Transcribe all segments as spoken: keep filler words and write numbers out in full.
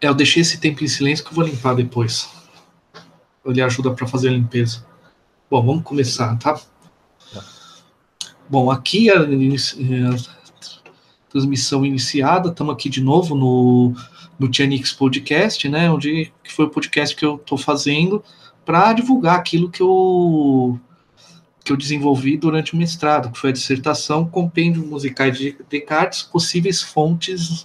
Eu deixei esse tempo em silêncio que eu vou limpar depois. Ele ajuda para fazer a limpeza. Bom, vamos começar, tá? tá. Bom, aqui a, a transmissão iniciada. Estamos aqui de novo no, no Tnix Podcast, né? Onde que foi o podcast que eu estou fazendo para divulgar aquilo que eu, que eu desenvolvi durante o mestrado, que foi a dissertação Compêndio Musicais de Descartes, Possíveis Fontes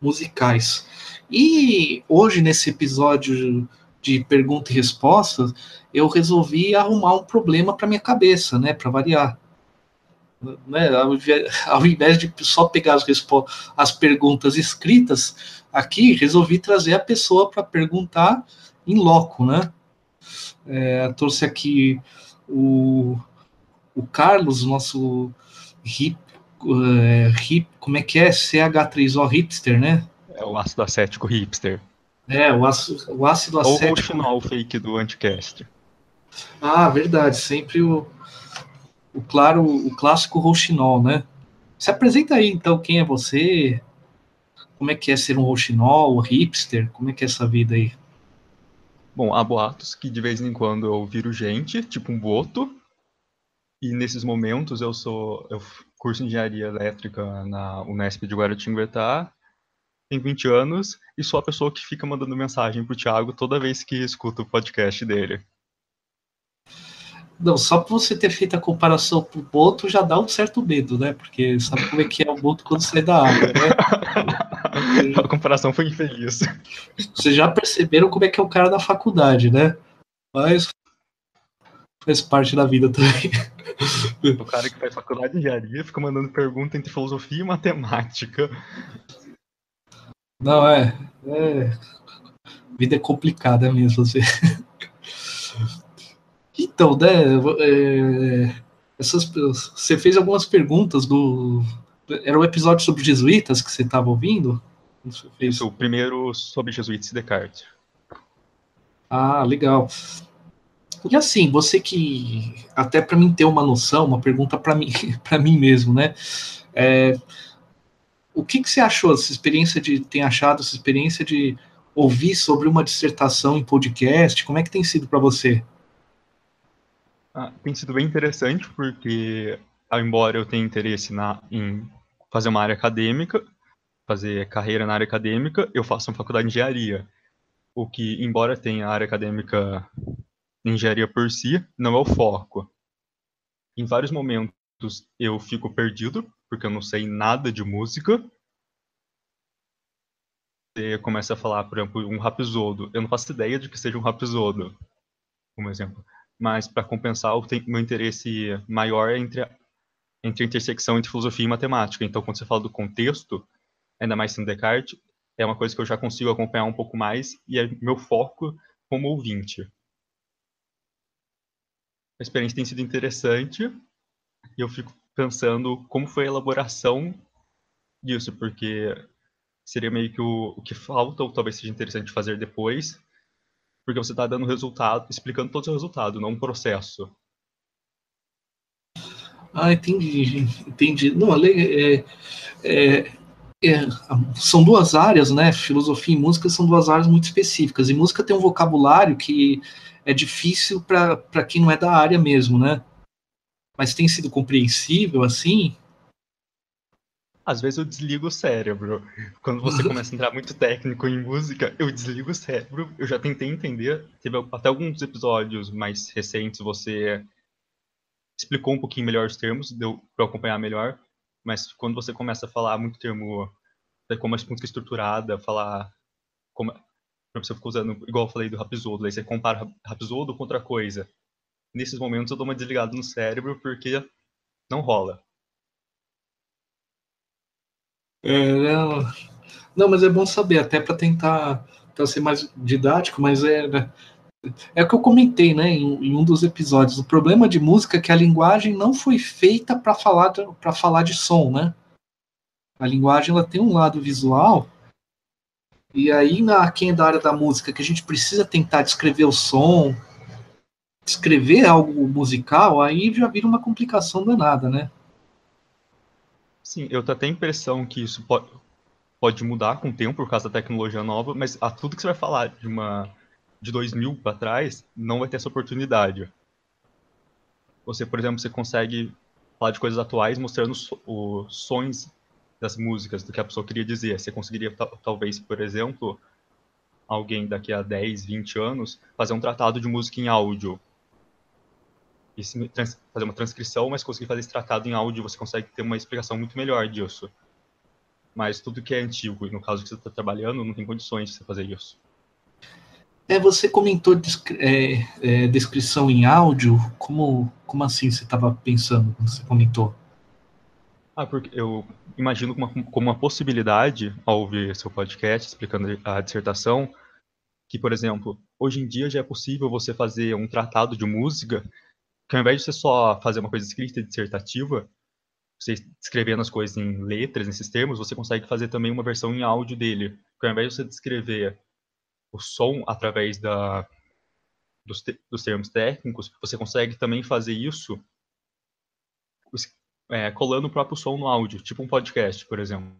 Musicais. E hoje, nesse episódio de pergunta e resposta, eu resolvi arrumar um problema para minha cabeça, né, para variar. Né, ao invés de só pegar as, as perguntas escritas, aqui resolvi trazer a pessoa para perguntar em loco, né. É, trouxe aqui o, o Carlos, nosso hip, uh, hip, como é que é? C H três O hipster, né? É o ácido acético hipster. É, o ácido, o ácido acético. Ou o final fake do Anticast. Ah, verdade. Sempre o, o, claro, o clássico roxinol, né? Se apresenta aí, então, quem é você? Como é que é ser um roxinol, hipster? Como é que é essa vida aí? Bom, há boatos que de vez em quando eu viro gente, tipo um boto. E nesses momentos eu sou... Eu curso engenharia elétrica na Unesp de Guaratinguetá. Tem vinte anos e sou a pessoa que fica mandando mensagem pro Thiago toda vez que escuta o podcast dele. Não, só por você ter feito a comparação pro Boto já dá um certo medo, né? Porque sabe como é que é o Boto quando sai da água, né? A comparação foi infeliz. Vocês já perceberam como é que é o cara da faculdade, né? Mas faz parte da vida também. O cara que faz faculdade de engenharia fica mandando pergunta entre filosofia e matemática. Não, é, é. Vida é complicada mesmo. Assim. Então, né? É, essas, você fez algumas perguntas do. Era um episódio sobre jesuítas que você estava ouvindo? Você fez? Isso, o primeiro sobre jesuítas e Descartes. Ah, legal. E assim, você que. Até para mim ter uma noção, uma pergunta para mim, para mim mesmo, né? É. O que, que você achou, essa experiência de, tem achado essa experiência de ouvir sobre uma dissertação em podcast? Como é que tem sido para você? Ah, tem sido bem interessante, porque, embora eu tenha interesse na, em fazer uma área acadêmica, fazer carreira na área acadêmica, eu faço uma faculdade de engenharia. O que, embora tenha a área acadêmica em engenharia por si, não é o foco. Em vários momentos eu fico perdido, porque eu não sei nada de música. Você começa a falar, por exemplo, um rapsodo. Eu não faço ideia de que seja um rapsodo, como exemplo. Mas, para compensar, o meu interesse maior é entre a, entre a intersecção entre filosofia e matemática. Então, quando você fala do contexto, ainda mais sendo Descartes, é uma coisa que eu já consigo acompanhar um pouco mais e é meu foco como ouvinte. A experiência tem sido interessante e eu fico pensando como foi a elaboração disso, porque seria meio que o, o que falta, ou talvez seja interessante fazer depois, porque você está dando resultado, explicando todo o seu resultado, não um processo. Ah, entendi, entendi. Não, é, é, é, são duas áreas, né? Filosofia e música são duas áreas muito específicas, e música tem um vocabulário que é difícil para quem não é da área mesmo, né? Mas tem sido compreensível, assim? Às vezes eu desligo o cérebro. Quando você começa a entrar muito técnico em música, eu desligo o cérebro. Eu já tentei entender. Teve até alguns episódios mais recentes, você explicou um pouquinho melhor os termos, deu para acompanhar melhor. Mas quando você começa a falar muito termo, como a música estruturada, falar... Como, você ficou usando, igual eu falei do rapsodo, aí você compara rapsodo com outra coisa. Nesses momentos eu dou uma desligada no cérebro porque não rola. É, não, não, mas é bom saber, até para tentar, tentar ser mais didático, mas é, é o que eu comentei, né, em, em um dos episódios. O problema de música é que a linguagem não foi feita para falar, para falar de som, né? A linguagem ela tem um lado visual. E aí, na, quem é da área da música, que a gente precisa tentar descrever o som... escrever algo musical, aí já vira uma complicação danada, né? Sim, eu até tenho a impressão que isso pode... pode mudar com o tempo por causa da tecnologia nova, mas a tudo que você vai falar de uma de dois mil para trás, não vai ter essa oportunidade. Você, por exemplo, você consegue falar de coisas atuais mostrando os sons das músicas, do que a pessoa queria dizer. Você conseguiria, talvez, por exemplo, alguém daqui a dez, vinte anos, fazer um tratado de música em áudio. E se trans- fazer uma transcrição, mas conseguir fazer esse tratado em áudio, você consegue ter uma explicação muito melhor disso. Mas tudo que é antigo, e no caso que você está trabalhando, não tem condições de você fazer isso. É, você comentou descri- é, é, descrição em áudio, como, como assim você estava pensando quando você comentou? Ah, porque eu imagino como uma, como uma possibilidade, ao ouvir seu podcast explicando a dissertação, que, por exemplo, hoje em dia já é possível você fazer um tratado de música, que ao invés de você só fazer uma coisa escrita e dissertativa, você escrevendo as coisas em letras, nesses termos, você consegue fazer também uma versão em áudio dele, que ao invés de você descrever o som através da, dos, te, dos termos técnicos, você consegue também fazer isso é, colando o próprio som no áudio, tipo um podcast, por exemplo.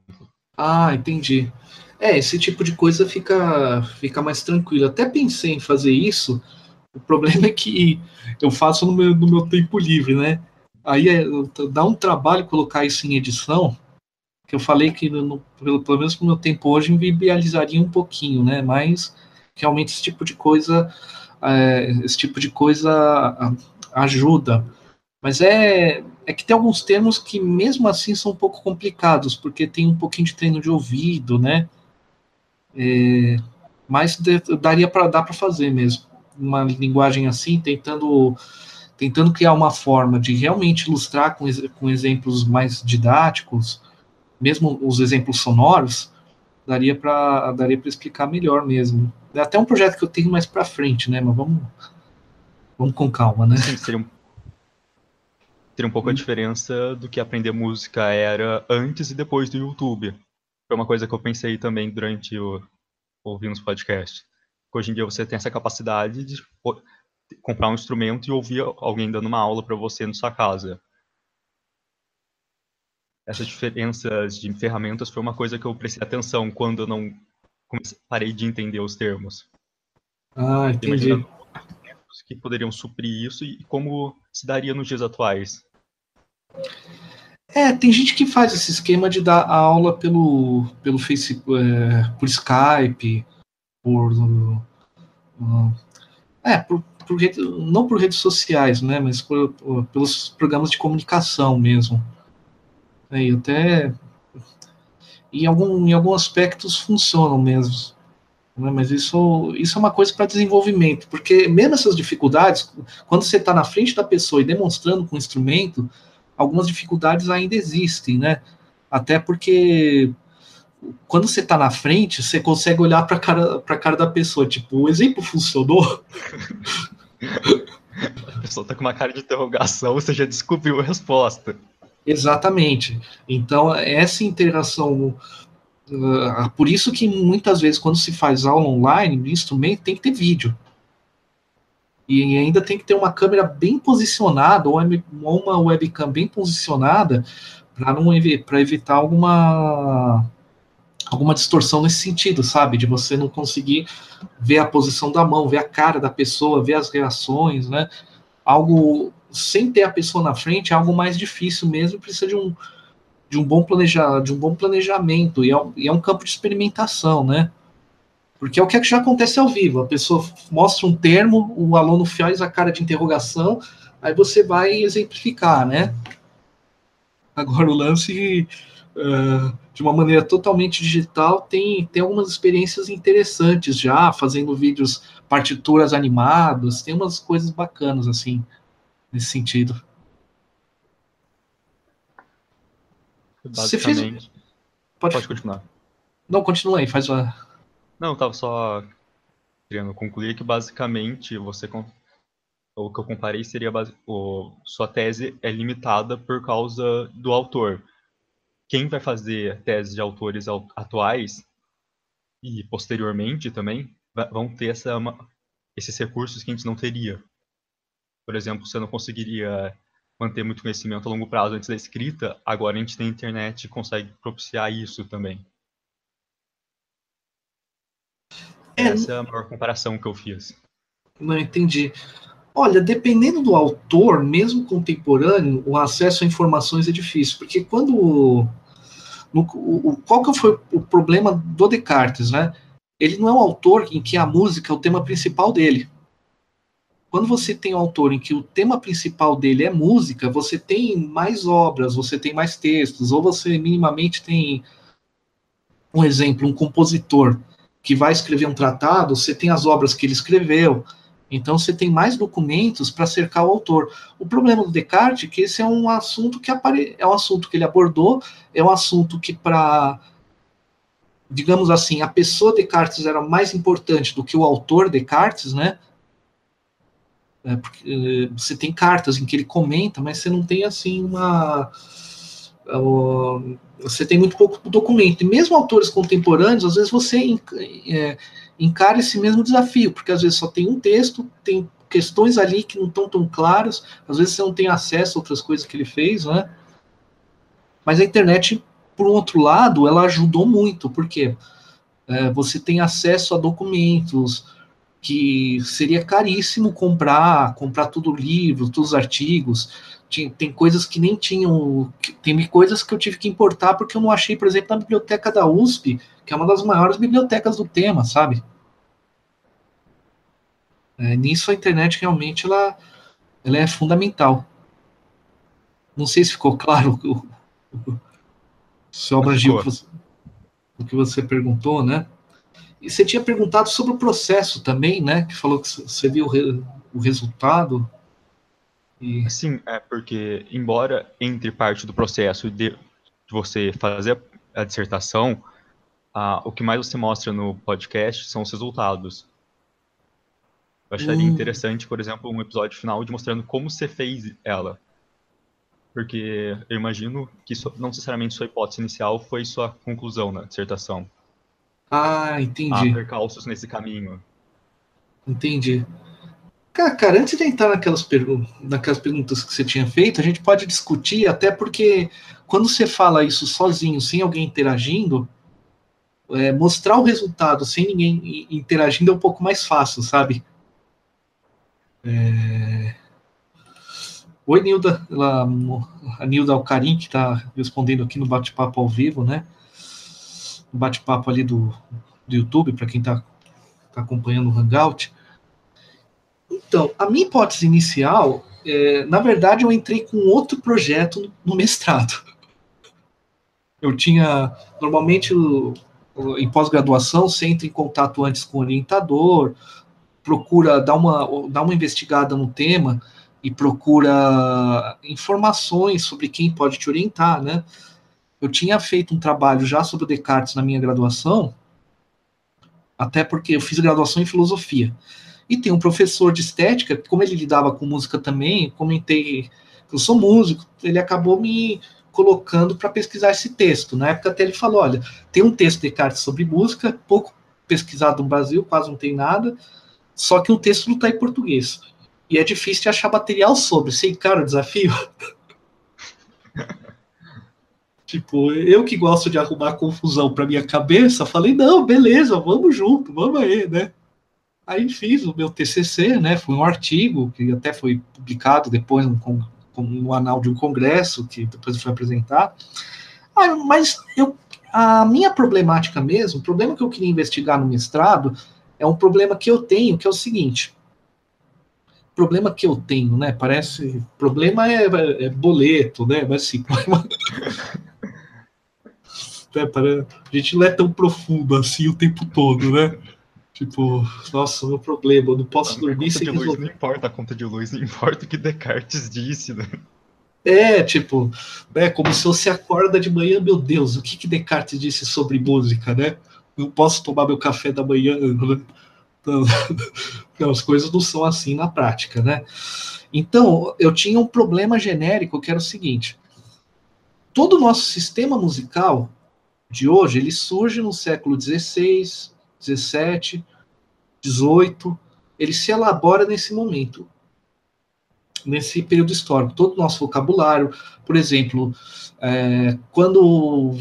Ah, entendi. É, esse tipo de coisa fica, fica mais tranquilo. Até pensei em fazer isso, o problema é que eu faço no meu, no meu tempo livre, né? Aí é, dá um trabalho colocar isso em edição, que eu falei que, no, pelo, pelo menos pro meu tempo hoje, inviabilizaria um pouquinho, né? Mas, realmente, esse tipo de coisa, é, esse tipo de coisa ajuda. Mas é, é que tem alguns termos que, mesmo assim, são um pouco complicados, porque tem um pouquinho de treino de ouvido, né? É, mas de, daria pra, dá para fazer mesmo. Uma linguagem assim, tentando... tentando criar uma forma de realmente ilustrar com, com exemplos mais didáticos, mesmo os exemplos sonoros, daria para daria para explicar melhor mesmo. É até um projeto que eu tenho mais para frente, né? Mas vamos, vamos com calma, né? Sim, seria um, seria um pouco a diferença do que aprender música era antes e depois do YouTube. Foi uma coisa que eu pensei também durante o ouvindo os podcasts. Hoje em dia você tem essa capacidade de comprar um instrumento e ouvir alguém dando uma aula para você na sua casa. Essas diferenças de ferramentas foi uma coisa que eu prestei atenção quando eu não parei de entender os termos. Ah, entendi. Imaginando os que poderiam suprir isso e como se daria nos dias atuais. É, tem gente que faz esse esquema de dar a aula pelo, pelo Facebook, é, por Skype, por... Uh, É, por, por, não por redes sociais, né, mas por, por, pelos programas de comunicação mesmo. É, e até, em algum, em alguns aspectos, funcionam mesmo. Né, mas isso, isso é uma coisa para desenvolvimento, porque mesmo essas dificuldades, quando você está na frente da pessoa e demonstrando com o instrumento, algumas dificuldades ainda existem, né? Até porque... quando você está na frente, você consegue olhar para cara, a cara da pessoa, tipo, o exemplo funcionou? A pessoa está com uma cara de interrogação, você já descobriu a resposta. Exatamente. Então, essa interação... Uh, por isso que, muitas vezes, quando se faz aula online, no instrumento, tem que ter vídeo. E ainda tem que ter uma câmera bem posicionada, ou uma webcam bem posicionada, para não para evitar alguma... alguma distorção nesse sentido, sabe? De você não conseguir ver a posição da mão, ver a cara da pessoa, ver as reações, né? Algo, sem ter a pessoa na frente, é algo mais difícil mesmo, precisa de um, de um, bom, planeja, de um bom planejamento, e é, e é um campo de experimentação, né? Porque é o que já acontece ao vivo, a pessoa mostra um termo, o aluno faz a cara de interrogação, aí você vai exemplificar, né? Agora o lance... Uh, de uma maneira totalmente digital, tem, tem algumas experiências interessantes já, fazendo vídeos, partituras animadas, tem umas coisas bacanas, assim, nesse sentido. Você fez... Pode... Pode continuar. Não, continua aí, faz uma... Não, estava só querendo concluir que, basicamente, você... o que eu comparei seria... Base... O... Sua tese é limitada por causa do autor. Quem vai fazer tese de autores atuais e posteriormente também vão ter essa, esses recursos que a gente não teria. Por exemplo, você não conseguiria manter muito conhecimento a longo prazo antes da escrita, agora a gente tem internet e consegue propiciar isso também. Essa é, é a maior comparação que eu fiz. Não, entendi. Olha, dependendo do autor, mesmo contemporâneo, o acesso a informações é difícil, porque quando... No, o, qual que foi o problema do Descartes, né? Ele não é um autor em que a música é o tema principal dele. Quando você tem um autor em que o tema principal dele é música, você tem mais obras, você tem mais textos, ou você minimamente tem, um exemplo, um compositor que vai escrever um tratado, você tem as obras que ele escreveu, então você tem mais documentos para cercar o autor. O problema do Descartes é que esse é um assunto que, apare... é um assunto que ele abordou, é um assunto que para... digamos assim, a pessoa Descartes era mais importante do que o autor Descartes, né? É porque você tem cartas em que ele comenta, mas você não tem assim uma... você tem muito pouco documento. E mesmo autores contemporâneos, às vezes você encara esse mesmo desafio, porque às vezes só tem um texto, tem questões ali que não estão tão claras, às vezes você não tem acesso a outras coisas que ele fez, né? Mas a internet, por um outro lado, ela ajudou muito, porque é, você tem acesso a documentos que seria caríssimo comprar, comprar todo o livro, todos os artigos, tem, tem coisas que nem tinham, que, tem coisas que eu tive que importar porque eu não achei, por exemplo, na biblioteca da U S P, que é uma das maiores bibliotecas do tema, sabe? É, nisso a internet realmente ela, ela é fundamental. Não sei se ficou claro o... Sobre o que, você, o que você perguntou, né? E você tinha perguntado sobre o processo também, né? Que falou que você viu o, re, o resultado. E... Sim, é porque, embora entre parte do processo de você fazer a dissertação, ah, o que mais você mostra no podcast são os resultados. Eu acharia hum. interessante, por exemplo, um episódio final de mostrando como você fez ela. Porque eu imagino que não necessariamente sua hipótese inicial foi sua conclusão na dissertação. Ah, entendi. Há percalços nesse caminho. Entendi. Cara, cara antes de entrar naquelas, pergu- naquelas perguntas que você tinha feito, a gente pode discutir, até porque quando você fala isso sozinho, sem alguém interagindo, é, mostrar o resultado sem ninguém interagindo é um pouco mais fácil, sabe? É... Oi, Nilda, ela, a Nilda Alcarim, que está respondendo aqui no bate-papo ao vivo, né? No bate-papo ali do, do YouTube, para quem está tá acompanhando o Hangout. Então, a minha hipótese inicial, é, na verdade, eu entrei com outro projeto no mestrado. Eu tinha, normalmente, o, o, em pós-graduação, você entra em contato antes com o orientador, procura dar uma, dar uma investigada no tema, e procura informações sobre quem pode te orientar, né? Eu tinha feito um trabalho já sobre o Descartes na minha graduação, até porque eu fiz graduação em filosofia. E tem um professor de estética, como ele lidava com música também, comentei que eu sou músico, ele acabou me colocando para pesquisar esse texto. Na época até ele falou, olha, tem um texto de Descartes sobre música, pouco pesquisado no Brasil, quase não tem nada, só que o texto não está em português. E é difícil de achar material sobre. Você encara o desafio? Tipo, eu que gosto de arrumar confusão para minha cabeça, falei, não, beleza, vamos junto, vamos aí, né? Aí fiz o meu T C C, né? Foi um artigo que até foi publicado depois no, no anal de um congresso, que depois eu fui apresentar. Ah, mas eu, a minha problemática mesmo, o problema que eu queria investigar no mestrado, é um problema que eu tenho, que é o seguinte... problema que eu tenho, né, parece... Problema é, é boleto, né, mas sim, problema... é, para... A gente não é tão profundo assim o tempo todo, né? Tipo, nossa, meu problema, eu não posso não, dormir sem resolver. Luz, não importa a conta de luz, não importa o que Descartes disse, né? É, tipo, né, como se você acorda de manhã, meu Deus, o que, que Descartes disse sobre música, né? Não posso tomar meu café da manhã, né? Então, as coisas não são assim na prática, né? Então, eu tinha um problema genérico que era o seguinte. Todo o nosso sistema musical de hoje, ele surge no século dezesseis, dezessete, dezoito, ele se elabora nesse momento, nesse período histórico. Todo o nosso vocabulário, por exemplo, é, quando...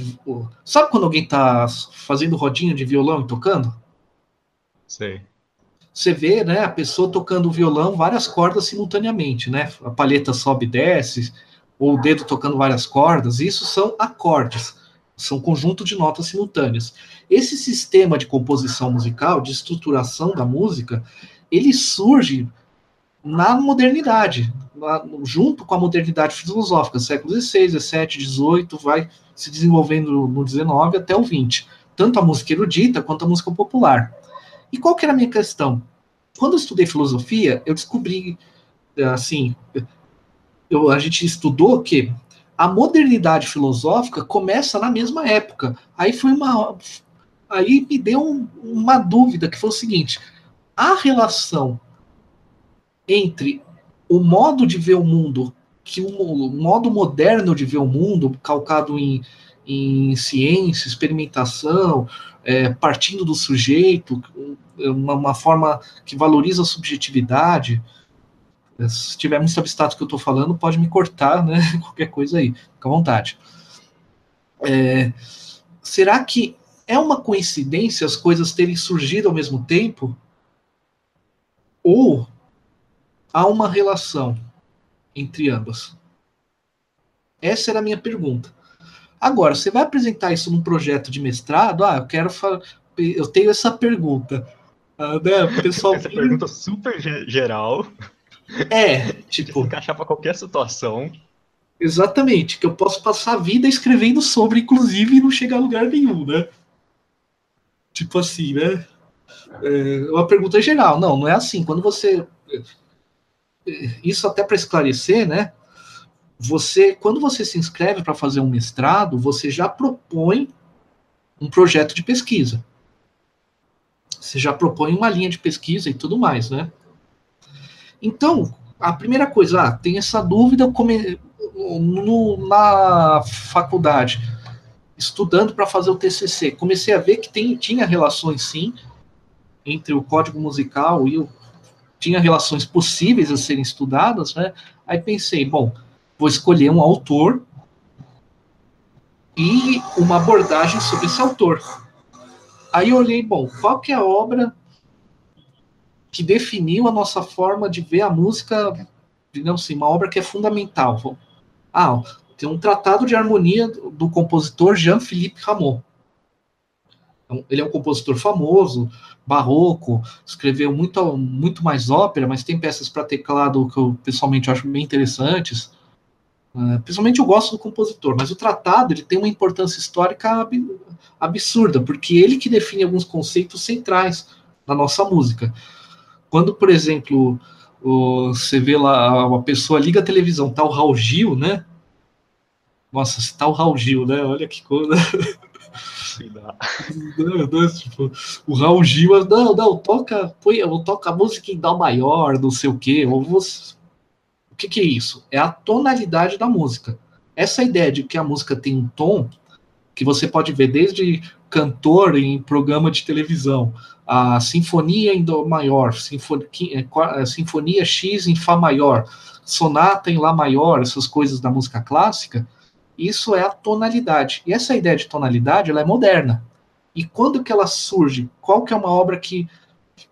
Sabe quando alguém está fazendo rodinha de violão e tocando? Sei. Você vê, né, a pessoa tocando o violão, várias cordas simultaneamente, né? A palheta sobe e desce, ou o dedo tocando várias cordas. Isso são acordes, são conjunto de notas simultâneas. Esse sistema de composição musical, de estruturação da música, ele surge na modernidade, na, junto com a modernidade filosófica, século dezesseis, dezessete, dezoito, vai se desenvolvendo no dezenove até o vinte. Tanto a música erudita quanto a música popular. E qual que era a minha questão? Quando eu estudei filosofia, eu descobri, assim, eu, a gente estudou que a modernidade filosófica começa na mesma época. Aí foi uma, aí me deu um, uma dúvida, que foi o seguinte: a relação entre o modo de ver o mundo, que o modo moderno de ver o mundo, calcado em, em ciência, experimentação, é, partindo do sujeito, uma, uma forma que valoriza a subjetividade. Se tiver muito abstrato que eu estou falando, pode me cortar, né? Qualquer coisa aí, fica à vontade. É, será que é uma coincidência as coisas terem surgido ao mesmo tempo? Ou há uma relação entre ambas? Essa era a minha pergunta. Agora, você vai apresentar isso num projeto de mestrado? Ah, eu quero fa- eu tenho essa pergunta. Ah, né, pessoal, essa vem... pergunta super geral. É, tipo... encaixar para qualquer situação. Exatamente, que eu posso passar a vida escrevendo sobre, inclusive, e não chegar a lugar nenhum, né? Tipo assim, né? É uma pergunta geral. Não, não é assim. Quando você... Isso até para esclarecer, né? Você, quando você se inscreve para fazer um mestrado, você já propõe um projeto de pesquisa. Você já propõe uma linha de pesquisa e tudo mais, né? Então, a primeira coisa, ah, tem essa dúvida come, no, na faculdade, estudando para fazer o T C C. Comecei a ver que tem, tinha relações, sim, entre o código musical e o... Tinha relações possíveis a serem estudadas, né? Aí pensei, bom, vou escolher um autor e uma abordagem sobre esse autor. Aí eu olhei, bom, qual que é a obra que definiu a nossa forma de ver a música, digamos assim, uma obra que é fundamental. Ah, tem um tratado de harmonia do compositor Jean-Philippe Rameau. Ele é um compositor famoso, barroco, escreveu muito, muito mais ópera, mas tem peças para teclado que eu pessoalmente acho bem interessantes. Uh, principalmente eu gosto do compositor, mas o tratado ele tem uma importância histórica ab- absurda, porque ele que define alguns conceitos centrais na nossa música. Quando, por exemplo, o, você vê lá, uma pessoa liga a televisão, tá o Raul Gil, né? Nossa, se tá o Raul Gil, né? Olha que coisa. Não, não, tipo, o Raul Gil, não, não, toca, põe, toca a música em Dó maior, não sei o quê, ou você... O que, que é isso? É a tonalidade da música. Essa ideia de que a música tem um tom, que você pode ver desde cantor em programa de televisão, a sinfonia em Dó maior, sinfonia, sinfonia X em Fá maior, sonata em Lá maior, essas coisas da música clássica, isso é a tonalidade. E essa ideia de tonalidade, ela é moderna. E quando que ela surge? Qual que é uma obra que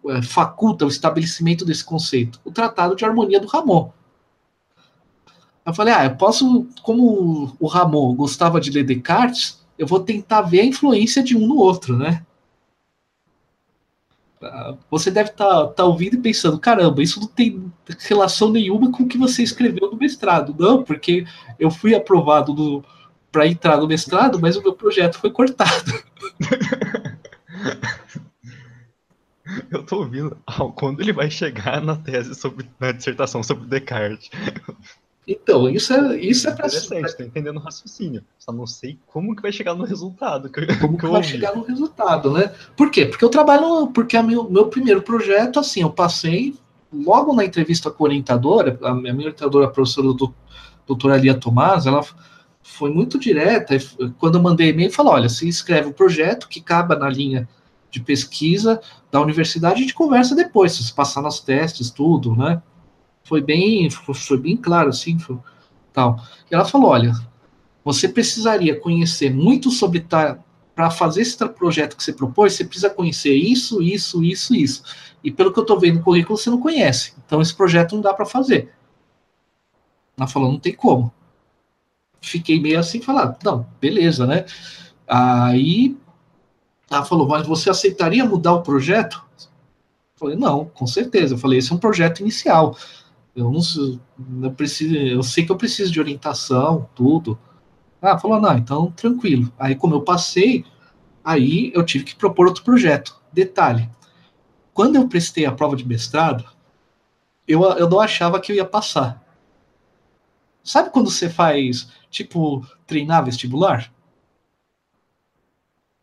é, faculta o estabelecimento desse conceito? O Tratado de Harmonia do Rameau. Eu falei, ah, eu posso, como o Rameau gostava de ler Descartes, eu vou tentar ver a influência de um no outro, né? Você deve estar tá, tá ouvindo e pensando, caramba, isso não tem relação nenhuma com o que você escreveu no mestrado. Não, porque eu fui aprovado para entrar no mestrado, mas o meu projeto foi cortado. Eu tô ouvindo, quando ele vai chegar na tese, sobre, na dissertação sobre Descartes... Então, isso é... Isso é interessante, estou entendendo o raciocínio. Só não sei como que vai chegar no resultado. Que eu, como que vai chegar no resultado, né? Por quê? Porque eu trabalho... Porque o meu, meu primeiro projeto, assim, eu passei... Logo na entrevista com a orientadora, a minha orientadora, a professora do, doutora Lia Tomás, ela foi muito direta. Quando eu mandei e-mail, falou, olha, se escreve o projeto que caba na linha de pesquisa da universidade, a gente conversa depois, se passar nos testes, tudo, né? Foi bem, foi bem claro, assim, foi, tal. E ela falou, olha, você precisaria conhecer muito sobre ta, para fazer esse projeto que você propôs, você precisa conhecer isso, isso, isso, isso. E pelo que eu estou vendo no currículo, você não conhece. Então, esse projeto não dá para fazer. Ela falou, não tem como. Fiquei meio assim, falando, não, beleza, né? Aí, ela falou, mas você aceitaria mudar o projeto? Eu falei, não, com certeza. Eu falei, esse é um projeto inicial. Eu, não, eu, preciso, eu sei que eu preciso de orientação, tudo. Ah, falou, não, então tranquilo. Aí, como eu passei, aí eu tive que propor outro projeto. Detalhe, quando eu prestei a prova de mestrado, eu, eu não achava que eu ia passar. Sabe quando você faz, tipo, treinar vestibular?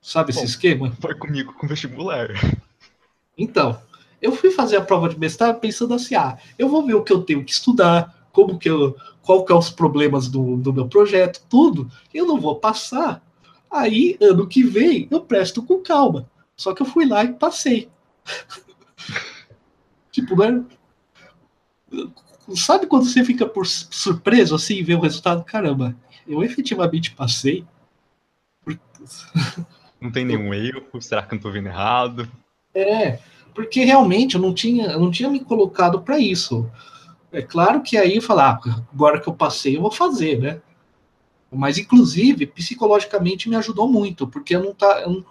Sabe Bom, esse esquema? Foi comigo com vestibular. Então, eu fui fazer a prova de mestrado pensando assim, ah, eu vou ver o que eu tenho que estudar, como que eu... qual que é os problemas do, do meu projeto, tudo, eu não vou passar. Aí, ano que vem, eu presto com calma. Só que eu fui lá e passei. Tipo, né? Sabe quando você fica por surpreso, assim, e vê o resultado? Caramba, eu efetivamente passei. Não tem nenhum erro? Será que eu não tô vendo errado? É, porque realmente eu não tinha, eu não tinha me colocado para isso. É claro que aí eu falo, ah, agora que eu passei, eu vou fazer, né? Mas, inclusive, psicologicamente me ajudou muito, porque eu não tá, eu, não,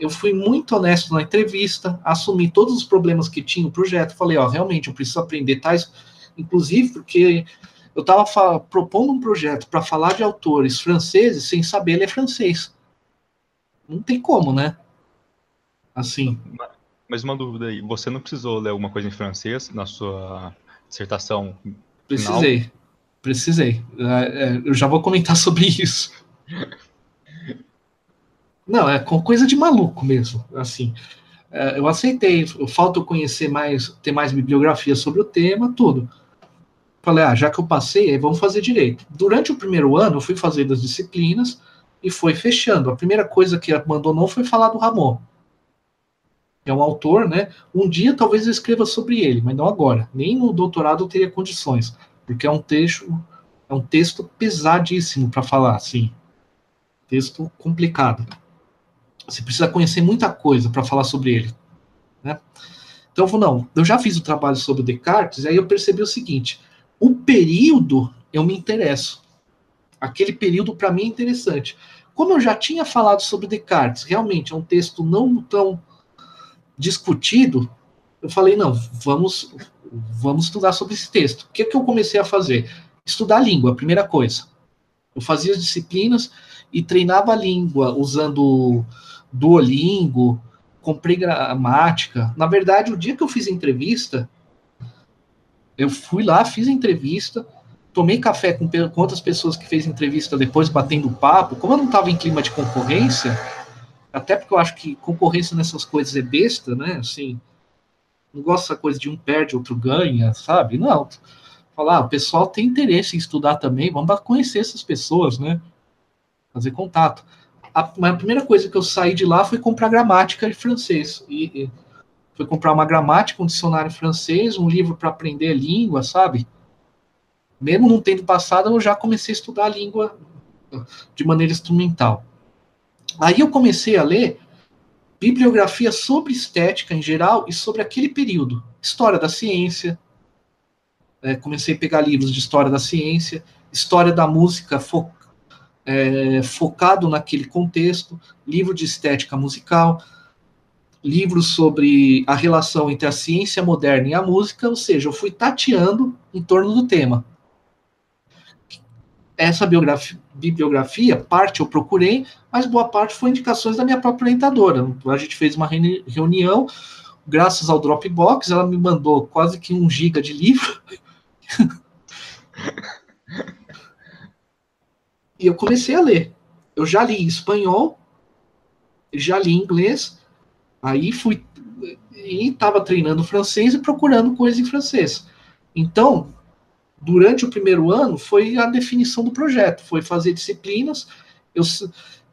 eu fui muito honesto na entrevista, assumi todos os problemas que tinha o projeto, falei, ó, realmente, eu preciso aprender tais, inclusive porque eu estava propondo um projeto para falar de autores franceses sem saber ler francês. Não tem como, né? Assim. Mas uma dúvida aí, você não precisou ler alguma coisa em francês na sua... dissertação final? Precisei, precisei. Eu já vou comentar sobre isso. Não, é coisa de maluco mesmo, assim. Eu aceitei, falta eu conhecer mais, ter mais bibliografia sobre o tema, tudo. Falei, ah, já que eu passei, vamos fazer direito. Durante o primeiro ano, eu fui fazendo as disciplinas e foi fechando. A primeira coisa que abandonou foi falar do Rameau. É um autor, né? Um dia talvez eu escreva sobre ele, mas não agora. Nem no doutorado eu teria condições, porque é um texto, é um texto pesadíssimo para falar, assim. Texto complicado. Você precisa conhecer muita coisa para falar sobre ele, né? Então eu falei, não, eu já fiz o trabalho sobre Descartes, e aí eu percebi o seguinte: o período eu me interesso. Aquele período para mim é interessante. Como eu já tinha falado sobre Descartes, realmente é um texto não tão discutido, eu falei, não, vamos, vamos estudar sobre esse texto. O que, que eu comecei a fazer? Estudar a língua, a primeira coisa. Eu fazia as disciplinas e treinava a língua, usando Duolingo, comprei gramática. Na verdade, o dia que eu fiz a entrevista, eu fui lá, fiz a entrevista, tomei café com, com outras pessoas que fez entrevista depois, batendo papo. Como eu não estava em clima de concorrência... Até porque eu acho que concorrência nessas coisas é besta, né? Assim, não gosto dessa coisa de um perde, outro ganha, sabe? Não. Falar, ah, o pessoal tem interesse em estudar também, vamos conhecer essas pessoas, né? Fazer contato. A, a primeira coisa que eu saí de lá foi comprar gramática de francês. E, e, foi comprar uma gramática, um dicionário francês, um livro para aprender a língua, sabe? Mesmo não tendo passado, eu já comecei a estudar a língua de maneira instrumental. Aí eu comecei a ler bibliografia sobre estética em geral e sobre aquele período. História da ciência. É, comecei a pegar livros de história da ciência. História da música fo- é, focado naquele contexto. Livro de estética musical. Livros sobre a relação entre a ciência moderna e a música. Ou seja, eu fui tateando em torno do tema. Essa biografia, bibliografia, parte eu procurei, mas boa parte foi indicações da minha própria orientadora. A gente fez uma reunião, graças ao Dropbox, ela me mandou quase que um giga de livro. E eu comecei a ler. Eu já li em espanhol, já li em inglês, aí fui e estava treinando francês e procurando coisa em francês. Então... durante o primeiro ano, foi a definição do projeto, foi fazer disciplinas. Eu,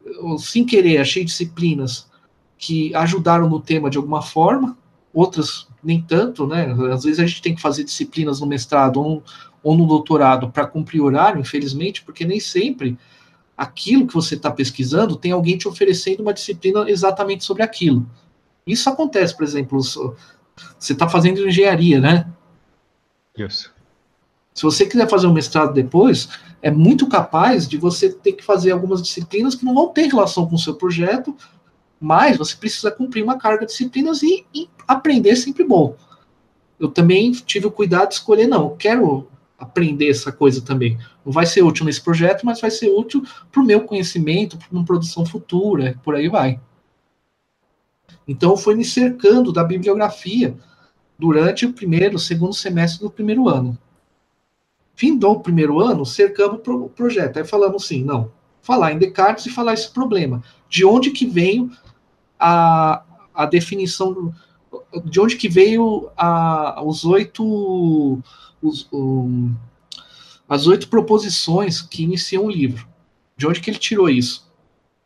eu, sem querer, achei disciplinas que ajudaram no tema de alguma forma, outras nem tanto, né? Às vezes a gente tem que fazer disciplinas no mestrado ou, ou no doutorado para cumprir horário, infelizmente, porque nem sempre aquilo que você está pesquisando, tem alguém te oferecendo uma disciplina exatamente sobre aquilo. Isso acontece, por exemplo, você está fazendo engenharia, né? Isso. Se você quiser fazer um mestrado depois, é muito capaz de você ter que fazer algumas disciplinas que não vão ter relação com o seu projeto, mas você precisa cumprir uma carga de disciplinas e, e aprender é sempre bom. Eu também tive o cuidado de escolher, não, eu quero aprender essa coisa também. Não vai ser útil nesse projeto, mas vai ser útil para o meu conhecimento, para uma produção futura, por aí vai. Então, eu fui me cercando da bibliografia durante o primeiro, segundo semestre do primeiro ano. Fim do primeiro ano, cercamos o pro projeto. Aí falamos assim, não, falar em Descartes e falar esse problema. De onde que veio a, a definição, de onde que veio a, os oito, os, um, as oito proposições que iniciam o livro? De onde que ele tirou isso?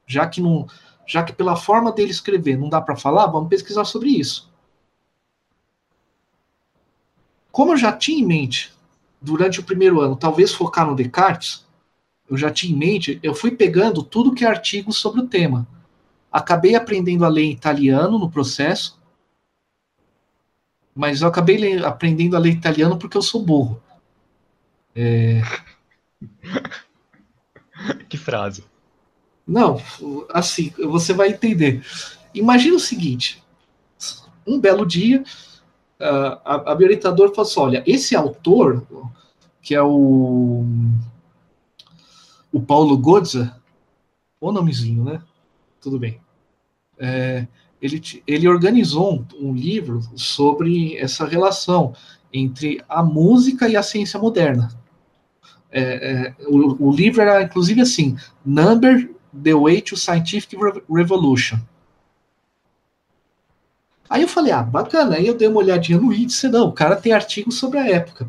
Já que, não, já que pela forma dele escrever não dá para falar, vamos pesquisar sobre isso. Como eu já tinha em mente... durante o primeiro ano, talvez focar no Descartes, eu já tinha em mente, eu fui pegando tudo que é artigo sobre o tema. Acabei aprendendo a ler italiano no processo, mas eu acabei aprendendo a ler italiano porque eu sou burro. É... Que frase. Não, assim, você vai entender. Imagina o seguinte, um belo dia... Uh, a, a minha orientadora falou assim, olha, esse autor, que é o o Paolo Gozza, o nomezinho, né? Tudo bem. É, ele, ele organizou um, um livro sobre essa relação entre a música e a ciência moderna. É, é, o, o livro era, inclusive, assim, Number, the Way to Scientific Revolution. Aí eu falei, ah, bacana, aí eu dei uma olhadinha no índice, não, o cara tem artigo sobre a época.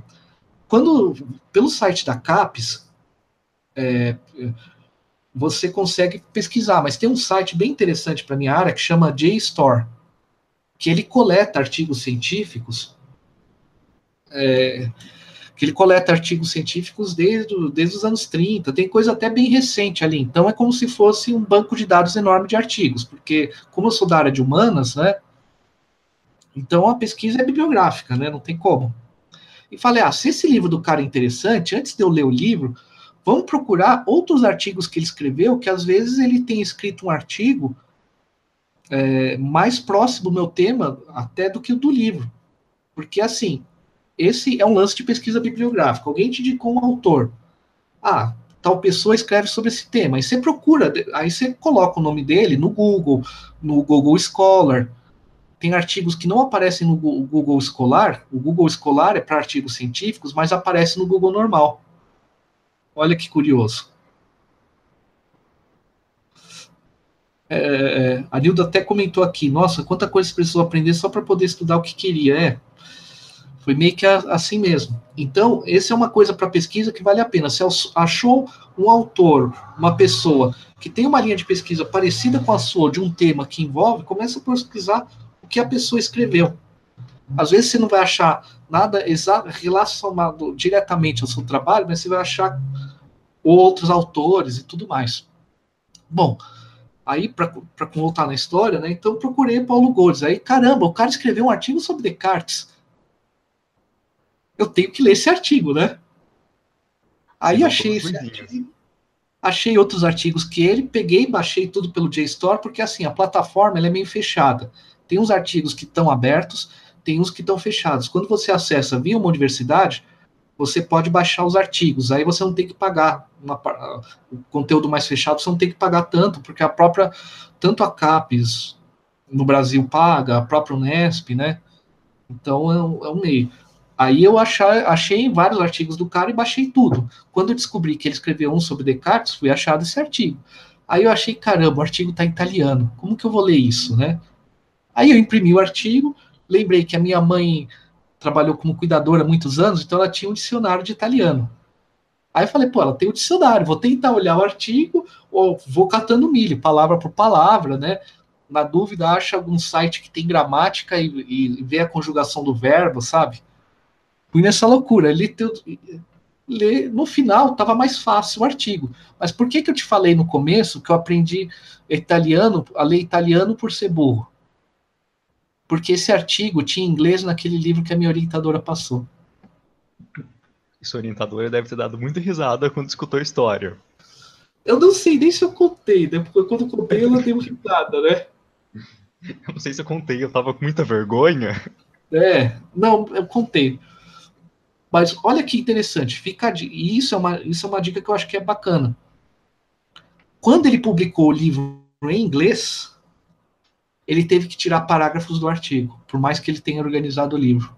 Quando, pelo site da CAPES, é, você consegue pesquisar, mas tem um site bem interessante para a minha área que chama J S T O R, que ele coleta artigos científicos, é, que ele coleta artigos científicos desde, desde os anos trinta, tem coisa até bem recente ali, então é como se fosse um banco de dados enorme de artigos, porque como eu sou da área de humanas, né, então, a pesquisa é bibliográfica, né? Não tem como. E falei, ah, se esse livro do cara é interessante, antes de eu ler o livro, vamos procurar outros artigos que ele escreveu, que às vezes ele tem escrito um artigo é, mais próximo do meu tema até do que o do livro. Porque, assim, esse é um lance de pesquisa bibliográfica. Alguém te indicou um autor. Ah, tal pessoa escreve sobre esse tema. Aí você procura, aí você coloca o nome dele no Google, no Google Scholar. Tem artigos que não aparecem no Google Scholar, o Google Scholar é para artigos científicos, mas aparece no Google normal. Olha que curioso. É, a Nilda até comentou aqui, nossa, quanta coisa precisou aprender só para poder estudar o que queria. É, foi meio que assim mesmo. Então, essa é uma coisa para pesquisa que vale a pena. Se achou um autor, uma pessoa que tem uma linha de pesquisa parecida com a sua, de um tema que envolve, começa a pesquisar que a pessoa escreveu. Às vezes você não vai achar nada relacionado diretamente ao seu trabalho, mas você vai achar outros autores e tudo mais. Bom, aí para voltar na história, né, então eu procurei Paulo Gozza. Aí, caramba, o cara escreveu um artigo sobre Descartes. Eu tenho que ler esse artigo, né? Aí achei esse artigo, achei outros artigos que ele, peguei, baixei tudo pelo J S T O R, porque assim, a plataforma ela é meio fechada. Tem uns artigos que estão abertos, tem uns que estão fechados. Quando você acessa via uma universidade, você pode baixar os artigos, aí você não tem que pagar uma, o conteúdo mais fechado, você não tem que pagar tanto, porque a própria, tanto a CAPES no Brasil paga, a própria Unesp, né? Então é um, é um meio. Aí eu achar, achei vários artigos do cara e baixei tudo. Quando eu descobri que ele escreveu um sobre Descartes, fui achado esse artigo. Aí eu achei, caramba, o artigo está em italiano, como que eu vou ler isso, né? Aí eu imprimi o artigo, lembrei que a minha mãe trabalhou como cuidadora há muitos anos, então ela tinha um dicionário de italiano. Aí eu falei, pô, ela tem um dicionário, vou tentar olhar o artigo, ou vou catando milho, palavra por palavra, né? Na dúvida, acha algum site que tem gramática e, e vê a conjugação do verbo, sabe? Fui nessa loucura. Ele, ler, no final estava mais fácil o artigo. Mas por que que eu te falei no começo que eu aprendi italiano, a ler italiano por ser burro? Porque esse artigo tinha inglês naquele livro que a minha orientadora passou. Sua orientadora deve ter dado muita risada quando escutou a história. Eu não sei nem se eu contei, né? Porque quando eu contei ela deu risada, né? Eu não sei se eu contei, eu tava com muita vergonha. É, não, eu contei. Mas olha que interessante, fica, e isso é, uma, isso é uma dica que eu acho que é bacana. Quando ele publicou o livro em inglês, ele teve que tirar parágrafos do artigo, por mais que ele tenha organizado o livro.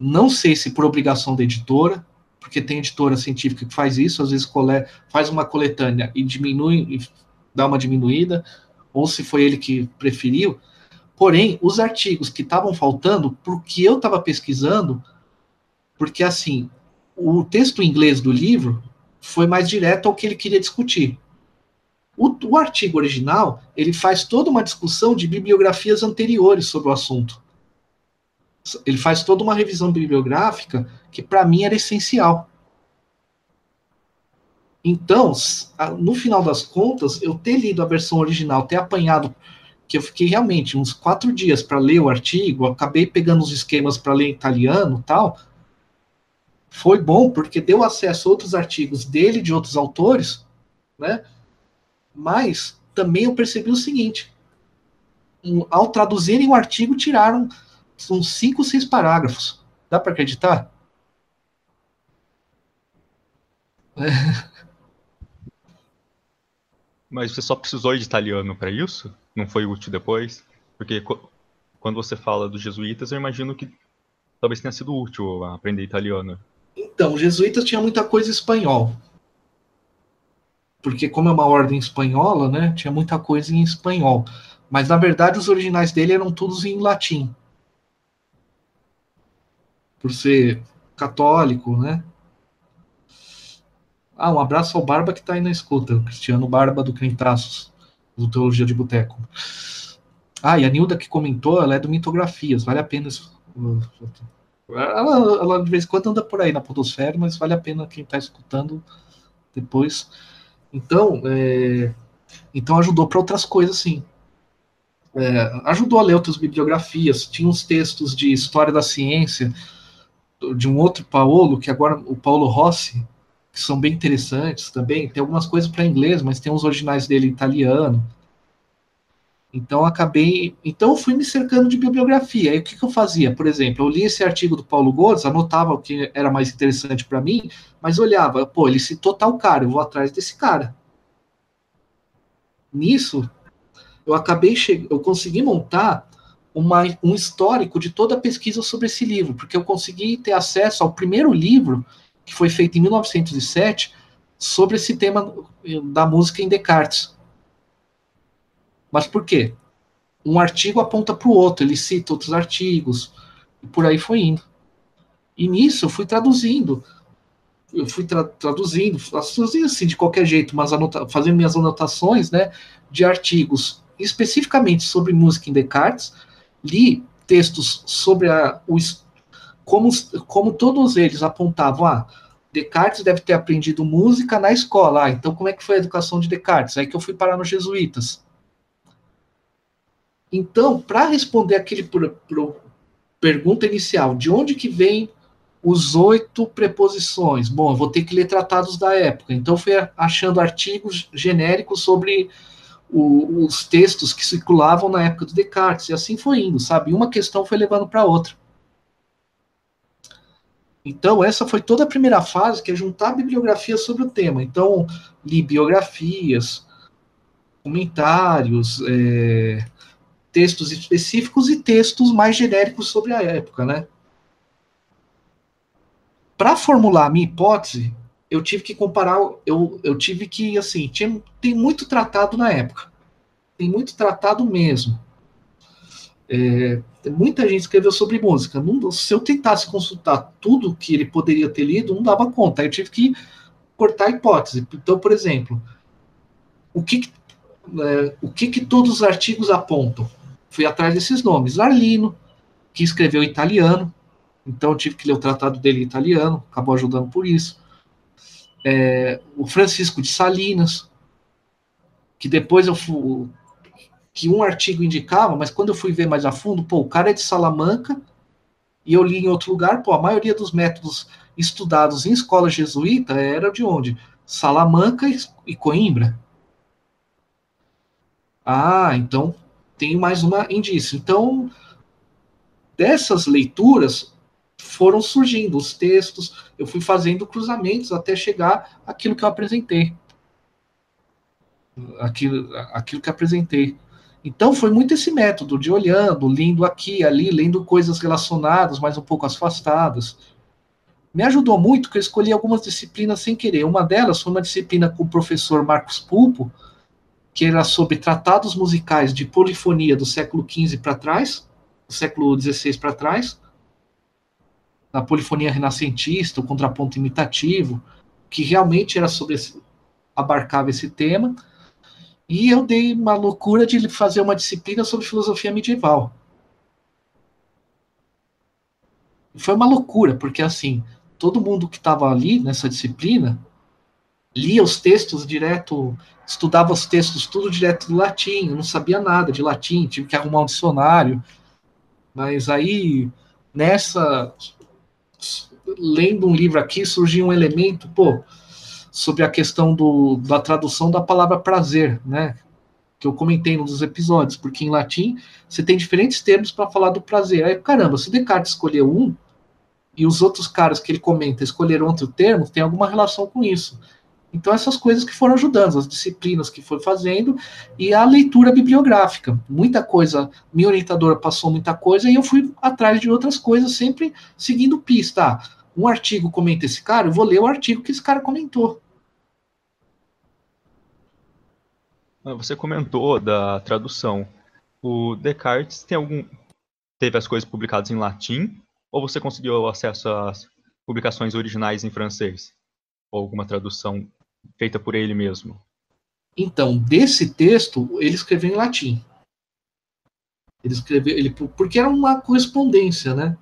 Não sei se por obrigação da editora, porque tem editora científica que faz isso, às vezes cole, faz uma coletânea e diminui, e dá uma diminuída, ou se foi ele que preferiu. Porém, os artigos que estavam faltando, porque eu estava pesquisando, porque, assim, o texto em inglês do livro foi mais direto ao que ele queria discutir. O, o artigo original, ele faz toda uma discussão de bibliografias anteriores sobre o assunto. Ele faz toda uma revisão bibliográfica que, para mim, era essencial. Então, no final das contas, eu ter lido a versão original, ter apanhado... que eu fiquei realmente uns quatro dias para ler o artigo, acabei pegando os esquemas para ler italiano e tal, foi bom, porque deu acesso a outros artigos dele, de outros autores, né? Mas também eu percebi o seguinte, ao traduzirem o artigo, tiraram uns cinco, seis parágrafos. Dá para acreditar? É... Mas você só precisou de italiano para isso? Não foi útil depois? Porque quando você fala dos jesuítas, eu imagino que talvez tenha sido útil aprender italiano. Então, os jesuítas tinham muita coisa em espanhol. Porque como é uma ordem espanhola, né, tinha muita coisa em espanhol. Mas, na verdade, os originais dele eram todos em latim. Por ser católico, né? Ah, um abraço ao Barba que está aí na escuta, o Cristiano Barba do Crentaços, do Teologia de Boteco. Ah, e a Nilda que comentou, ela é do Mitografias, vale a pena... Ela, ela de vez em quando anda por aí na podosfera, mas vale a pena quem está escutando depois. Então, é, então ajudou para outras coisas, sim. É, ajudou a ler outras bibliografias, tinha uns textos de História da Ciência, de um outro Paolo, que agora o Paulo Rossi, que são bem interessantes também, tem algumas coisas para inglês, mas tem uns originais dele em italiano. Então, acabei... Então, eu fui me cercando de bibliografia. Aí, o que, que eu fazia? Por exemplo, eu li esse artigo do Paolo Gozza, anotava o que era mais interessante para mim, mas olhava, pô, ele citou tal cara, eu vou atrás desse cara. Nisso, eu acabei... Che... Eu consegui montar uma... um histórico de toda a pesquisa sobre esse livro, porque eu consegui ter acesso ao primeiro livro que foi feito em mil novecentos e sete, sobre esse tema da música em Descartes. Mas por quê? Um artigo aponta para o outro, ele cita outros artigos, e por aí foi indo. E nisso eu fui traduzindo, eu fui tra traduzindo, traduzindo assim, de qualquer jeito, mas fazendo minhas anotações, né, de artigos especificamente sobre música em Descartes, li textos sobre a, o Como, como todos eles apontavam, ah, Descartes deve ter aprendido música na escola, ah, então como é que foi a educação de Descartes? Aí que eu fui parar nos jesuítas. Então, para responder aquele pro, pro pergunta inicial, de onde que vem os oito preposições? Bom, eu vou ter que ler tratados da época, então eu fui achando artigos genéricos sobre o, os textos que circulavam na época de Descartes, e assim foi indo, sabe? Uma questão foi levando para outra. Então, essa foi toda a primeira fase, que é juntar bibliografias sobre o tema. Então, li biografias, comentários, é, textos específicos e textos mais genéricos sobre a época, né? Para formular a minha hipótese, eu tive que comparar, eu, eu tive que, assim, tinha, tem muito tratado na época. Tem muito tratado mesmo. É, muita gente escreveu sobre música. Não, se eu tentasse consultar tudo que ele poderia ter lido, não dava conta. Aí eu tive que cortar a hipótese. Então, por exemplo, o que, que, é, o que, que todos os artigos apontam? Fui atrás desses nomes. Arlino, que escreveu italiano, Então eu tive que ler o tratado dele em italiano, acabou ajudando por isso. É, o Francisco de Salinas, que depois eu fui... que um artigo indicava, mas quando eu fui ver mais a fundo, pô, o cara é de Salamanca, e eu li em outro lugar, pô, a maioria dos métodos estudados em escola jesuíta era de onde? Salamanca e Coimbra. Ah, então tem mais uma indício. Então, dessas leituras foram surgindo os textos, eu fui fazendo cruzamentos até chegar àquilo que eu apresentei. Aquilo, aquilo que apresentei. Então foi muito esse método de olhando, lendo aqui, ali, lendo coisas relacionadas, mas um pouco afastadas. Me ajudou muito que eu escolhi algumas disciplinas sem querer. Uma delas foi uma disciplina com o professor Marcos Pulpo, que era sobre tratados musicais de polifonia do século quinze para trás, do século dezesseis para trás, da polifonia renascentista, o contraponto imitativo, que realmente era sobre esse, abarcava esse tema. E eu dei uma loucura de fazer uma disciplina sobre filosofia medieval. Foi uma loucura, porque assim, todo mundo que estava ali nessa disciplina lia os textos direto, estudava os textos tudo direto do latim, eu não sabia nada de latim, tive que arrumar um dicionário. Mas aí, nessa, lendo um livro aqui, surgiu um elemento, pô, sobre a questão do, da tradução da palavra prazer, né? Que eu comentei em um dos episódios, porque em latim você tem diferentes termos para falar do prazer. Aí, caramba, se Descartes escolheu um, e os outros caras que ele comenta escolheram outro termo, tem alguma relação com isso. Então, essas coisas que foram ajudando, as disciplinas que foi fazendo, e a leitura bibliográfica. Muita coisa, minha orientadora passou muita coisa, e eu fui atrás de outras coisas, sempre seguindo pista. Ah, um artigo comenta esse cara, eu vou ler o artigo que esse cara comentou. Você comentou da tradução. O Descartes tem algum... teve as coisas publicadas em latim? Ou você conseguiu acesso às publicações originais em francês? Ou alguma tradução feita por ele mesmo? Então, desse texto, ele escreveu em latim. Ele escreveu, ele, porque era uma correspondência, né?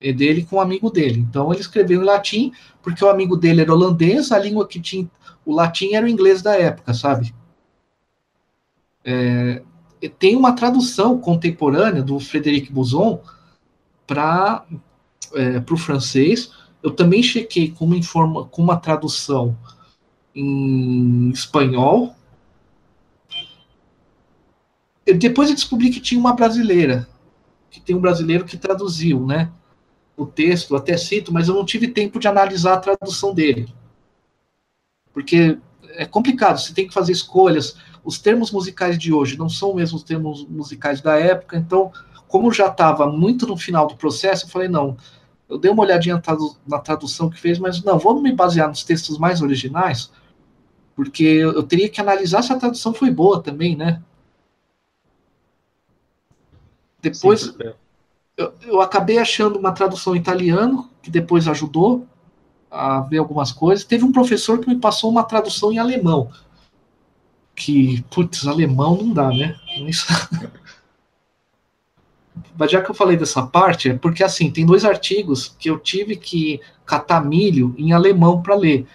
Dele com um amigo dele. Então, ele escreveu em latim, porque o amigo dele era holandês, a língua que tinha... o latim era o inglês da época, sabe? É, tem uma tradução contemporânea do Frederic Bouzon para é, o francês. Eu também chequei com uma, informa, com uma tradução em espanhol. Eu, depois eu descobri que tinha uma brasileira, que tem um brasileiro que traduziu, né, o texto, até cito, mas eu não tive tempo de analisar a tradução dele. Porque é complicado, você tem que fazer escolhas. Os termos musicais de hoje não são mesmo os termos musicais da época, então, como já estava muito no final do processo, eu falei, não, eu dei uma olhadinha na tradução que fez, mas não, vamos me basear nos textos mais originais, porque eu teria que analisar se a tradução foi boa também, né? Depois, sim, eu, eu acabei achando uma tradução em italiano, que depois ajudou a ver algumas coisas. Teve um professor que me passou uma tradução em alemão, que, putz, alemão não dá, né? Isso... Mas já que eu falei dessa parte, é porque, assim, tem dois artigos que eu tive que catar milho em alemão para ler.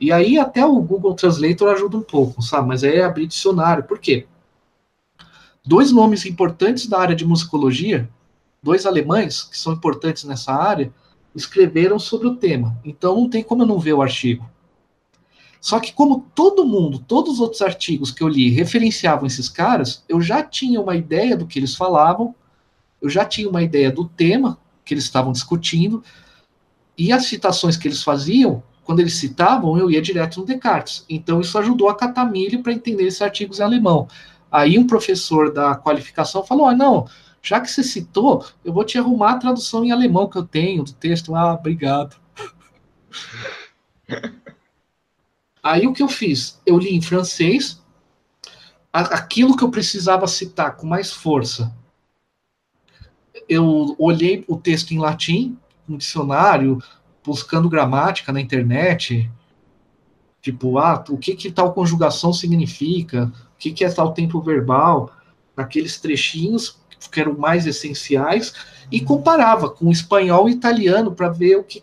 E aí até o Google Translator ajuda um pouco, sabe? Mas aí é abrir dicionário. Por quê? Dois nomes importantes da área de musicologia, dois alemães que são importantes nessa área, escreveram sobre o tema. Então não tem como eu não ver o artigo. Só que como todo mundo, todos os outros artigos que eu li referenciavam esses caras, eu já tinha uma ideia do que eles falavam, eu já tinha uma ideia do tema que eles estavam discutindo, e as citações que eles faziam, quando eles citavam, eu ia direto no Descartes. Então isso ajudou a catar milho para entender esses artigos em alemão. Aí um professor da qualificação falou, ah, não, já que você citou, eu vou te arrumar a tradução em alemão que eu tenho do texto. Ah, obrigado. Aí o que eu fiz? Eu li em francês, aquilo que eu precisava citar com mais força. Eu olhei o texto em latim, um dicionário, buscando gramática na internet, tipo, ah, o que que tal conjugação significa, o que que é tal tempo verbal, aqueles trechinhos, que eram mais essenciais, e comparava com o espanhol e o italiano para ver o que,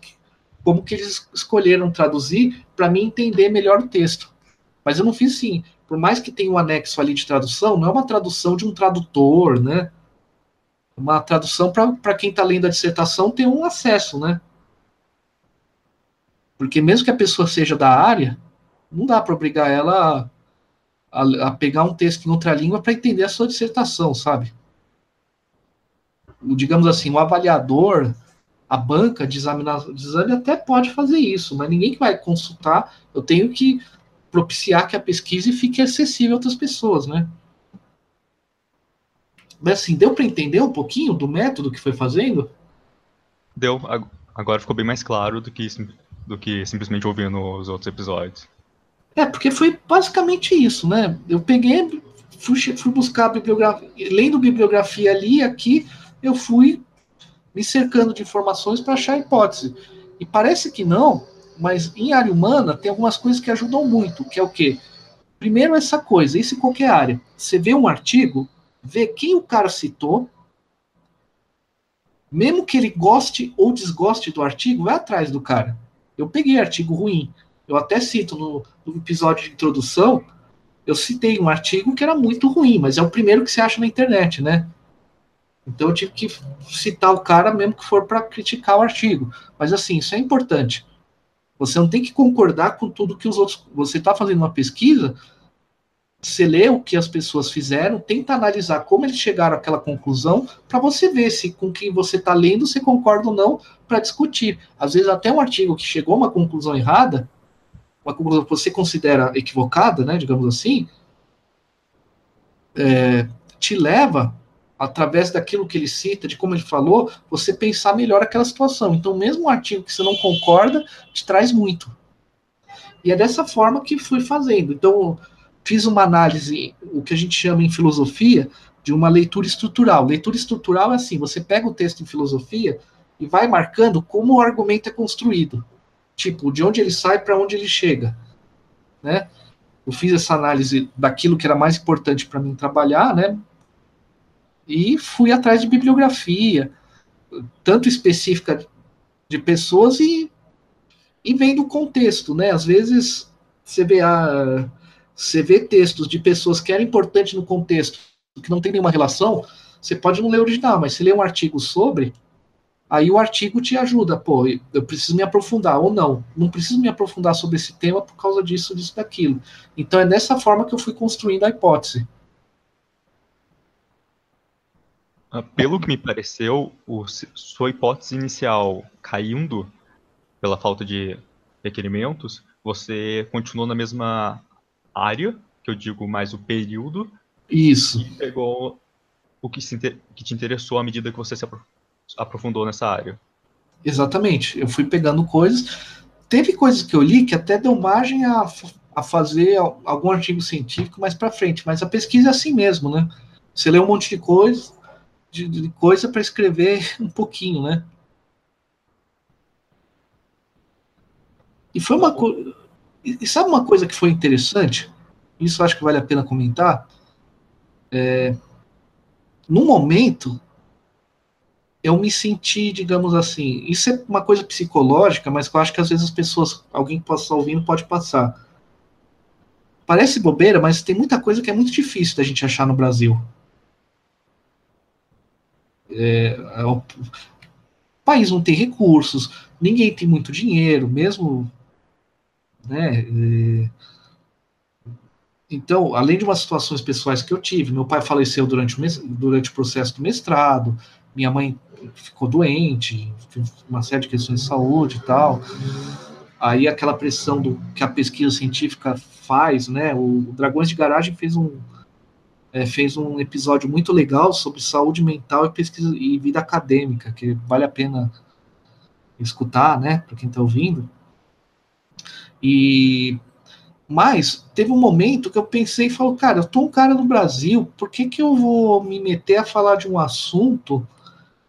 como que eles escolheram traduzir para mim entender melhor o texto. Mas eu não fiz assim. Por mais que tenha um anexo ali de tradução, não é uma tradução de um tradutor, né? Uma tradução para quem está lendo a dissertação ter um acesso, né? Porque mesmo que a pessoa seja da área, não dá para obrigar ela a, a, a pegar um texto em outra língua para entender a sua dissertação, sabe? O, digamos assim, o avaliador, a banca de exame, de exame até pode fazer isso, mas ninguém que vai consultar, eu tenho que propiciar que a pesquisa fique acessível a outras pessoas, né? Mas assim, deu para entender um pouquinho do método que foi fazendo? Deu, agora ficou bem mais claro do que, do que simplesmente ouvindo os outros episódios. É, porque foi basicamente isso, né? Eu peguei, fui, fui buscar a bibliografia, lendo bibliografia ali e aqui, eu fui me cercando de informações para achar a hipótese. E parece que não, mas em área humana tem algumas coisas que ajudam muito, que é o quê? Primeiro essa coisa, isso em qualquer área. Você vê um artigo, vê quem o cara citou, mesmo que ele goste ou desgoste do artigo, vai atrás do cara. Eu peguei artigo ruim, eu até cito no, no episódio de introdução, eu citei um artigo que era muito ruim, mas é o primeiro que você acha na internet, né? Então eu tive que citar o cara mesmo que for para criticar o artigo. Mas assim, isso é importante. Você não tem que concordar com tudo que os outros... Você está fazendo uma pesquisa, você lê o que as pessoas fizeram, tenta analisar como eles chegaram àquela conclusão, para você ver se com quem você está lendo você concorda ou não, para discutir. Às vezes até um artigo que chegou a uma conclusão errada, uma conclusão que você considera equivocada, né, digamos assim, é, te leva, através daquilo que ele cita, de como ele falou, você pensar melhor aquela situação. Então, mesmo um artigo que você não concorda, te traz muito. E é dessa forma que fui fazendo. Então, fiz uma análise, o que a gente chama em filosofia, de uma leitura estrutural. Leitura estrutural é assim, você pega o texto em filosofia e vai marcando como o argumento é construído. Tipo, de onde ele sai para onde ele chega. Né? Eu fiz essa análise daquilo que era mais importante para mim trabalhar, né? E fui atrás de bibliografia, tanto específica de pessoas e, e vendo o contexto, né? Às vezes você vê, a, você vê textos de pessoas que eram importantes no contexto, que não tem nenhuma relação, você pode não ler o original, mas se ler um artigo sobre, aí o artigo te ajuda, pô, eu preciso me aprofundar, ou não, não preciso me aprofundar sobre esse tema por causa disso, disso, daquilo. Então é dessa forma que eu fui construindo a hipótese. Pelo que me pareceu, o, sua hipótese inicial caindo pela falta de requerimentos, você continuou na mesma área, que eu digo mais o período. Isso. E pegou o que, se, que te interessou à medida que você se aprofundou nessa área. Exatamente. Eu fui pegando coisas. Teve coisas que eu li que até deu margem a, a fazer algum artigo científico mais para frente, mas a pesquisa é assim mesmo, né? Você lê um monte de coisa... De, de coisa para escrever um pouquinho, né? E foi uma coisa... E sabe uma coisa que foi interessante? Isso eu acho que vale a pena comentar. É, no momento, eu me senti, digamos assim... Isso é uma coisa psicológica, mas que eu acho que às vezes as pessoas... Alguém que possa estar ouvindo pode passar. Parece bobeira, mas tem muita coisa que é muito difícil da gente achar no Brasil. É, o país não tem recursos, ninguém tem muito dinheiro, mesmo, né, é, então, além de umas situações pessoais que eu tive, meu pai faleceu durante o, durante o processo do mestrado, minha mãe ficou doente, uma série de questões de saúde e tal, aí aquela pressão do, que a pesquisa científica faz, né, o, o Dragões de Garagem fez um É, fez um episódio muito legal sobre saúde mental e pesquisa e vida acadêmica, que vale a pena escutar, né, para quem está ouvindo. E, mas teve um momento que eu pensei e falei, cara, eu tô um cara no Brasil, por que que eu vou me meter a falar de um assunto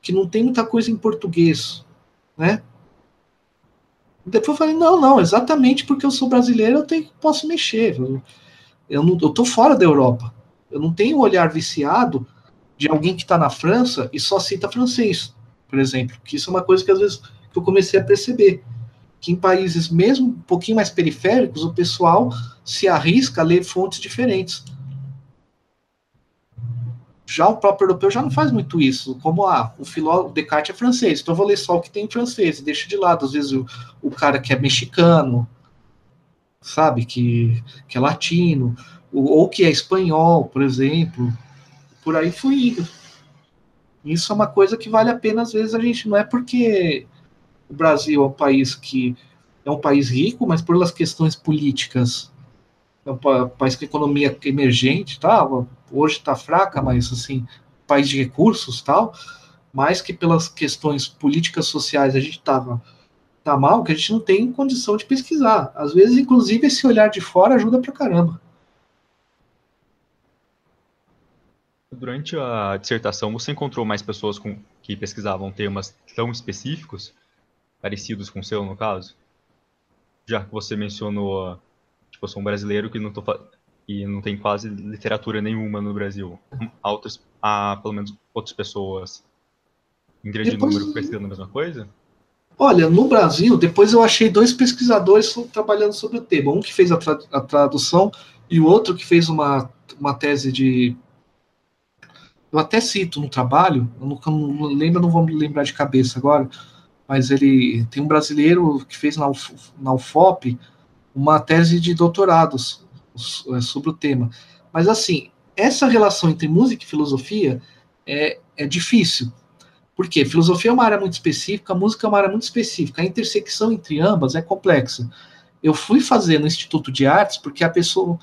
que não tem muita coisa em português, né? Depois eu falei, não, não, exatamente porque eu sou brasileiro, eu tenho, posso mexer, eu, eu, não, eu tô fora da Europa. Eu não tenho um olhar viciado de alguém que está na França e só cita francês, por exemplo, que isso é uma coisa que às vezes que eu comecei a perceber, que em países mesmo um pouquinho mais periféricos, o pessoal se arrisca a ler fontes diferentes. Já o próprio europeu já não faz muito isso, como ah, o filósofo Descartes é francês, então eu vou ler só o que tem em francês, e deixo de lado, às vezes, o, o cara que é mexicano, sabe, que, que é latino, ou, ou que é espanhol, por exemplo, por aí foi indo. Isso é uma coisa que vale a pena, às vezes, a gente, não é porque o Brasil é um país que é um país rico, mas por as questões políticas, é um país com economia emergente, tá? Hoje está fraca, mas assim, país de recursos, tal, mais que pelas questões políticas sociais a gente estava tá mal, que a gente não tem condição de pesquisar. Às vezes, inclusive, esse olhar de fora ajuda pra caramba. Durante a dissertação, você encontrou mais pessoas com, que pesquisavam temas tão específicos, parecidos com o seu, no caso? Já que você mencionou, tipo, eu sou um brasileiro que não tô e não tem quase literatura nenhuma no Brasil. Há, outros, há pelo menos outras pessoas em grande depois, número pesquisando a mesma coisa? Olha, no Brasil, depois eu achei dois pesquisadores trabalhando sobre o tema. Um que fez a, tra a tradução e o outro que fez uma, uma tese de... Eu até cito no trabalho, eu não, não lembro, não vou me lembrar de cabeça agora, mas ele tem um brasileiro que fez na, Uf na U F O P uma tese de doutorados sobre o tema. Mas assim, essa relação entre música e filosofia é, é difícil. Por quê? Filosofia é uma área muito específica, música é uma área muito específica. A intersecção entre ambas é complexa. Eu fui fazer no Instituto de Artes porque a pessoa,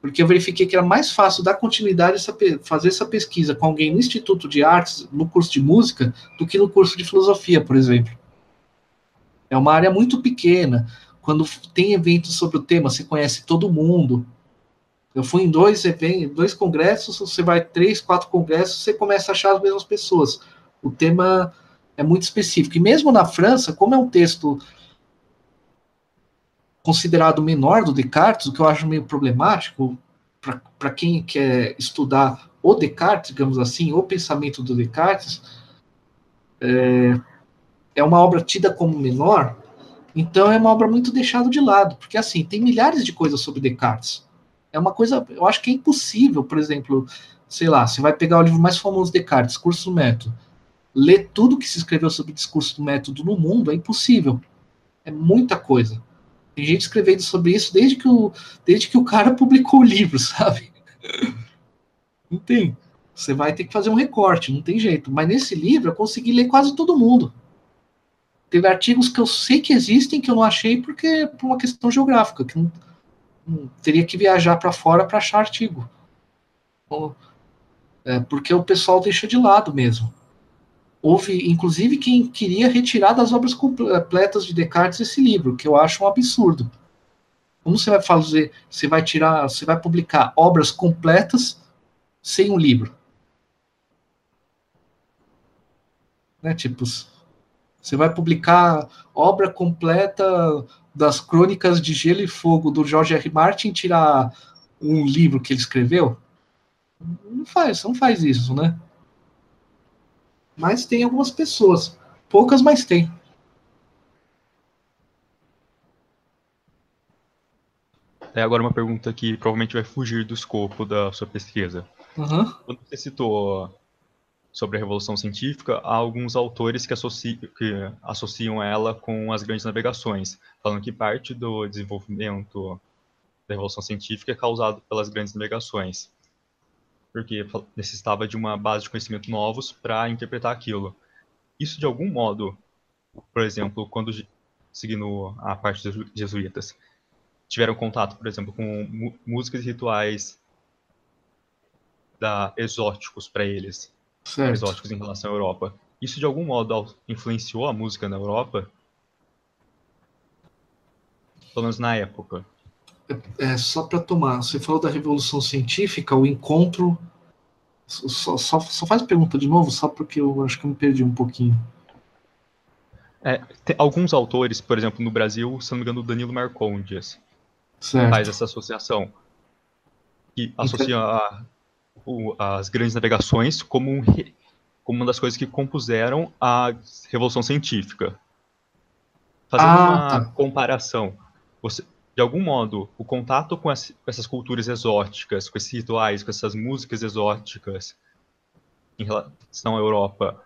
porque eu verifiquei que era mais fácil dar continuidade essa, fazer essa pesquisa com alguém no Instituto de Artes, no curso de música, do que no curso de filosofia, por exemplo. É uma área muito pequena. Quando tem eventos sobre o tema, você conhece todo mundo. Eu fui em dois eventos, dois congressos, você vai três, quatro congressos, você começa a achar as mesmas pessoas. O tema é muito específico. E mesmo na França, como é um texto considerado menor do Descartes, o que eu acho meio problemático para quem quer estudar o Descartes, digamos assim, o pensamento do Descartes, é, é uma obra tida como menor. Então, é uma obra muito deixada de lado, porque, assim, tem milhares de coisas sobre Descartes. É uma coisa, eu acho que é impossível, por exemplo, sei lá, você vai pegar o livro mais famoso de Descartes, Discurso do Método, ler tudo que se escreveu sobre o Discurso do Método no mundo é impossível. É muita coisa. Tem gente escrevendo sobre isso desde que o, desde que o cara publicou o livro, sabe? Não tem. Você vai ter que fazer um recorte, não tem jeito. Mas nesse livro eu consegui ler quase todo mundo. Teve artigos que eu sei que existem, que eu não achei porque, por uma questão geográfica, que não, não, teria que viajar para fora para achar artigo. Então, é, porque o pessoal deixou de lado mesmo. Houve, inclusive, quem queria retirar das obras completas de Descartes esse livro, que eu acho um absurdo. Como você vai fazer, você vai tirar, você vai publicar obras completas sem um livro? Né, tipo... Você vai publicar obra completa das Crônicas de Gelo e Fogo do George R. Martin e tirar um livro que ele escreveu? Não faz, não faz isso, né? Mas tem algumas pessoas. Poucas, mas tem. É agora uma pergunta que provavelmente vai fugir do escopo da sua pesquisa. Uhum. Quando você citou... sobre a Revolução Científica, há alguns autores que associam, que associam ela com as grandes navegações, falando que parte do desenvolvimento da Revolução Científica é causado pelas grandes navegações, porque necessitava de uma base de conhecimento novos para interpretar aquilo. Isso, de algum modo, por exemplo, quando, seguindo a parte dos jesuítas, tiveram contato, por exemplo, com músicas e rituais da, exóticos para eles, certo, exóticos em relação à Europa. Isso de algum modo influenciou a música na Europa? Pelo menos na época. É, é só para tomar, você falou da Revolução Científica, o encontro... Só, só, só faz pergunta de novo, só porque eu acho que eu me perdi um pouquinho. É, tem alguns autores, por exemplo, no Brasil, se não me engano, o Danilo Marcondes, certo, faz essa associação, que associa... Então... a o, as grandes navegações como, um, como uma das coisas que compuseram a Revolução Científica. Fazendo ah, tá. uma comparação, você, de algum modo, o contato com, as, com essas culturas exóticas, com esses rituais, com essas músicas exóticas em relação à Europa,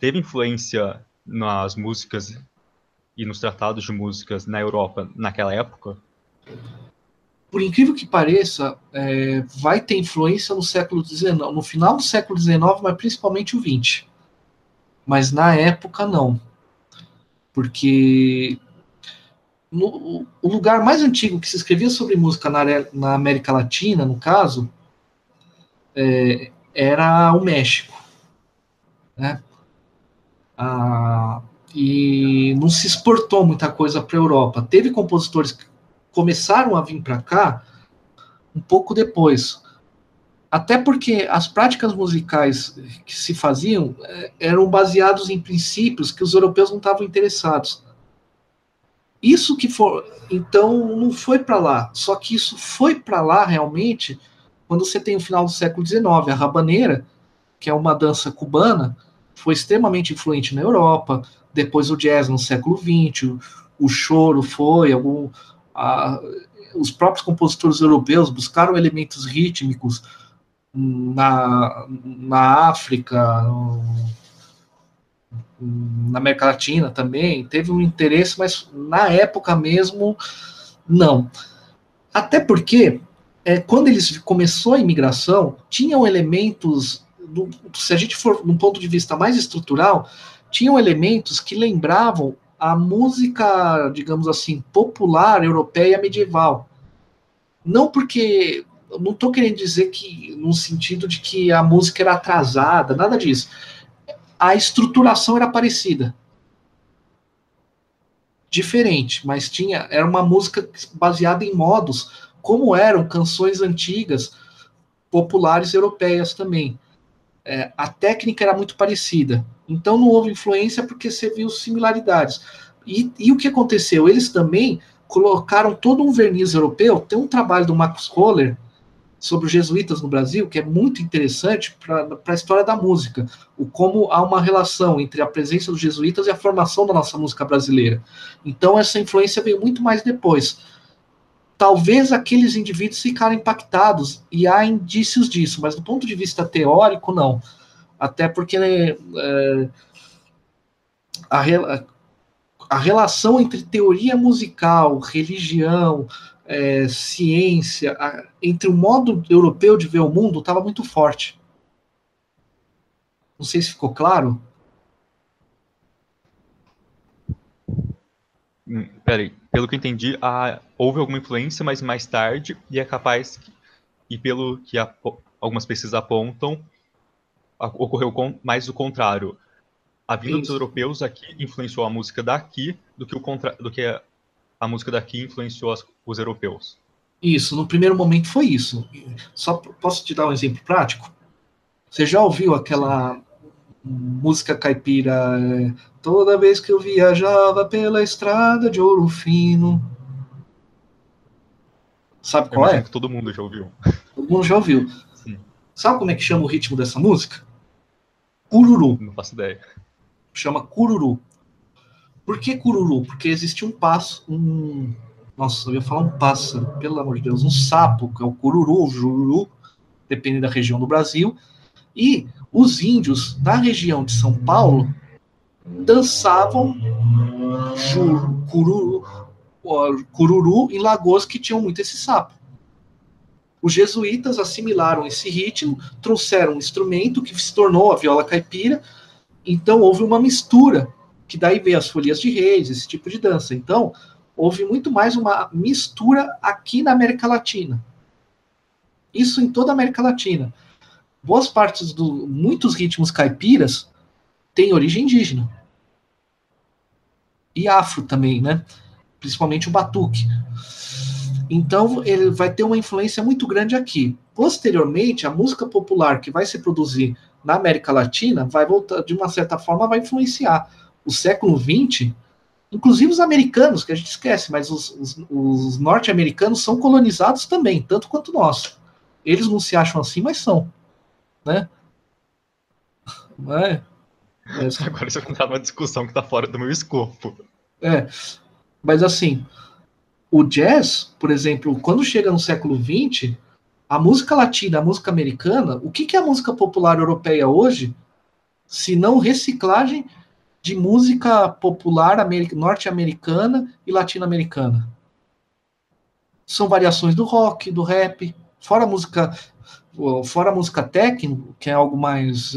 teve influência nas músicas e nos tratados de músicas na Europa naquela época? Por incrível que pareça, é, vai ter influência no século dezenove, no final do século dezenove, mas principalmente o vinte. Mas na época não, porque no, o lugar mais antigo que se escrevia sobre música na, na América Latina, no caso, é, era o México, né? Ah, e não se exportou muita coisa para a Europa. Teve compositores que começaram a vir para cá um pouco depois, até porque as práticas musicais que se faziam eram baseados em princípios que os europeus não estavam interessados. Isso que for, então não foi para lá. Só que isso foi para lá realmente quando você tem o final do século dezenove, a rabaneira, que é uma dança cubana, foi extremamente influente na Europa. Depois o jazz no século vinte, o, o choro foi, algum, a, os próprios compositores europeus buscaram elementos rítmicos na, na África, no, na América Latina também, teve um interesse, mas na época mesmo, não. Até porque, é, quando eles começou a imigração, tinham elementos... Do, se a gente for num ponto de vista mais estrutural, tinham elementos que lembravam a música, digamos assim, popular europeia medieval. Não porque, não estou querendo dizer que, no sentido de que a música era atrasada, nada disso. A estruturação era parecida. Diferente, mas tinha, era uma música baseada em modos, como eram canções antigas, populares europeias também. É, a técnica era muito parecida, então não houve influência porque você viu similaridades. E, e o que aconteceu? Eles também colocaram todo um verniz europeu. Tem um trabalho do Marcos Roller sobre os jesuítas no Brasil, que é muito interessante para a história da música, o como há uma relação entre a presença dos jesuítas e a formação da nossa música brasileira. Então essa influência veio muito mais depois. Talvez aqueles indivíduos ficaram impactados, e há indícios disso, mas do ponto de vista teórico, não. Até porque é, a, a relação entre teoria musical, religião, é, ciência, a, entre o modo europeu de ver o mundo, estava muito forte. Não sei se ficou claro. Peraí, pelo que eu entendi, a, houve alguma influência, mas mais tarde, e é capaz, que, e pelo que a, algumas pesquisas apontam, a, ocorreu com, mais o contrário. A vinda dos europeus aqui influenciou a música daqui, do que, o contra, do que a, a música daqui influenciou as, os europeus. Isso, no primeiro momento foi isso. Só posso te dar um exemplo prático? Você já ouviu aquela... música caipira, é, toda vez que eu viajava pela estrada de ouro fino. Sabe qual é? Que todo mundo já ouviu. Todo mundo já ouviu. Sim. Sabe como é que chama o ritmo dessa música? Cururu. Não faço ideia. Chama cururu. Por que cururu? Porque existe um passo, um... Nossa, eu ia falar um pássaro, pelo amor de Deus, um sapo, que é o cururu, o jururu, dependendo da região do Brasil. E os índios da região de São Paulo dançavam juru, cururu, cururu em lagoas que tinham muito esse sapo. Os jesuítas assimilaram esse ritmo, trouxeram um instrumento que se tornou a viola caipira, então houve uma mistura, que daí veio as folias de reis, esse tipo de dança. Então, houve muito mais uma mistura aqui na América Latina. Isso em toda a América Latina. Boas partes do muitos ritmos caipiras têm origem indígena. E afro também, né? Principalmente o batuque. Então, ele vai ter uma influência muito grande aqui. Posteriormente, a música popular que vai se produzir na América Latina vai voltar, de uma certa forma, vai influenciar o século vinte, inclusive os americanos, que a gente esquece, mas os, os, os norte-americanos são colonizados também, tanto quanto nós. Eles não se acham assim, mas são, né? Não é? Mas... Agora isso é uma discussão que está fora do meu escopo. É, mas assim, o jazz, por exemplo, quando chega no século vinte, a música latina, a música americana, o que, que é a música popular europeia hoje, se não reciclagem de música popular amer... norte-americana e latino-americana? São variações do rock, do rap, fora a música, fora a música techno, que é algo mais...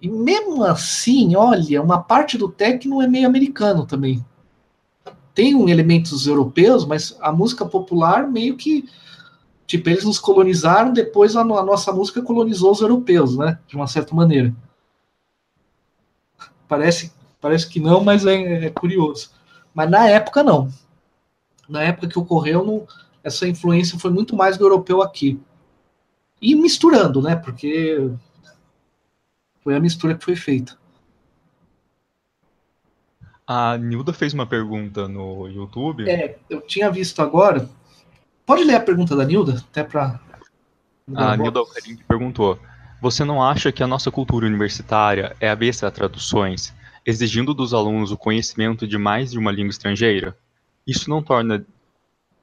E mesmo assim, olha, uma parte do techno é meio americano também. Tem um elementos europeus, mas a música popular meio que... Tipo, eles nos colonizaram, depois a, a nossa música colonizou os europeus, né? De uma certa maneira. Parece, parece que não, mas é, é curioso. Mas na época, não. Na época que ocorreu, não, essa influência foi muito mais do europeu aqui. E misturando, né? Porque... Foi a mistura que foi feita. A Nilda fez uma pergunta no YouTube. É, eu tinha visto agora. Pode ler a pergunta da Nilda? Até pra... A Nilda Alcarim perguntou: você não acha que a nossa cultura universitária é avessa a traduções, exigindo dos alunos o conhecimento de mais de uma língua estrangeira? Isso não torna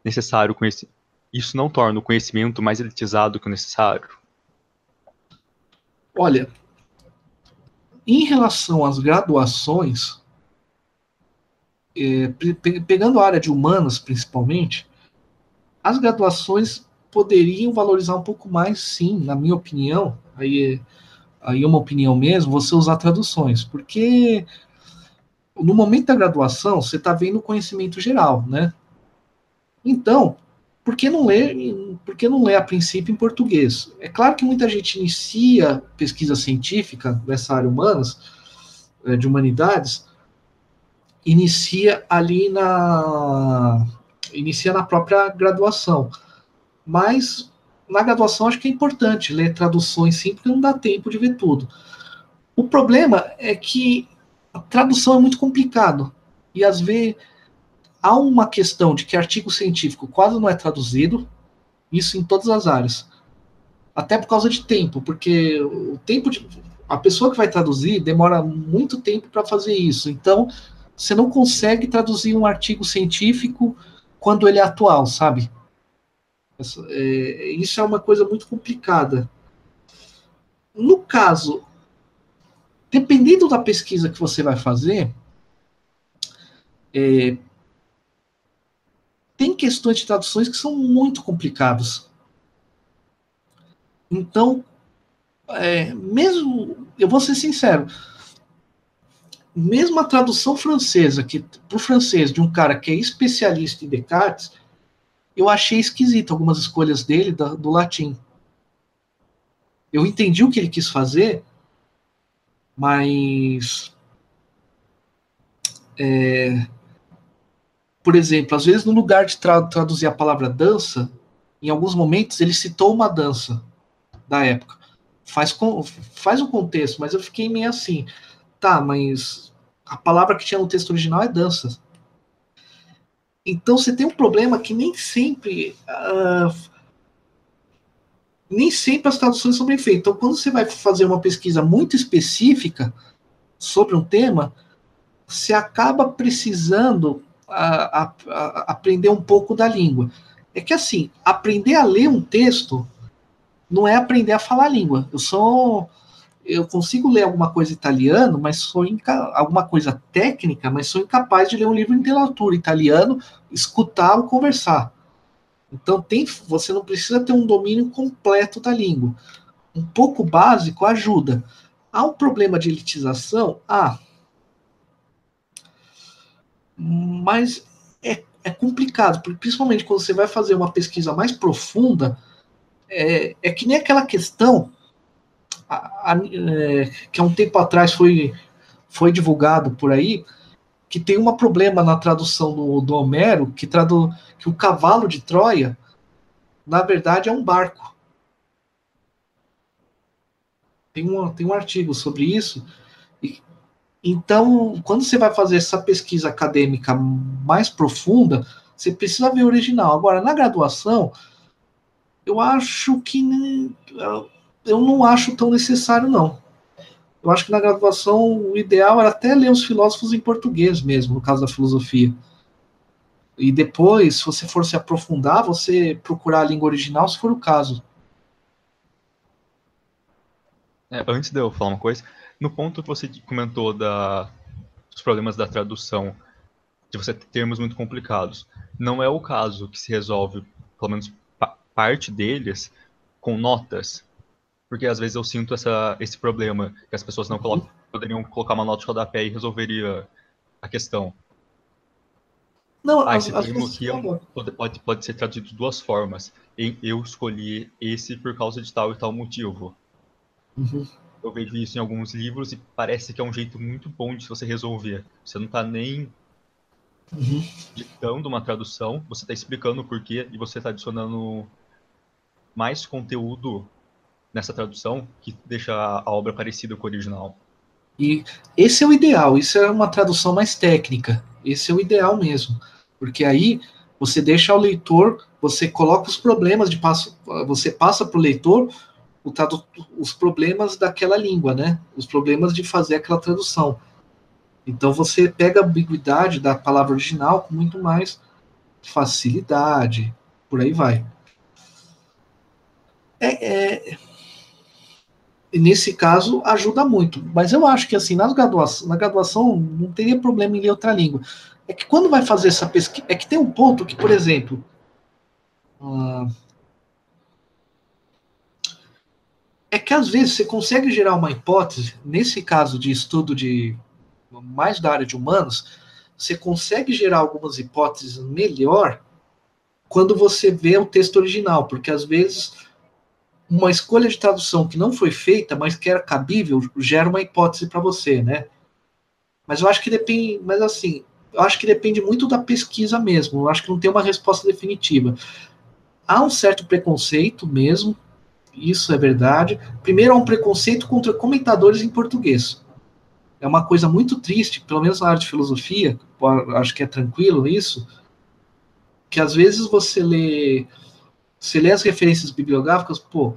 necessário conhec... Isso não torna o conhecimento mais elitizado que o necessário? Olha... Em relação às graduações, é, pe- pegando a área de humanas principalmente, as graduações poderiam valorizar um pouco mais, sim, na minha opinião, aí é uma opinião mesmo, você usar traduções, porque no momento da graduação você está vendo o conhecimento geral, né? Então, por que não ler, por que não ler a princípio em português? É claro que muita gente inicia pesquisa científica nessa área humanas, de humanidades, inicia ali na, inicia na própria graduação. Mas na graduação acho que é importante ler traduções sim, porque não dá tempo de ver tudo. O problema é que a tradução é muito complicado, e às vezes... Há uma questão de que artigo científico quase não é traduzido, isso em todas as áreas. Até por causa de tempo, porque o tempo de, a pessoa que vai traduzir demora muito tempo para fazer isso. Então, você não consegue traduzir um artigo científico quando ele é atual, sabe? Isso é, isso é uma coisa muito complicada. No caso, dependendo da pesquisa que você vai fazer, é, tem questões de traduções que são muito complicadas. Então, é, mesmo, eu vou ser sincero, mesmo a tradução francesa, que para o francês, de um cara que é especialista em Descartes, eu achei esquisito algumas escolhas dele do, do latim. Eu entendi o que ele quis fazer, mas... É, por exemplo, às vezes no lugar de tra- traduzir a palavra dança, em alguns momentos ele citou uma dança da época. Faz, com, faz o contexto, mas eu fiquei meio assim, tá, mas a palavra que tinha no texto original é dança. Então você tem um problema que nem sempre uh, nem sempre as traduções são bem feitas. Então quando você vai fazer uma pesquisa muito específica sobre um tema, você acaba precisando A, a, a aprender um pouco da língua. É que assim, aprender a ler um texto não é aprender a falar a língua. Eu sou, eu consigo ler alguma coisa italiano, mas sou inca- alguma coisa técnica, mas sou incapaz de ler um livro de literatura italiano, escutar ou conversar. Então tem, você não precisa ter um domínio completo da língua. Um pouco básico ajuda. Há um problema de elitização? Ah, mas é, é complicado, porque principalmente quando você vai fazer uma pesquisa mais profunda, é, é que nem aquela questão a, a, é, que há um tempo atrás foi, foi divulgado por aí, que tem um problema na tradução do, do Homero, que, tradu, que o cavalo de Troia, na verdade, é um barco. Tem um, tem um artigo sobre isso. Então, quando você vai fazer essa pesquisa acadêmica mais profunda, você precisa ver o original. Agora, na graduação, eu acho que eu não acho tão necessário, não. Eu acho que na graduação o ideal era até ler os filósofos em português mesmo, no caso da filosofia. E depois, se você for se aprofundar, você procurar a língua original, se for o caso. É, antes de eu falar uma coisa, no ponto que você comentou da, dos problemas da tradução, de você ter termos muito complicados, não é o caso que se resolve, pelo menos pa- parte deles, com notas. Porque às vezes eu sinto essa, esse problema, que as pessoas não colocam, poderiam colocar uma nota de rodapé e resolveria a questão. Não, ah, esse termo aqui pode, pode, pode ser traduzido de duas formas. Eu escolhi esse por causa de tal e tal motivo. Uhum. Eu vejo isso em alguns livros e parece que é um jeito muito bom de você resolver. Você não está nem uhum. ditando uma tradução, você está explicando o porquê e você está adicionando mais conteúdo nessa tradução que deixa a obra parecida com o original. E esse é o ideal, isso é uma tradução mais técnica, esse é o ideal mesmo, porque aí você deixa o leitor, você coloca os problemas, de passo, você passa para o leitor o tradu- os problemas daquela língua, né? Os problemas de fazer aquela tradução. Então você pega a ambiguidade da palavra original com muito mais facilidade, por aí vai. É... é... E nesse caso, ajuda muito. Mas eu acho que, assim, na graduação, na graduação não teria problema em ler outra língua. É que quando vai fazer essa pesquisa... É que tem um ponto que, por exemplo... Uh, é que, às vezes, você consegue gerar uma hipótese, nesse caso de estudo de mais da área de humanos, você consegue gerar algumas hipóteses melhor quando você vê o texto original, porque, às vezes... uma escolha de tradução que não foi feita, mas que era cabível, gera uma hipótese para você, né? Mas eu acho que depende, mas assim, eu acho que depende muito da pesquisa mesmo, eu acho que não tem uma resposta definitiva. Há um certo preconceito mesmo, isso é verdade. Primeiro, há um preconceito contra comentadores em português. É uma coisa muito triste, pelo menos na área de filosofia, acho que é tranquilo isso, que às vezes você lê... Você lê as referências bibliográficas, pô,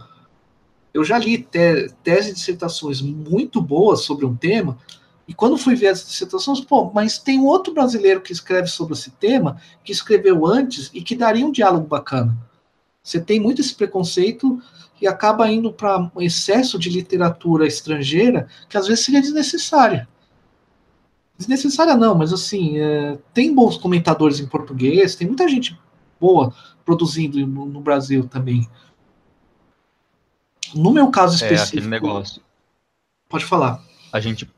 eu já li te- tese e dissertações muito boas sobre um tema, e quando fui ver as dissertações, pô, mas tem outro brasileiro que escreve sobre esse tema, que escreveu antes e que daria um diálogo bacana. Você tem muito esse preconceito e acaba indo para um excesso de literatura estrangeira, que às vezes seria desnecessária. Desnecessária não, mas assim, é, tem bons comentadores em português, tem muita gente boa produzindo no, no Brasil também. No meu caso específico... É aquele negócio. Pode falar. A gente,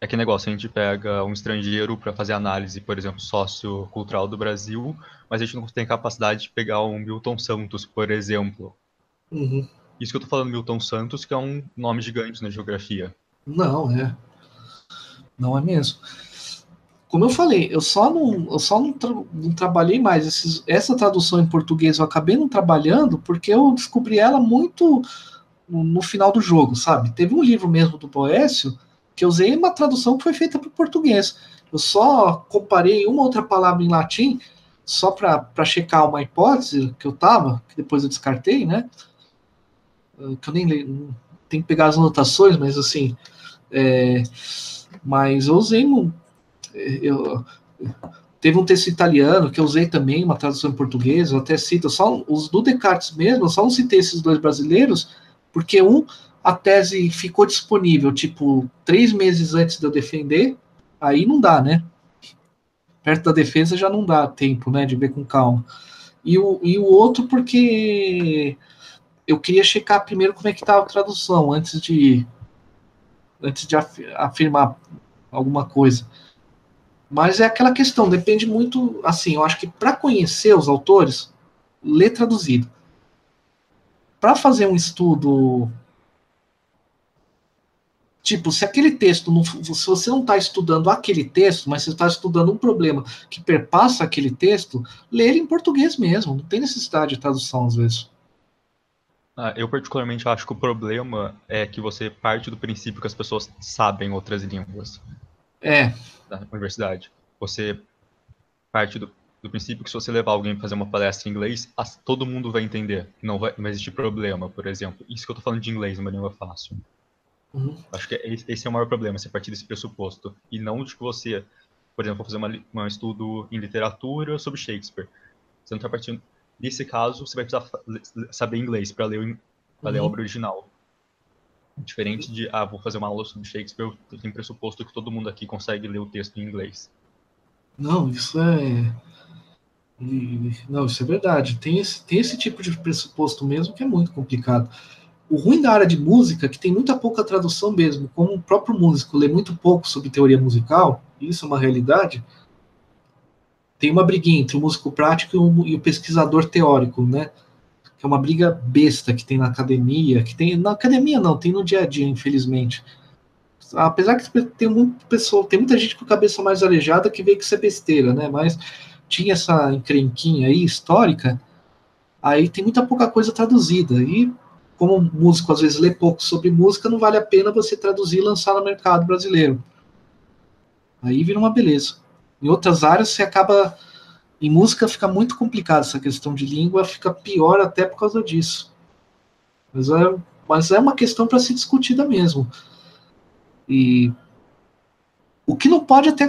é aquele negócio, a gente pega um estrangeiro para fazer análise, por exemplo, sociocultural do Brasil, mas a gente não tem capacidade de pegar um Milton Santos, por exemplo. Uhum. Isso que eu tô falando, Milton Santos, que é um nome gigante na geografia. Não, é. Não é mesmo. Como eu falei, eu só não, eu só não, tra- não trabalhei mais. Esses, essa tradução em português eu acabei não trabalhando porque eu descobri ela muito no, no final do jogo, sabe? Teve um livro mesmo do Boécio que eu usei uma tradução que foi feita para o português. Eu só comparei uma outra palavra em latim só para checar uma hipótese que eu tava, que depois eu descartei, né? Que eu nem leio, tenho que pegar as anotações, mas assim... É, mas eu usei... Um, Eu, teve um texto italiano que eu usei também, uma tradução em português, eu até cito, só os do Descartes mesmo, eu só não citei esses dois brasileiros, porque um, a tese ficou disponível, tipo, três meses antes de eu defender, aí não dá, né? Perto da defesa já não dá tempo, né, de ver com calma. E o, e o outro porque eu queria checar primeiro como é que estava a tradução, antes de, antes de afirmar alguma coisa. Mas é aquela questão, depende muito, assim, eu acho que para conhecer os autores, ler traduzido. Para fazer um estudo, tipo, se aquele texto, não, se você não está estudando aquele texto, mas você está estudando um problema que perpassa aquele texto, lê ele em português mesmo, não tem necessidade de tradução às vezes. Ah, eu particularmente acho que o problema é que você parte do princípio que as pessoas sabem outras línguas. É. Da universidade. Você parte do do princípio que se você levar alguém para fazer uma palestra em inglês, todo mundo vai entender. Não vai, não vai existir problema, por exemplo. Isso que eu tô falando de inglês, uma língua fácil. Uhum. Acho que esse é o maior problema, você partir desse pressuposto. E não de que você, por exemplo, fazer um estudo em literatura sobre Shakespeare. Você não tá partindo... Nesse caso, você vai precisar saber inglês para ler, uhum. ler a obra original. Diferente de, ah, vou fazer uma aula sobre Shakespeare, eu tenho pressuposto que todo mundo aqui consegue ler o texto em inglês. Não, isso é... Não, isso é verdade. Tem esse, tem esse tipo de pressuposto mesmo que é muito complicado. O ruim da área de música é que tem muita pouca tradução mesmo. Como o próprio músico lê muito pouco sobre teoria musical, isso é uma realidade, tem uma briguinha entre o músico prático e o, e o pesquisador teórico, né? Que é uma briga besta que tem na academia, que tem... Na academia não, tem no dia a dia, infelizmente. Apesar que tem, muito pessoa, tem muita gente com a cabeça mais aleijada que vê que isso é besteira, né? Mas tinha essa encrenquinha aí, histórica, aí tem muita pouca coisa traduzida. E como o músico às vezes lê pouco sobre música, não vale a pena você traduzir e lançar no mercado brasileiro. Aí vira uma beleza. Em outras áreas você acaba... Em música fica muito complicado essa questão de língua, fica pior até por causa disso. Mas é, mas é uma questão para ser discutida mesmo. E... O que não pode até...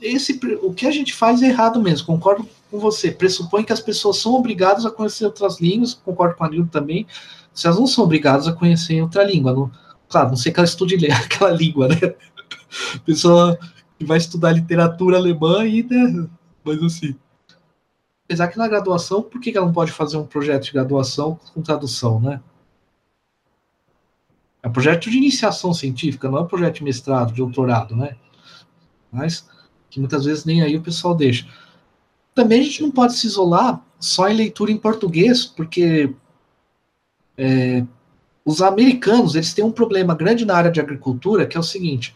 Esse, o que a gente faz é errado mesmo, concordo com você. Pressupõe que as pessoas são obrigadas a conhecer outras línguas, concordo com a Nilda também, se elas não são obrigadas a conhecer outra língua. Não, claro, não sei que ela estude ler aquela língua, né? A pessoa que vai estudar literatura alemã e... Né? Mas assim... Apesar que na graduação, por que ela não pode fazer um projeto de graduação com tradução, né? É um projeto de iniciação científica, não é um projeto de mestrado, de doutorado, né? Mas que muitas vezes nem aí o pessoal deixa. Também a gente não pode se isolar só em leitura em português, porque é, os americanos, eles têm um problema grande na área de agricultura, que é o seguinte,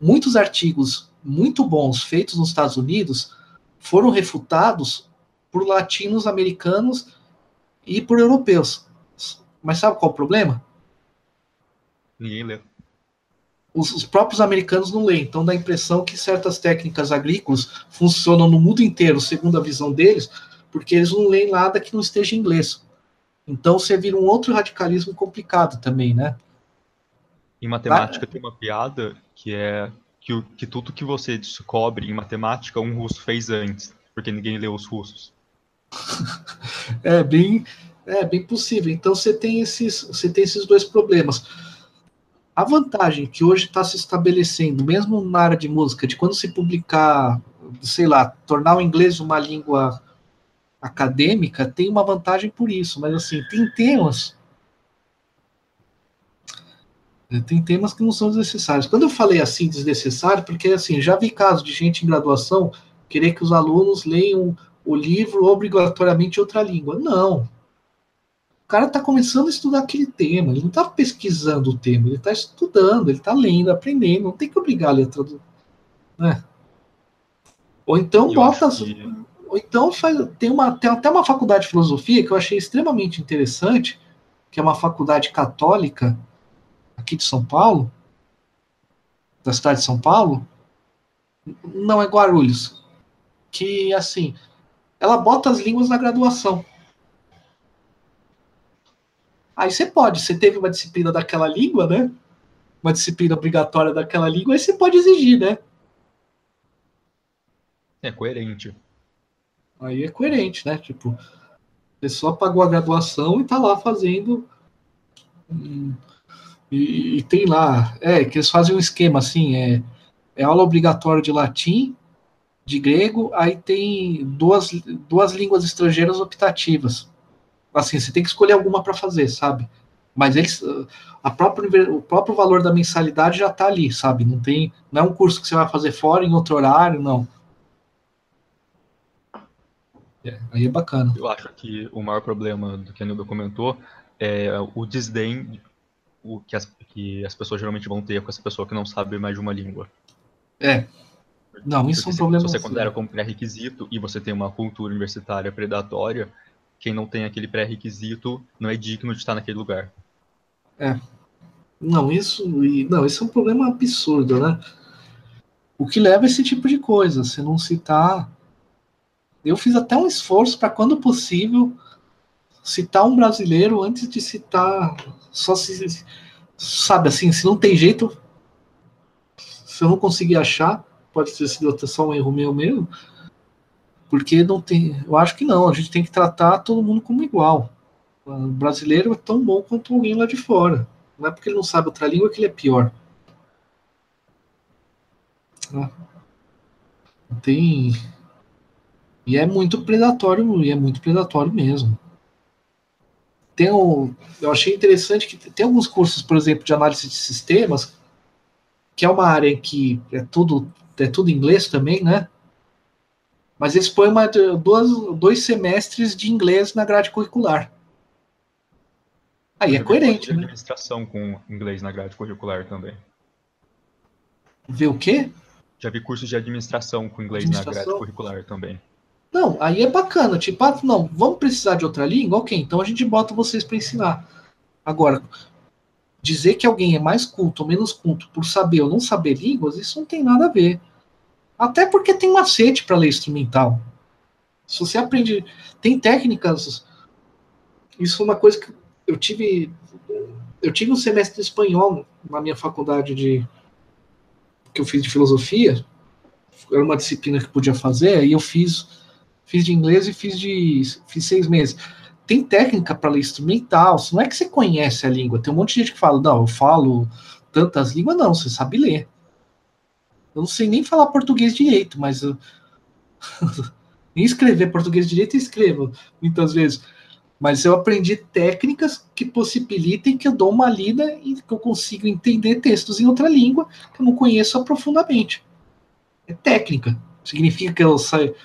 muitos artigos muito bons feitos nos Estados Unidos foram refutados por latinos, americanos e por europeus. Mas sabe qual é o problema? Ninguém lê. Os, os próprios americanos não leem, então dá a impressão que certas técnicas agrícolas funcionam no mundo inteiro, segundo a visão deles, porque eles não leem nada que não esteja em inglês. Então você vira um outro radicalismo complicado também, né? Em matemática ah, tem uma piada que é que, o, que tudo que você descobre em matemática um russo fez antes, porque ninguém leu os russos. é, bem, é bem possível. Então você tem esses, você tem esses dois problemas. A vantagem que hoje está se estabelecendo, mesmo na área de música, de quando se publicar, sei lá, tornar o inglês uma língua acadêmica, tem uma vantagem por isso, mas assim, tem temas tem temas que não são desnecessários. Quando eu falei assim, desnecessário, porque assim, já vi casos de gente em graduação querer que os alunos leiam o livro obrigatoriamente em outra língua. Não. O cara está começando a estudar aquele tema, ele não está pesquisando o tema, ele está estudando, ele está lendo, aprendendo, não tem que obrigar a ler tudo, né? Ou então, bota, que... ou então faz, tem, uma, tem até uma faculdade de filosofia que eu achei extremamente interessante, que é uma faculdade católica aqui de São Paulo, da cidade de São Paulo, não é Guarulhos, que assim, ela bota as línguas na graduação. Aí você pode, você teve uma disciplina daquela língua, né? Uma disciplina obrigatória daquela língua, aí você pode exigir, né? É coerente. Aí é coerente, né? Tipo, a pessoa pagou a graduação e tá lá fazendo... E, e tem lá... É, que eles fazem um esquema, assim, é, é aula obrigatória de latim, de grego, aí tem duas, duas línguas estrangeiras optativas. Assim, você tem que escolher alguma para fazer, sabe? Mas eles, a própria, o próprio valor da mensalidade já está ali, sabe? Não tem, não é um curso que você vai fazer fora, em outro horário, não. É, aí é bacana. Eu acho que o maior problema do que a Nilda comentou é o desdém o que, as, que as pessoas geralmente vão ter com essa pessoa que não sabe mais de uma língua. É. Não, isso Porque é um se, problema. Se você considera como pré-requisito e você tem uma cultura universitária predatória, quem não tem aquele pré-requisito não é digno de estar naquele lugar. É. Não, isso, não, isso é um problema absurdo, né? O que leva a esse tipo de coisa, você não citar Eu fiz até um esforço para, quando possível, citar um brasileiro antes de citar, só se, sabe assim, se não tem jeito, se eu não conseguir achar, pode ter sido só um erro meu mesmo, porque não tem, eu acho que não, a gente tem que tratar todo mundo como igual. O brasileiro é tão bom quanto alguém lá de fora, não é porque ele não sabe outra língua que ele é pior. Tem... E é muito predatório, e é muito predatório mesmo. Tem um, eu achei interessante que tem alguns cursos, por exemplo, de análise de sistemas, que é uma área em que é tudo, é tudo inglês também, né? Mas eles põem uma, duas, dois semestres de inglês na grade curricular. Aí é coerente, né? Administração com inglês na grade curricular também. Vê o quê? Já vi cursos de administração com inglês administração. na grade curricular também. Não, aí é bacana. Tipo, ah, não, vamos precisar de outra língua? Ok, então a gente bota vocês para ensinar. Agora, dizer que alguém é mais culto ou menos culto por saber ou não saber línguas, isso não tem nada a ver. Até porque tem macete para ler instrumental. Se você aprende... Tem técnicas... Isso é uma coisa que eu tive... Eu tive um semestre de espanhol na minha faculdade de... que eu fiz de filosofia, era uma disciplina que podia fazer, e eu fiz, fiz de inglês e fiz de fiz seis meses. Tem técnica para ler instrumental, não é que você conhece a língua, tem um monte de gente que fala, não, eu falo tantas línguas, não, você sabe ler. Eu não sei nem falar português direito, mas eu... nem escrever português direito eu escrevo, muitas vezes. Mas eu aprendi técnicas que possibilitem que eu dou uma lida e que eu consiga entender textos em outra língua que eu não conheço profundamente. É técnica. Significa que eu saio...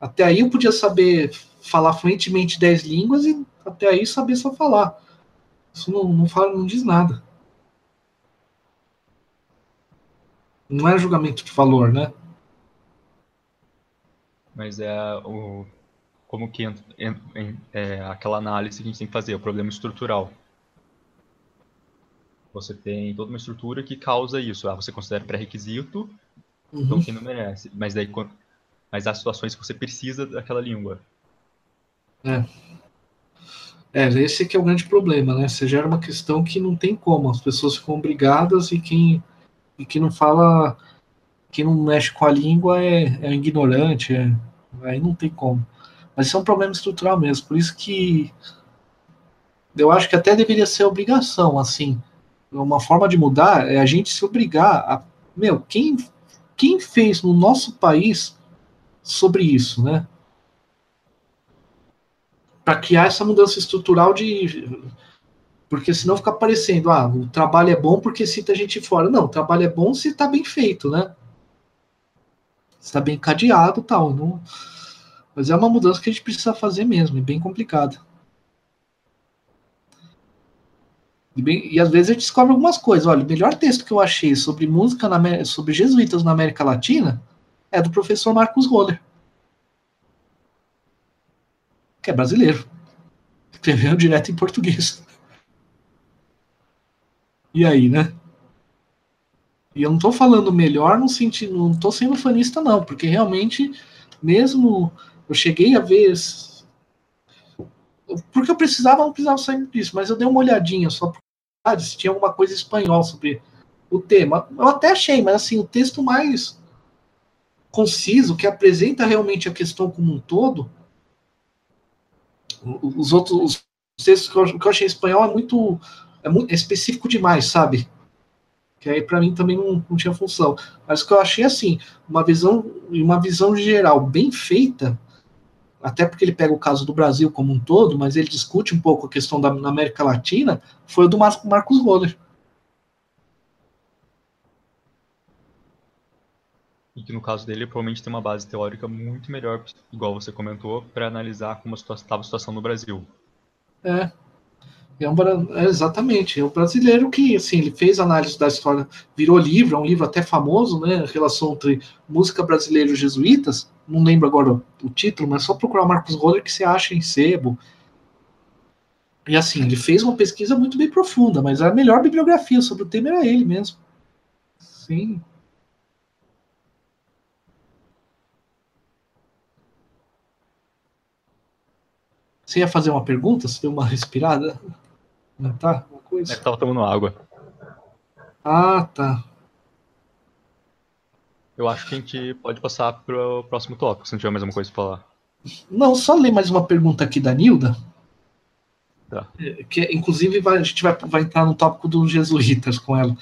Até aí eu podia saber falar fluentemente dez línguas e até aí saber só falar. Isso não, não fala, não diz nada. Não é julgamento de valor, né? Mas é o... como que entra, em, em, é, aquela análise que a gente tem que fazer, o problema estrutural. Você tem toda uma estrutura que causa isso. Ah, você considera pré-requisito, uhum. Então quem não merece. Mas, daí, mas há situações que você precisa daquela língua. É. É, esse que é o grande problema, né? Você gera uma questão que não tem como. As pessoas ficam obrigadas e quem, e quem não fala, quem não mexe com a língua é, é ignorante. É, aí não tem como. Mas isso é um problema estrutural mesmo, por isso que eu acho que até deveria ser obrigação, assim. Uma forma de mudar é a gente se obrigar a... Meu, quem, quem fez no nosso país sobre isso, né? Para criar essa mudança estrutural de... Porque senão fica parecendo, ah, o trabalho é bom porque cita gente fora. Não, o trabalho é bom se está bem feito, né? Se está bem cadeado e tal, não... Mas é uma mudança que a gente precisa fazer mesmo, é bem complicada. E, e às vezes a gente descobre algumas coisas. Olha, o melhor texto que eu achei sobre música, na, sobre jesuítas na América Latina, é do professor Marcos Roller, que é brasileiro. Escreveu direto em português. E aí, né? E eu não estou falando melhor, não estou sendo fanista, não, porque realmente, mesmo... Eu cheguei a ver... Porque eu precisava, não precisava sair disso, mas eu dei uma olhadinha só para se tinha alguma coisa em espanhol sobre o tema. Eu até achei, mas assim, o texto mais conciso, que apresenta realmente a questão como um todo, os outros os textos que eu achei em espanhol é muito, é muito é específico demais, sabe? Que aí para mim também não, não tinha função. Mas o que eu achei assim, uma visão, uma visão geral bem feita, até porque ele pega o caso do Brasil como um todo, mas ele discute um pouco a questão da na América Latina, foi o do Mar- Marcos Roller. E que no caso dele provavelmente tem uma base teórica muito melhor, igual você comentou, para analisar como estava a situação no Brasil. É. É um, é exatamente, é um brasileiro que, assim, ele fez análise da história, virou livro, é um livro até famoso, né, em relação entre música brasileira e jesuítas, não lembro agora o, o título, mas é só procurar Marcos Roller que você acha em sebo. E assim, ele fez uma pesquisa muito bem profunda, mas a melhor bibliografia sobre o tema era ele mesmo. Sim. Você ia fazer uma pergunta? Você deu uma respirada? Não tá? Uma coisa? É que tava tomando água. Ah, tá. Eu acho que a gente pode passar para o próximo tópico, se não tiver mais alguma coisa para falar. Não, só ler mais uma pergunta aqui da Nilda. Tá. Que, inclusive, vai, a gente vai, vai entrar no tópico dos jesuítas com ela.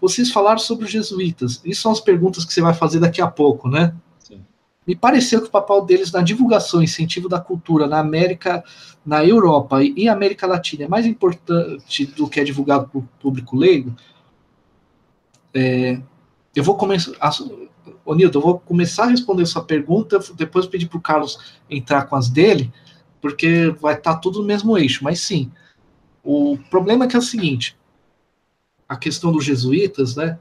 Vocês falaram sobre os jesuítas. Isso são as perguntas que você vai fazer daqui a pouco, né? Sim. Me pareceu que o papel deles na divulgação e incentivo da cultura na América, na Europa e em América Latina é mais importante do que é divulgado para o público leigo. É, eu vou começar... A, Ô, Nilton, eu vou começar a responder sua pergunta, depois pedir para o Carlos entrar com as dele, porque vai estar tudo no mesmo eixo, mas sim. O problema é que é o seguinte, a questão dos jesuítas, né?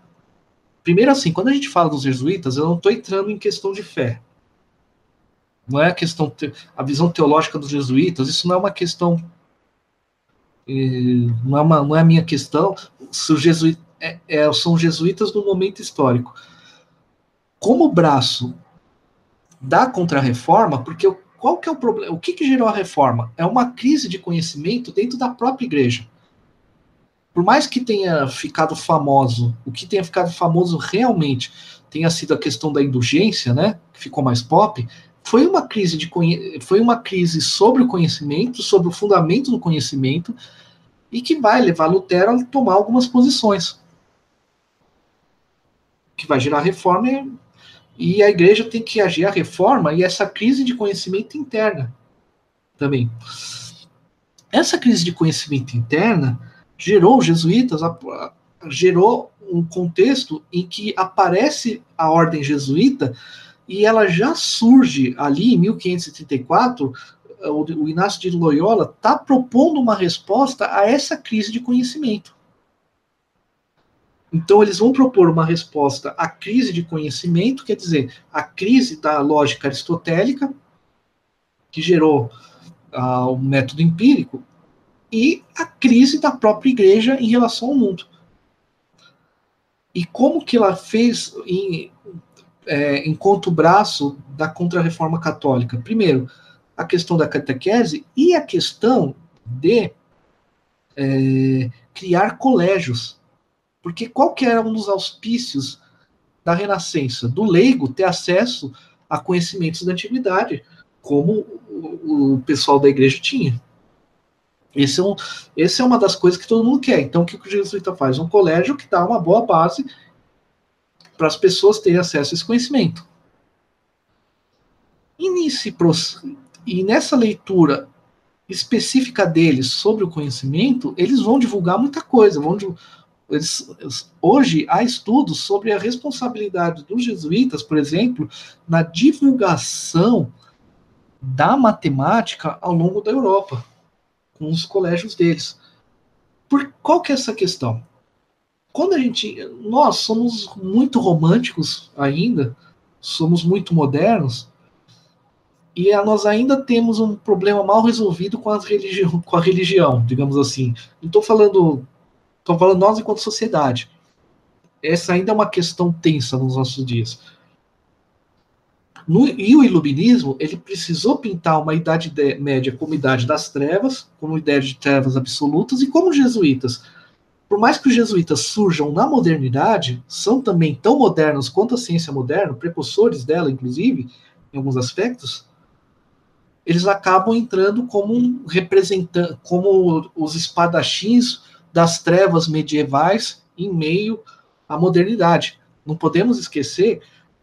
Primeiro assim, quando a gente fala dos jesuítas, eu não estou entrando em questão de fé. Não é a questão, a visão teológica dos jesuítas, isso não é uma questão, não é, uma, não é a minha questão, se os jesuítas, é, é, são jesuítas no momento histórico. Como braço da Contra-Reforma, porque qual que é o problema? O que, que gerou a reforma? É uma crise de conhecimento dentro da própria igreja. Por mais que tenha ficado famoso, o que tenha ficado famoso realmente tenha sido a questão da indulgência, né? Que ficou mais pop, foi uma crise de conhe... foi uma crise sobre o conhecimento, sobre o fundamento do conhecimento, e que vai levar Lutero a tomar algumas posições. Que vai gerar a reforma. E... E a igreja tem que agir à reforma e essa crise de conhecimento interna também. Essa crise de conhecimento interna gerou os jesuítas, gerou um contexto em que aparece a ordem jesuíta e ela já surge ali em mil quinhentos e trinta e quatro, o Inácio de Loyola está propondo uma resposta a essa crise de conhecimento. Então, eles vão propor uma resposta à crise de conhecimento, quer dizer, à crise da lógica aristotélica, que gerou ah, o método empírico, e a crise da própria igreja em relação ao mundo. E como que ela fez em, é, enquanto braço da Contra-Reforma Católica? Primeiro, a questão da catequese e a questão de é, criar colégios. Porque qual que era um dos auspícios da Renascença? Do leigo ter acesso a conhecimentos da antiguidade, como o pessoal da igreja tinha. Esse é, um, esse é uma das coisas que todo mundo quer. Então, o que o jesuíta faz? Um colégio que dá uma boa base para as pessoas terem acesso a esse conhecimento. E, nesse, e nessa leitura específica deles sobre o conhecimento, eles vão divulgar muita coisa, vão divulgar... Eles, hoje há estudos sobre a responsabilidade dos jesuítas, por exemplo, na divulgação da matemática ao longo da Europa, com os colégios deles. Por, qual que é essa questão? Quando a gente... Nós somos muito românticos ainda, somos muito modernos, e a, nós ainda temos um problema mal resolvido com, as religi- com a religião, digamos assim. Não estou falando... Estou falando nós enquanto sociedade. Essa ainda é uma questão tensa nos nossos dias. No, e o iluminismo, ele precisou pintar uma idade de, média como idade das trevas, como idade de trevas absolutas, e como os jesuítas. Por mais que os jesuítas surjam na modernidade, são também tão modernos quanto a ciência moderna, precursores dela, inclusive, em alguns aspectos, eles acabam entrando como, um representante, como os espadachins das trevas medievais em meio à modernidade. Não podemos esquecer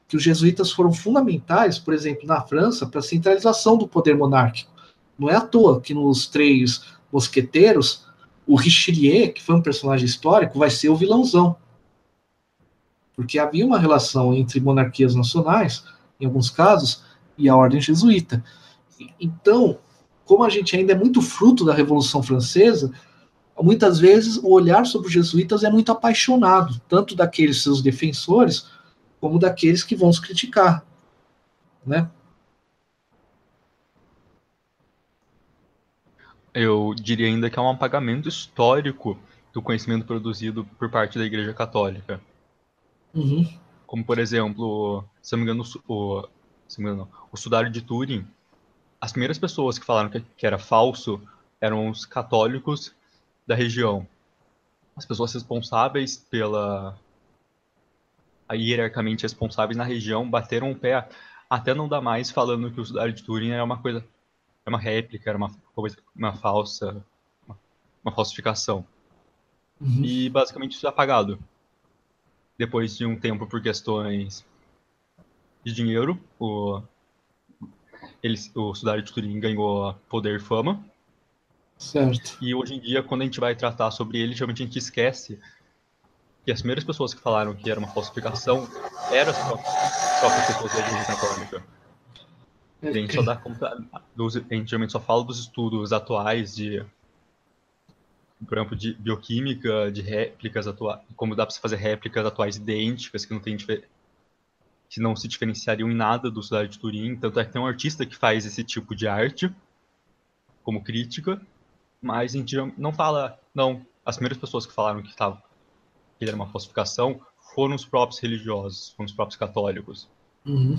que os jesuítas foram fundamentais, por exemplo, na França, para a centralização do poder monárquico. Não é à toa que nos Três Mosqueteiros, o Richelieu, que foi um personagem histórico, vai ser o vilãozão. Porque havia uma relação entre monarquias nacionais, em alguns casos, e a ordem jesuíta. Então, como a gente ainda é muito fruto da Revolução Francesa, muitas vezes o olhar sobre os jesuítas é muito apaixonado, tanto daqueles seus defensores, como daqueles que vão os criticar, né? Eu diria ainda que há um apagamento histórico do conhecimento produzido por parte da Igreja Católica. Uhum. Como, por exemplo, se não me engano, o, se não me engano, o Sudário de Turim, as primeiras pessoas que falaram que, que era falso eram os católicos da região. As pessoas responsáveis pela... hierarquicamente responsáveis na região, bateram o pé até não dar mais, falando que o Sudário de Turim era uma coisa, é uma réplica, era uma coisa, uma falsa, uma, uma falsificação. Uhum. E basicamente isso foi apagado. Depois de um tempo, por questões de dinheiro, o, ele, o Sudário de Turim ganhou poder e fama. Certo. E hoje em dia, quando a gente vai tratar sobre ele, geralmente a gente esquece que as primeiras pessoas que falaram que era uma falsificação eram só, só pessoas da religião católica. A gente só dá conta dos, a gente geralmente só fala dos estudos atuais de, por exemplo, de bioquímica, de réplicas atuais, como dá para se fazer réplicas atuais idênticas que não tem que não se diferenciariam em nada do Sudário de Turim. Tanto é que tem um artista que faz esse tipo de arte como crítica, mas a gente não fala, não, as primeiras pessoas que falaram que estavam que era uma falsificação, foram os próprios religiosos, foram os próprios católicos. Uhum.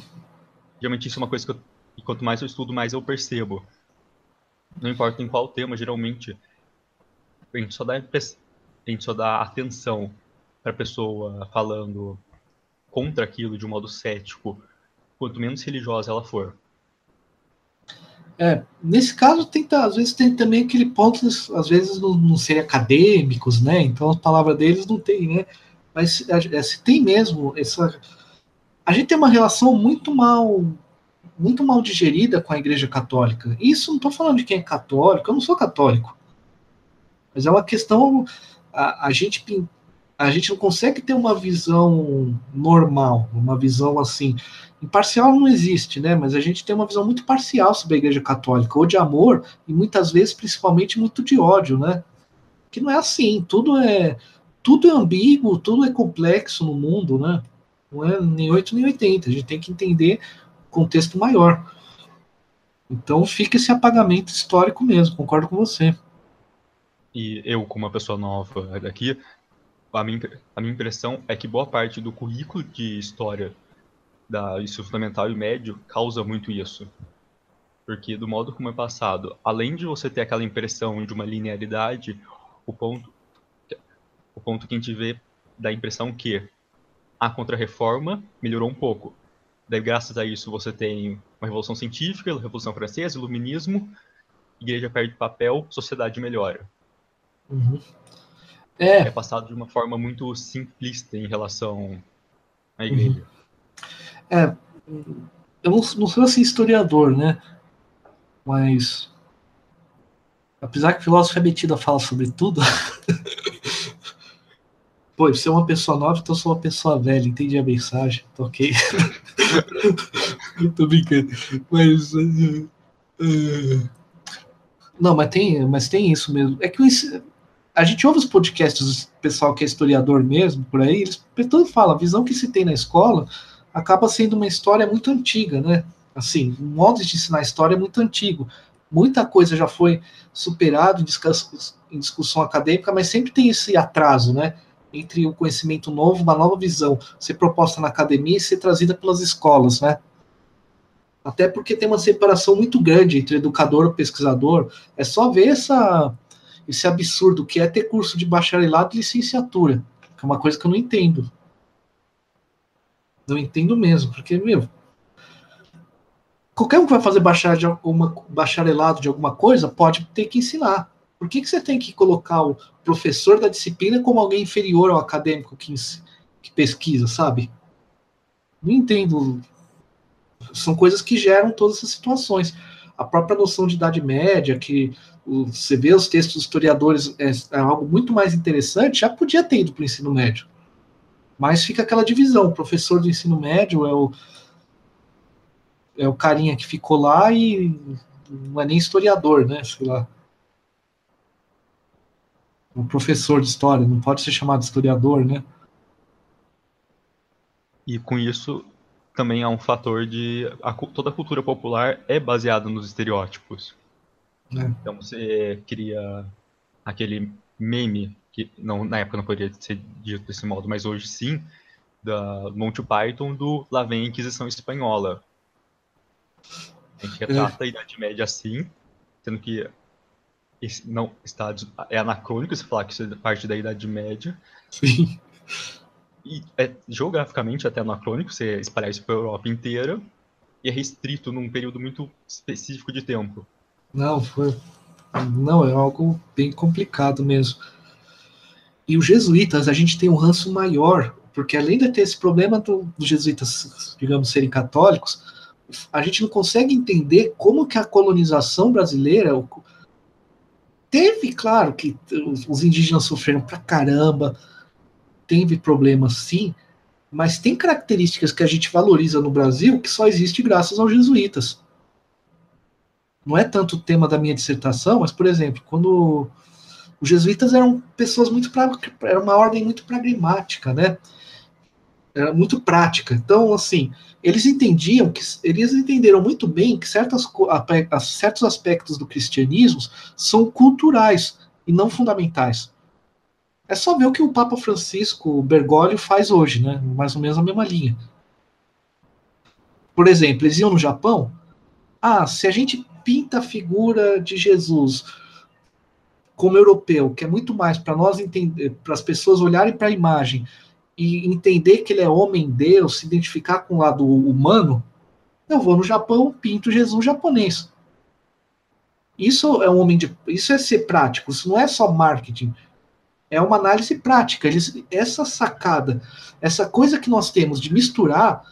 Geralmente isso é uma coisa que eu, e quanto mais eu estudo, mais eu percebo. Não importa em qual tema, geralmente, a gente só dá, a gente só dá atenção para a pessoa falando contra aquilo de um modo cético, quanto menos religiosa ela for. É, nesse caso, tem, às vezes tem também aquele ponto, às vezes, não, não ser acadêmicos, né? Então, a palavra deles não tem, né? Mas é, se tem mesmo essa... A gente tem uma relação muito mal, muito mal digerida com a Igreja Católica. Isso, não estou falando de quem é católico, eu não sou católico. Mas é uma questão... A, a, gente, a gente não consegue ter uma visão normal, uma visão assim... Imparcial não existe, né? Mas a gente tem uma visão muito parcial sobre a Igreja Católica, ou de amor, e muitas vezes, principalmente, muito de ódio, né? Que não é assim, tudo é, tudo é ambíguo, tudo é complexo no mundo, né? Não é nem oito nem oitenta, a gente tem que entender o contexto maior. Então fica esse apagamento histórico mesmo, concordo com você. E eu, como uma pessoa nova daqui, a minha, a minha impressão é que boa parte do currículo de história da ensino fundamental e médio causa muito isso, porque do modo como é passado, além de você ter aquela impressão de uma linearidade, o ponto, o ponto que a gente vê dá a impressão que a Contra-Reforma melhorou um pouco, daí graças a isso você tem uma revolução científica, a Revolução Francesa, Iluminismo, Igreja perde papel, sociedade melhora. Uhum. É. É passado de uma forma muito simplista em relação à Igreja. Uhum. É, eu não, não sou assim historiador, né? Mas apesar que o filósofo é metido a falar sobre tudo, pô, você é uma pessoa nova, então eu sou uma pessoa velha, entendi a mensagem, tô ok. Eu tô brincando. Mas uh, uh, não, mas tem, mas tem isso mesmo. É que o, a gente ouve os podcasts do pessoal que é historiador mesmo, por aí, eles todo fala, a visão que se tem na escola acaba sendo uma história muito antiga, né? Assim, o modo de ensinar a história é muito antigo. Muita coisa já foi superada em, discuss- em discussão acadêmica, mas sempre tem esse atraso, né? Entre o conhecimento novo, uma nova visão, ser proposta na academia e ser trazida pelas escolas, né? Até porque tem uma separação muito grande entre educador e pesquisador. É só ver essa, esse absurdo que é ter curso de bacharelado e licenciatura, que é uma coisa que eu não entendo. Não entendo mesmo, porque, meu, qualquer um que vai fazer bacharelado de alguma coisa pode ter que ensinar. Por que, que você tem que colocar o professor da disciplina como alguém inferior ao acadêmico que, que pesquisa, sabe? Não entendo. São coisas que geram todas essas situações. A própria noção de Idade Média, que o, você vê os textos dos historiadores, é, é algo muito mais interessante, já podia ter ido para o ensino médio. Mas fica aquela divisão, o professor do ensino médio é o, é o carinha que ficou lá e não é nem historiador, né, sei lá. O professor de história, não pode ser chamado de historiador, né. E com isso também há um fator de, a, toda a cultura popular é baseada nos estereótipos. É. Então você cria aquele meme, que não, na época não poderia ser dito desse modo, mas hoje sim, da Monty Python, do Lá Vem a Inquisição Espanhola. A gente retrata a Idade Média assim, sendo que esse não está, é anacrônico você falar que isso é parte da Idade Média. Sim. E é, geograficamente até anacrônico você espalhar isso para a Europa inteira, e é restrito num período muito específico de tempo. Não, foi... Não, é algo bem complicado mesmo. E os jesuítas, a gente tem um ranço maior, porque além de ter esse problema do, dos jesuítas, digamos, serem católicos, a gente não consegue entender como que a colonização brasileira... O, teve, claro, que os, os indígenas sofreram pra caramba, teve problemas sim, mas tem características que a gente valoriza no Brasil que só existe graças aos jesuítas. Não é tanto o tema da minha dissertação, mas, por exemplo, quando os jesuítas eram pessoas muito... Pra, era uma ordem muito pragmática, né? Era muito prática. Então, assim, eles entendiam que... Eles entenderam muito bem que certas, a, certos aspectos do cristianismo são culturais e não fundamentais. É só ver o que o Papa Francisco Bergoglio faz hoje, né? Mais ou menos a mesma linha. Por exemplo, eles iam no Japão... Ah, se a gente... pinta a figura de Jesus como europeu, que é muito mais para nós entender, para as pessoas olharem para a imagem e entender que ele é homem-deus, se identificar com o lado humano, eu vou no Japão, pinto Jesus japonês. Isso é um homem de, isso é ser prático, isso não é só marketing, é uma análise prática. Eles, essa sacada, essa coisa que nós temos de misturar,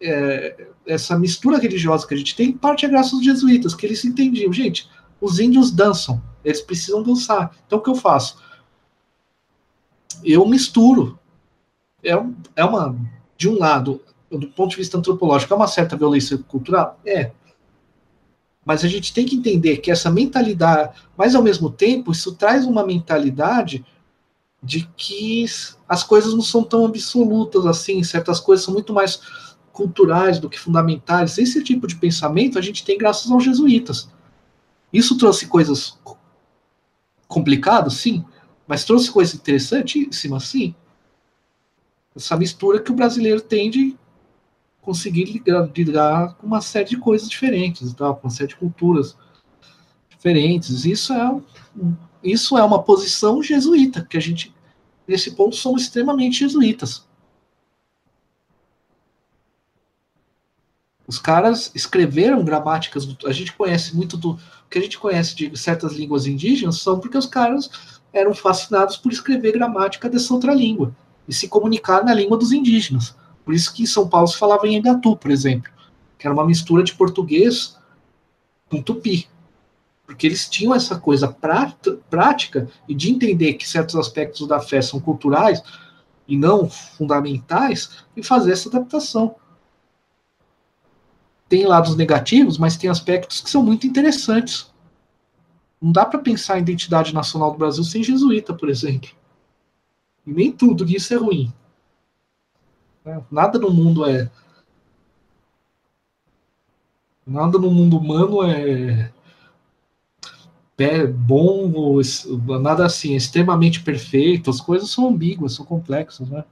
É, essa mistura religiosa que a gente tem, em parte é graças aos jesuítas, que eles entendiam, gente, os índios dançam, eles precisam dançar, então o que eu faço? Eu misturo. É, é uma, de um lado, do ponto de vista antropológico, é uma certa violência cultural? É. Mas a gente tem que entender que essa mentalidade, mas ao mesmo tempo, isso traz uma mentalidade de que as coisas não são tão absolutas assim, certas coisas são muito mais culturais do que fundamentais. Esse tipo de pensamento a gente tem graças aos jesuítas. Isso trouxe coisas complicadas, sim, mas trouxe coisas interessantíssimas, sim. Essa mistura que o brasileiro tem de conseguir ligar, ligar com uma série de coisas diferentes, tá? Com uma série de culturas diferentes. Isso é, isso é uma posição jesuíta, que a gente, nesse ponto, somos extremamente jesuítas. Os caras escreveram gramáticas, a gente conhece muito do... O que a gente conhece de certas línguas indígenas são porque os caras eram fascinados por escrever gramática dessa outra língua e se comunicar na língua dos indígenas. Por isso que em São Paulo se falava em Engatu, por exemplo, que era uma mistura de português com tupi. Porque eles tinham essa coisa prática e de entender que certos aspectos da fé são culturais e não fundamentais e fazer essa adaptação. Tem lados negativos, mas tem aspectos que são muito interessantes. Não dá para pensar a identidade nacional do Brasil sem jesuíta, por exemplo. E nem tudo disso é ruim. Nada no mundo é... Nada no mundo humano é... é bom, ou nada assim, é extremamente perfeito. As coisas são ambíguas, são complexas, né?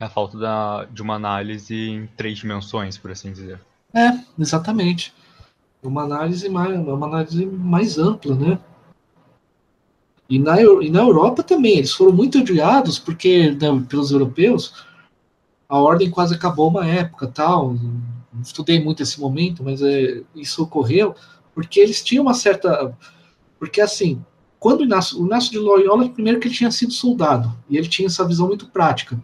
É a falta da, de uma análise em três dimensões, por assim dizer. É, exatamente. Uma análise mais, uma análise mais ampla, né? E na, e na Europa também, eles foram muito odiados porque, né, pelos europeus, a ordem quase acabou uma época, tal. Não estudei muito esse momento, mas é, isso ocorreu porque eles tinham uma certa... Porque, assim, quando o Inácio, o Inácio de Loyola, primeiro que ele tinha sido soldado, e ele tinha essa visão muito prática.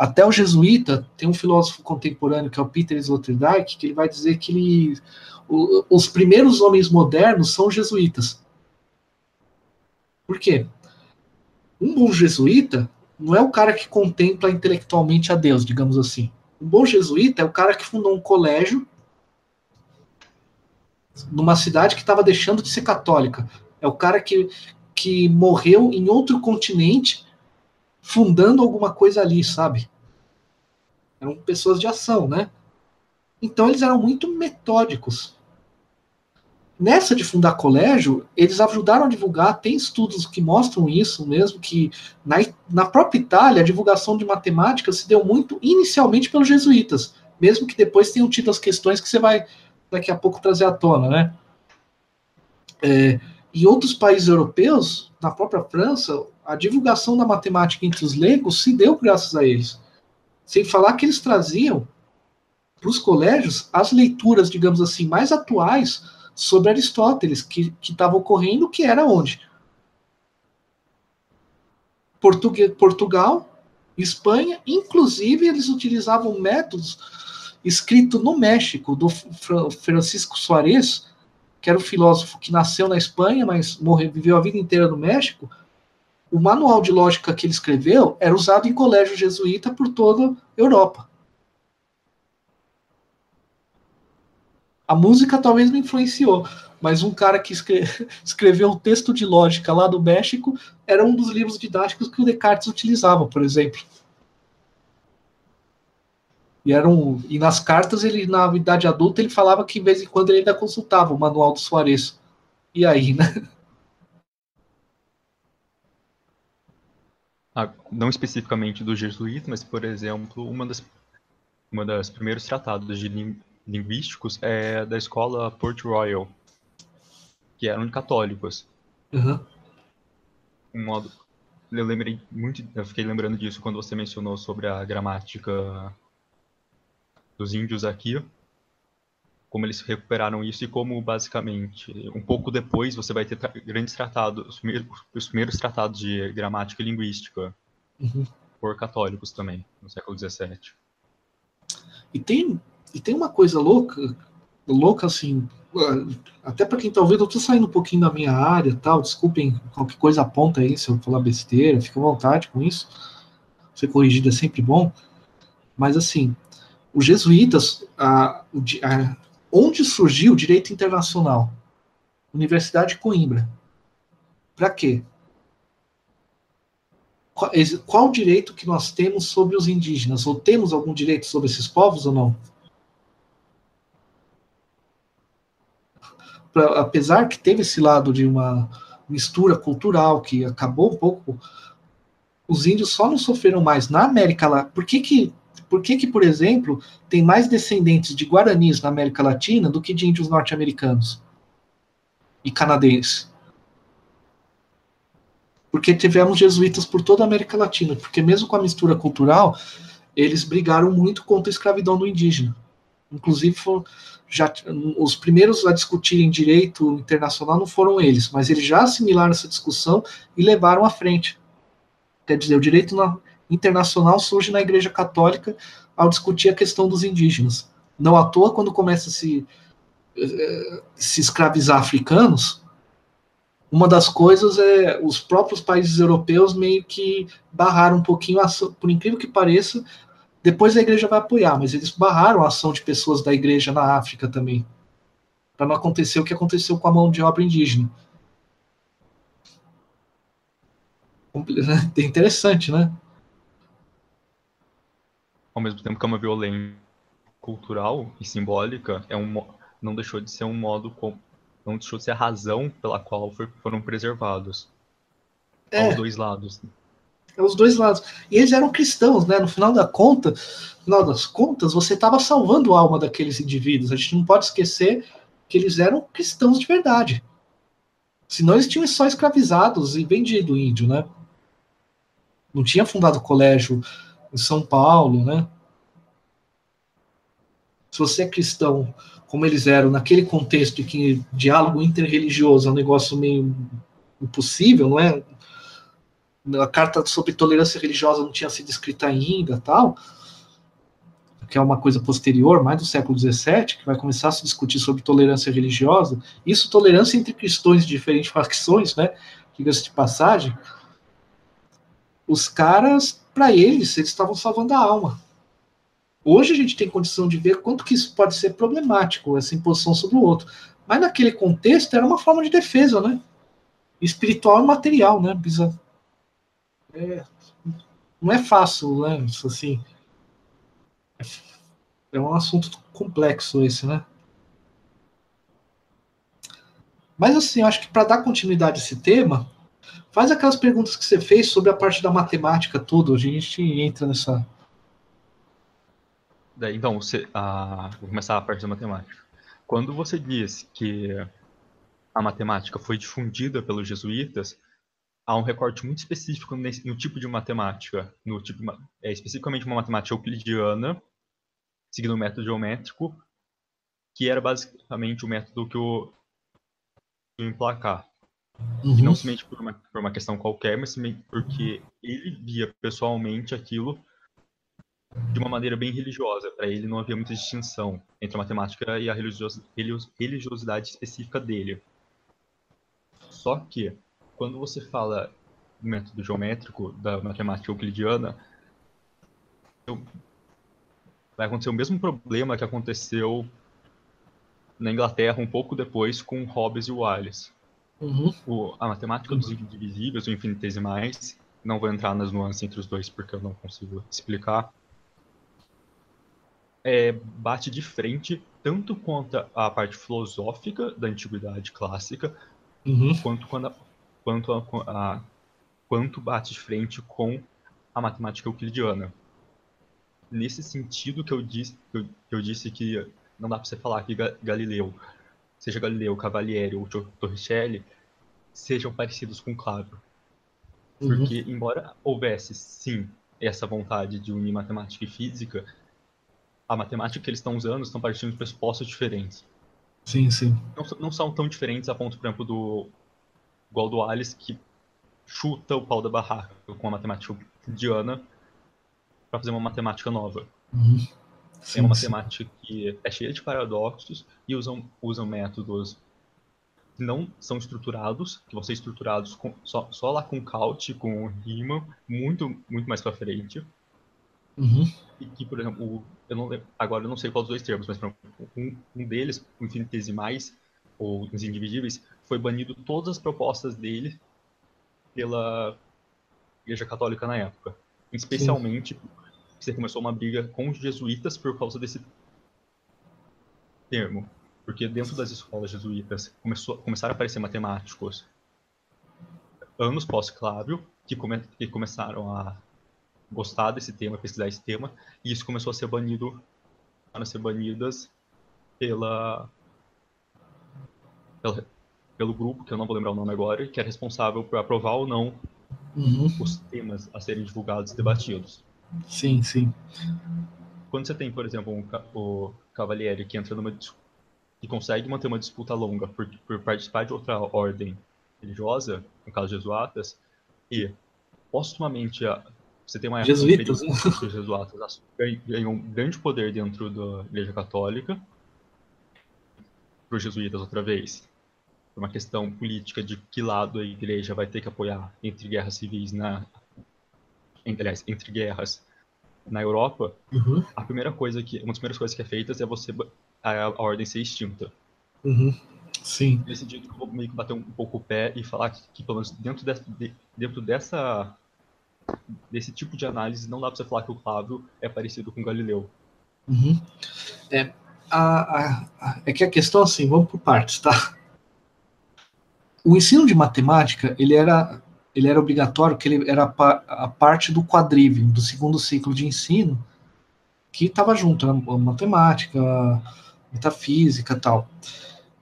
Até o jesuíta, tem um filósofo contemporâneo que é o Peter Sloterdijk, que ele vai dizer que ele, o, os primeiros homens modernos são jesuítas. Por quê? Um bom jesuíta não é o cara que contempla intelectualmente a Deus, digamos assim. Um bom jesuíta é o cara que fundou um colégio numa cidade que estava deixando de ser católica. É o cara que, que morreu em outro continente fundando alguma coisa ali, sabe? Eram pessoas de ação, né? Então eles eram muito metódicos. Nessa de fundar colégio, eles ajudaram a divulgar, tem estudos que mostram isso mesmo, que na, na própria Itália, a divulgação de matemática se deu muito inicialmente pelos jesuítas, mesmo que depois tenham tido as questões que você vai, daqui a pouco, trazer à tona, né? É, em outros países europeus, na própria França, a divulgação da matemática entre os leigos se deu graças a eles. Sem falar que eles traziam para os colégios as leituras, digamos assim, mais atuais sobre Aristóteles, que estava ocorrendo, que era onde? Portugue, Portugal, Espanha, inclusive eles utilizavam métodos escritos no México, do Francisco Suárez, que era um filósofo que nasceu na Espanha, mas morreu, viveu a vida inteira no México. O manual de lógica que ele escreveu era usado em colégio jesuíta por toda a Europa. A música talvez não influenciou, mas um cara que escreve, escreveu um texto de lógica lá do México era um dos livros didáticos que o Descartes utilizava, por exemplo. E, era um, e nas cartas, ele, na idade adulta, ele falava que de vez em quando ele ainda consultava o manual do Suárez. E aí, né? Ah, não especificamente dos jesuítas, mas, por exemplo, uma das, uma das primeiros tratados de lim, linguísticos é da escola Port Royal, que eram católicos. Uhum. Um modo, eu lembrei muito, eu fiquei lembrando disso quando você mencionou sobre a gramática dos índios aqui, como eles recuperaram isso e como, basicamente, um pouco depois você vai ter tra grandes tratados, os primeiros, os primeiros tratados de gramática e linguística, uhum, por católicos também, no século dezessete. E tem, e tem uma coisa louca, louca assim, até para quem está ouvindo, eu estou saindo um pouquinho da minha área, tal, desculpem, qualquer coisa aponta aí, se eu falar besteira, fica à vontade com isso, ser corrigido é sempre bom, mas assim, os jesuítas, a, a, onde surgiu o direito internacional? Universidade de Coimbra. Para quê? Qual, qual o direito que nós temos sobre os indígenas? Ou temos algum direito sobre esses povos ou não? Pra, apesar que teve esse lado de uma mistura cultural que acabou um pouco, os índios só não sofreram mais na América Latina. Por que que... Por que que, por exemplo, tem mais descendentes de guaranis na América Latina do que de índios norte-americanos e canadenses? Porque tivemos jesuítas por toda a América Latina, porque mesmo com a mistura cultural, eles brigaram muito contra a escravidão do indígena. Inclusive, foram, já, os primeiros a discutirem direito internacional não foram eles, mas eles já assimilaram essa discussão e levaram à frente. Quer dizer, o direito na... internacional surge na Igreja Católica ao discutir a questão dos indígenas. Não à toa, quando começa a se, se escravizar africanos, uma das coisas é os próprios países europeus meio que barraram um pouquinho a ação, por incrível que pareça, depois a Igreja vai apoiar, mas eles barraram a ação de pessoas da Igreja na África também, para não acontecer o que aconteceu com a mão de obra indígena. É interessante, né? Ao mesmo tempo que é uma violência cultural e simbólica, é um, não deixou de ser um modo, não deixou de ser a razão pela qual foi, foram preservados. É, aos dois lados. É os dois lados. E eles eram cristãos, né? No final da conta, no final das contas, você estava salvando a alma daqueles indivíduos. A gente não pode esquecer que eles eram cristãos de verdade. Senão eles tinham só escravizados e vendido o índio, né? Não tinha fundado colégio em São Paulo, né? Se você é cristão, como eles eram, naquele contexto de que diálogo interreligioso é um negócio meio impossível, não é? A carta sobre tolerância religiosa não tinha sido escrita ainda, tal, que é uma coisa posterior, mais do século dezessete, que vai começar a se discutir sobre tolerância religiosa. Isso, tolerância entre cristãos de diferentes facções, né? Diga-se de passagem. Os caras, para eles, eles estavam salvando a alma. Hoje a gente tem condição de ver quanto que isso pode ser problemático, essa imposição sobre o outro. Mas naquele contexto era uma forma de defesa, né? Espiritual e material, né? Bizarro. É, não é fácil, né? Isso assim. É um assunto complexo esse, né? Mas assim, eu acho que para dar continuidade a esse tema, faz aquelas perguntas que você fez sobre a parte da matemática, tudo. A gente entra nessa, Daí, então, você, a, vou começar a parte da matemática. Quando você diz que a matemática foi difundida pelos jesuítas, há um recorte muito específico nesse, no tipo de matemática, no tipo, é, especificamente uma matemática euclidiana, seguindo o método geométrico, que era basicamente o método que o emplacar. Uhum. E não somente por uma, por uma questão qualquer, mas porque ele via pessoalmente aquilo de uma maneira bem religiosa. Para ele não havia muita distinção entre a matemática e a religiosidade específica dele. Só que, quando você fala do método geométrico, da matemática euclidiana, vai acontecer o mesmo problema que aconteceu na Inglaterra um pouco depois com Hobbes e Wallis. Uhum. O, a matemática dos indivisíveis, ou infinitesimais, não vou entrar nas nuances entre os dois porque eu não consigo explicar, é, bate de frente tanto quanto a parte filosófica da antiguidade clássica, uhum, quanto, quando a, quanto, a, a, quanto bate de frente com a matemática euclidiana. Nesse sentido que eu disse que, eu, que, eu disse que não dá para você falar que Galileu, seja Galileu, Cavalieri ou Torricelli, sejam parecidos com Clavius. Porque, uhum, embora houvesse, sim, essa vontade de unir matemática e física, a matemática que eles estão usando estão partindo de pressupostos diferentes. Sim, sim. Não, não são tão diferentes a ponto, por exemplo, do igual do Alice, que chuta o pau da barraca com a matemática euclidiana para fazer uma matemática nova. Uhum. Sim, é uma matemática sim. que é cheia de paradoxos e usam, usam métodos que não são estruturados, que vão ser estruturados com, só, só lá com Cauchy, com Riemann, muito, muito mais para frente. Uhum. E que, por exemplo, eu não lembro, agora eu não sei qual dos dois termos, mas por exemplo, um, um deles, o infinitesimais, ou os indivisíveis, foi banido todas as propostas dele pela Igreja Católica na época. Especialmente... Sim. Você começou uma briga com os jesuítas por causa desse termo. Porque dentro das escolas jesuítas começou, começaram a aparecer matemáticos anos pós-Clávio, que, come, que começaram a gostar desse tema, pesquisar esse tema, e isso começou a ser banido, a ser banidas pela, pela, pelo grupo, que eu não vou lembrar o nome agora, que é responsável por aprovar ou não, uhum, os temas a serem divulgados e debatidos. Sim, sim. Quando você tem, por exemplo, um, o Cavalieri que entra numa que consegue manter uma disputa longa por, por participar de outra ordem religiosa, no caso jesuatas, e postumamente a, você tem uma época jesuítas, né? Que os jesuatas ganham um grande poder dentro da Igreja Católica, para os jesuítas outra vez, por uma questão política de que lado a Igreja vai ter que apoiar entre guerras civis na Aliás, entre guerras na Europa, uhum, a primeira coisa que, uma das primeiras coisas que é feita é você a, a ordem ser extinta. Uhum. Sim. Nesse dia que eu vou meio que bater um pouco o pé e falar que, que pelo menos dentro, de, de, dentro dessa desse tipo de análise não dá para você falar que o Clávio é parecido com o Galileu. Uhum. É, a, a, é que a questão assim, vamos por partes, tá? O ensino de matemática, ele era... ele era obrigatório, porque ele era a parte do quadrívio, do segundo ciclo de ensino, que estava junto, a matemática, a metafísica e tal.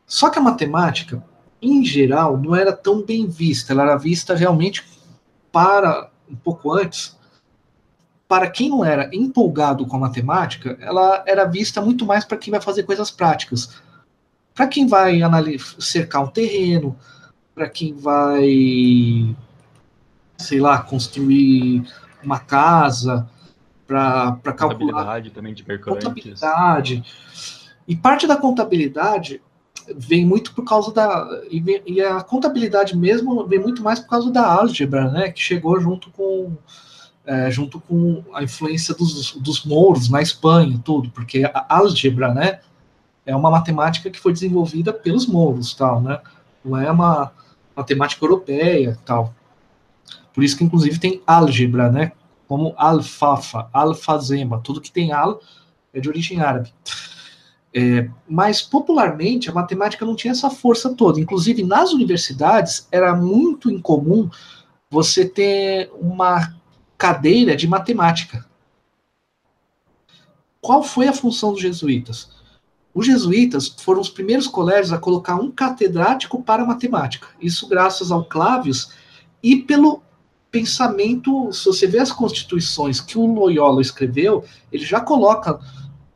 Só que a matemática, em geral, não era tão bem vista, ela era vista realmente para, um pouco antes, para quem não era empolgado com a matemática, ela era vista muito mais para quem vai fazer coisas práticas. Para quem vai cercar um terreno, para quem vai... sei lá, construir uma casa, para calcular... Contabilidade também de mercantes. Contabilidade. E parte da contabilidade vem muito por causa da... E, vem, e a contabilidade mesmo vem muito mais por causa da álgebra, né? Que chegou junto com, é, junto com a influência dos, dos mouros na Espanha, tudo. Porque a álgebra, né? É uma matemática que foi desenvolvida pelos mouros, tal, né? Não é uma matemática europeia, tal. Por isso que, inclusive, tem álgebra, né? Como alfafa, alfazema. Tudo que tem al é de origem árabe. É, mas, popularmente, a matemática não tinha essa força toda. Inclusive, nas universidades, era muito incomum você ter uma cadeira de matemática. Qual foi a função dos jesuítas? Os jesuítas foram os primeiros colégios a colocar um catedrático para matemática. Isso graças ao Clavius e pelo pensamento, se você vê as constituições que o Loyola escreveu, ele já coloca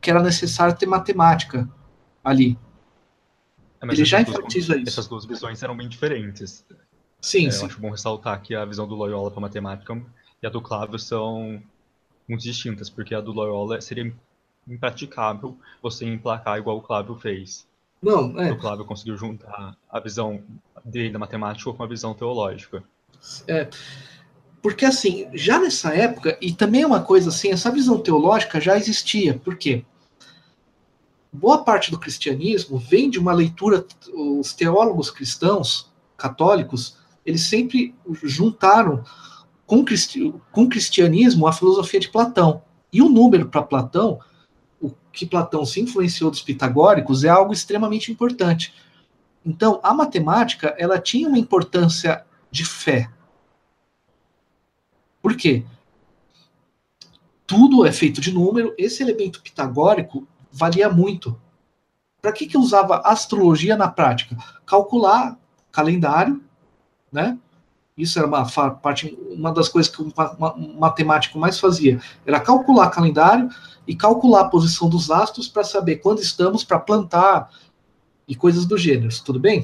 que era necessário ter matemática ali. É, ele já enfatiza duas, isso. Essas duas visões eram bem diferentes. Sim, é, sim. Eu acho bom ressaltar que a visão do Loyola para matemática e a do Clavius são muito distintas, porque a do Loyola seria impraticável você emplacar igual o Clavius fez. Não, é. O Clavius conseguiu juntar a visão dele da matemática com a visão teológica. É, porque assim, já nessa época, e também é uma coisa assim, essa visão teológica já existia. Por quê? Boa parte do cristianismo vem de uma leitura, os teólogos cristãos, católicos, eles sempre juntaram com, cristi, com o cristianismo a filosofia de Platão. E o número para Platão, o que Platão se influenciou dos pitagóricos, é algo extremamente importante. Então, a matemática, ela tinha uma importância de fé. Por quê? Tudo é feito de número, esse elemento pitagórico valia muito. Para que que usava astrologia na prática? Calcular calendário, né? Isso era uma parte, uma das coisas que um matemático mais fazia, era calcular calendário e calcular a posição dos astros para saber quando estamos para plantar e coisas do gênero, tudo bem?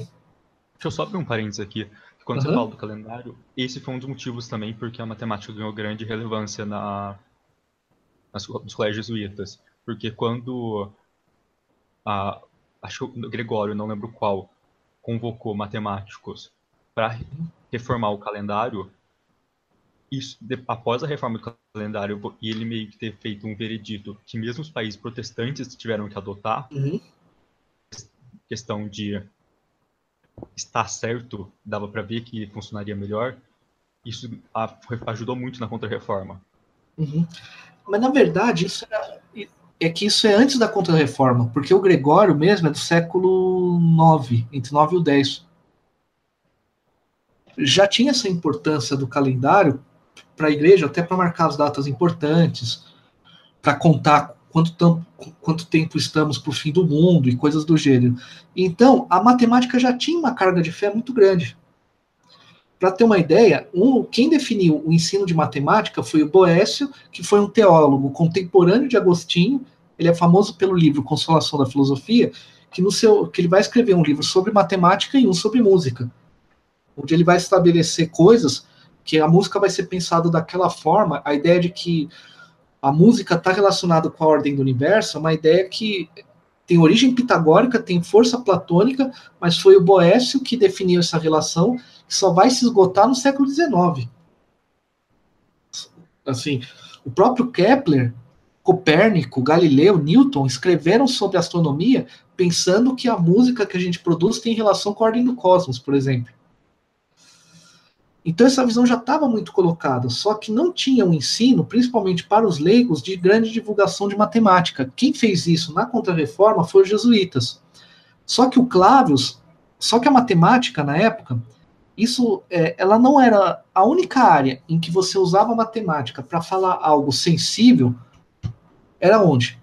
Deixa eu só abrir um parênteses aqui. Quando uhum. você fala do calendário, esse foi um dos motivos também porque a matemática ganhou grande relevância na, nas, nos colégios jesuítas. Porque quando, a, acho que o Gregório, não lembro qual, convocou matemáticos para reformar o calendário, isso, de, após a reforma do calendário, e ele meio que ter feito um veredito que mesmo os países protestantes tiveram que adotar, uhum. questão de... está certo, dava para ver que funcionaria melhor, isso ajudou muito na Contra-Reforma. Uhum. Mas, na verdade, isso era, é que isso é antes da Contra-Reforma, porque o Gregório mesmo é do século nove, entre nove e o dez. Já tinha essa importância do calendário para a igreja, até para marcar as datas importantes, para contar Quanto, tam, quanto tempo estamos para o fim do mundo e coisas do gênero. Então, a matemática já tinha uma carga de fé muito grande. Para ter uma ideia, um, quem definiu o ensino de matemática foi o Boécio, que foi um teólogo contemporâneo de Agostinho. Ele é famoso pelo livro Consolação da Filosofia, que, no seu, que ele vai escrever um livro sobre matemática e um sobre música, onde ele vai estabelecer coisas que a música vai ser pensada daquela forma, a ideia de que a música está relacionada com a ordem do universo, é uma ideia que tem origem pitagórica, tem força platônica, mas foi o Boécio que definiu essa relação, que só vai se esgotar no século dezenove. Assim, o próprio Kepler, Copérnico, Galileu, Newton escreveram sobre astronomia pensando que a música que a gente produz tem relação com a ordem do cosmos, por exemplo. Então essa visão já estava muito colocada, só que não tinha um ensino, principalmente para os leigos, de grande divulgação de matemática. Quem fez isso na Contra-Reforma foi os jesuítas. Só que o Clavius, só que a matemática na época, isso, é, ela não era a única área em que você usava a matemática para falar algo sensível, era onde?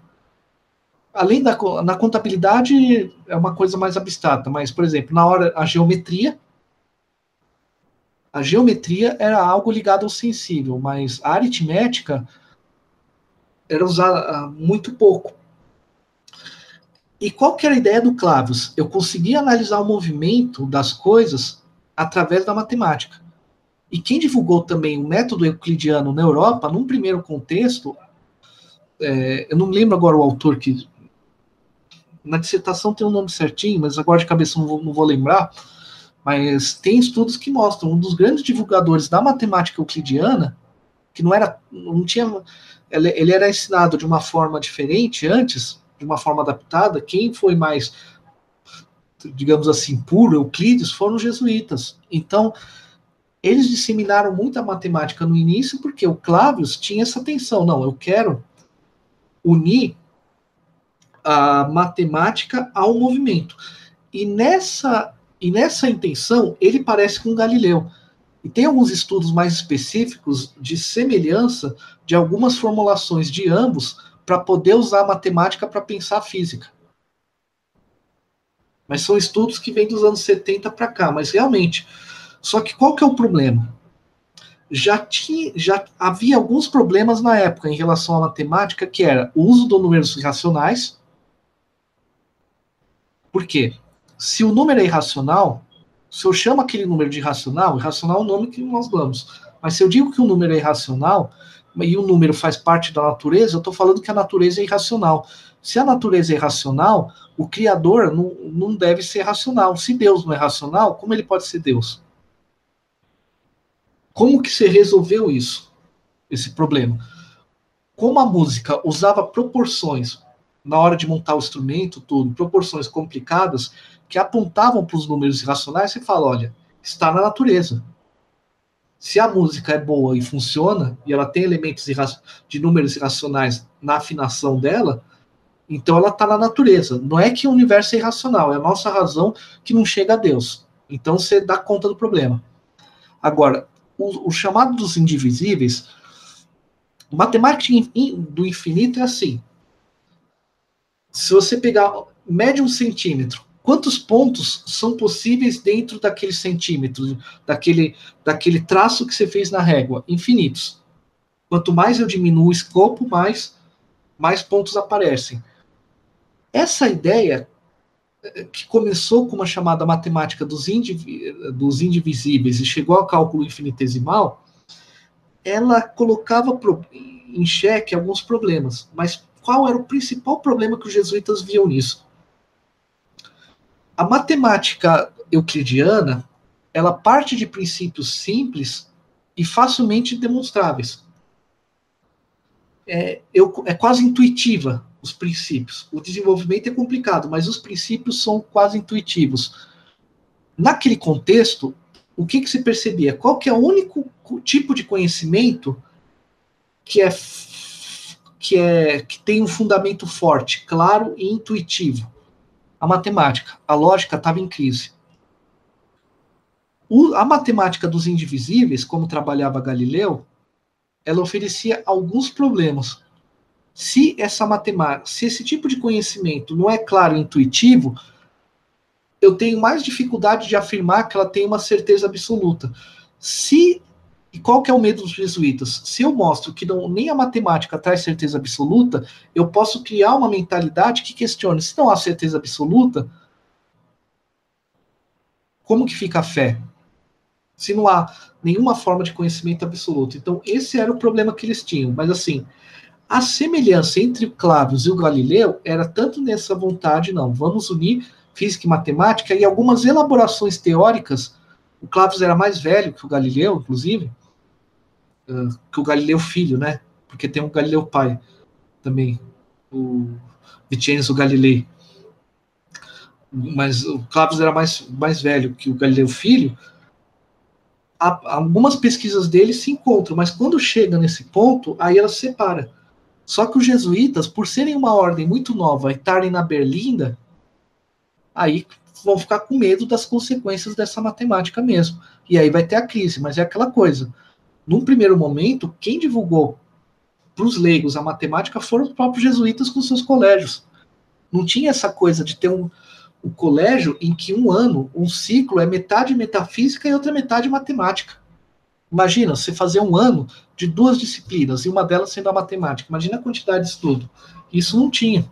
Além da na contabilidade é uma coisa mais abstrata, mas, por exemplo, na hora a geometria, A geometria era algo ligado ao sensível, mas a aritmética era usada muito pouco. E qual que era a ideia do Clavius? Eu conseguia analisar o movimento das coisas através da matemática. E quem divulgou também o método euclidiano na Europa, num primeiro contexto, é, eu não lembro agora o autor que... Na dissertação tem um nome certinho, mas agora de cabeça não vou, não vou lembrar... Mas tem estudos que mostram um dos grandes divulgadores da matemática euclidiana, que não era, não tinha, ele, ele era ensinado de uma forma diferente antes, de uma forma adaptada. Quem foi mais, digamos assim, puro Euclides foram os jesuítas. Então, eles disseminaram muito a matemática no início, porque o Clavius tinha essa tensão. Não, eu quero unir a matemática ao movimento. E nessa E nessa intenção, ele parece com Galileu. E tem alguns estudos mais específicos de semelhança de algumas formulações de ambos para poder usar a matemática para pensar a física. Mas são estudos que vêm dos anos setenta para cá, mas realmente. Só que qual que é o problema? Já, tinha, já havia alguns problemas na época em relação à matemática, que era o uso de números irracionais. Por quê? Se o número é irracional, se eu chamo aquele número de irracional, irracional é o nome que nós damos, mas se eu digo que o número é irracional, e o número faz parte da natureza, eu estou falando que a natureza é irracional. Se a natureza é irracional, o Criador não, não deve ser racional. Se Deus não é racional, como ele pode ser Deus? Como que se resolveu isso? Esse problema. Como a música usava proporções, na hora de montar o instrumento, tudo, proporções complicadas, que apontavam para os números irracionais, você fala, olha, está na natureza. Se a música é boa e funciona, e ela tem elementos de números irracionais na afinação dela, então ela está na natureza. Não é que o universo é irracional, é a nossa razão que não chega a Deus. Então você dá conta do problema. Agora, o, o chamado dos indivisíveis, matemática do infinito é assim. Se você pegar, mede um centímetro, quantos pontos são possíveis dentro daquele centímetro, daquele, daquele traço que você fez na régua? Infinitos. Quanto mais eu diminuo o escopo, mais, mais pontos aparecem. Essa ideia que começou com uma chamada matemática dos, indiv- dos indivisíveis e chegou ao cálculo infinitesimal, ela colocava pro- em xeque alguns problemas. Mas qual era o principal problema que os jesuítas viam nisso? A matemática euclidiana, ela parte de princípios simples e facilmente demonstráveis. É, eu, é quase intuitiva os princípios. O desenvolvimento é complicado, mas os princípios são quase intuitivos. Naquele contexto, o que, que se percebia? Qual que é o único tipo de conhecimento que, é, que, é, que tem um fundamento forte, claro e intuitivo? A matemática, a lógica estava em crise. O, a matemática dos indivisíveis, como trabalhava Galileu, ela oferecia alguns problemas. Se, essa matemática, se esse tipo de conhecimento não é claro e intuitivo, eu tenho mais dificuldade de afirmar que ela tem uma certeza absoluta. Se, e qual que é o medo dos jesuítas? Se eu mostro que não, nem a matemática traz certeza absoluta, eu posso criar uma mentalidade que questione, se não há certeza absoluta, como que fica a fé? Se não há nenhuma forma de conhecimento absoluto. Então, esse era o problema que eles tinham. Mas, assim, a semelhança entre o Clavius e o Galileu era tanto nessa vontade, não, vamos unir física e matemática e algumas elaborações teóricas. O Clavius era mais velho que o Galileu, inclusive, que o Galileu filho, né? Porque tem um Galileu pai também, o Vincenzo Galilei. Mas o Clavius era mais, mais velho que o Galileu filho. Há, algumas pesquisas dele se encontram, mas quando chega nesse ponto, aí ela se separa. Só que os jesuítas, por serem uma ordem muito nova e estarem na berlinda, aí vão ficar com medo das consequências dessa matemática mesmo. E aí vai ter a crise, mas é aquela coisa. Num primeiro momento, quem divulgou para os leigos a matemática foram os próprios jesuítas com seus colégios. Não tinha essa coisa de ter um, um colégio em que um ano, um ciclo, é metade metafísica e outra metade matemática. Imagina, você fazer um ano de duas disciplinas, e uma delas sendo a matemática. Imagina a quantidade de estudo. Isso não tinha.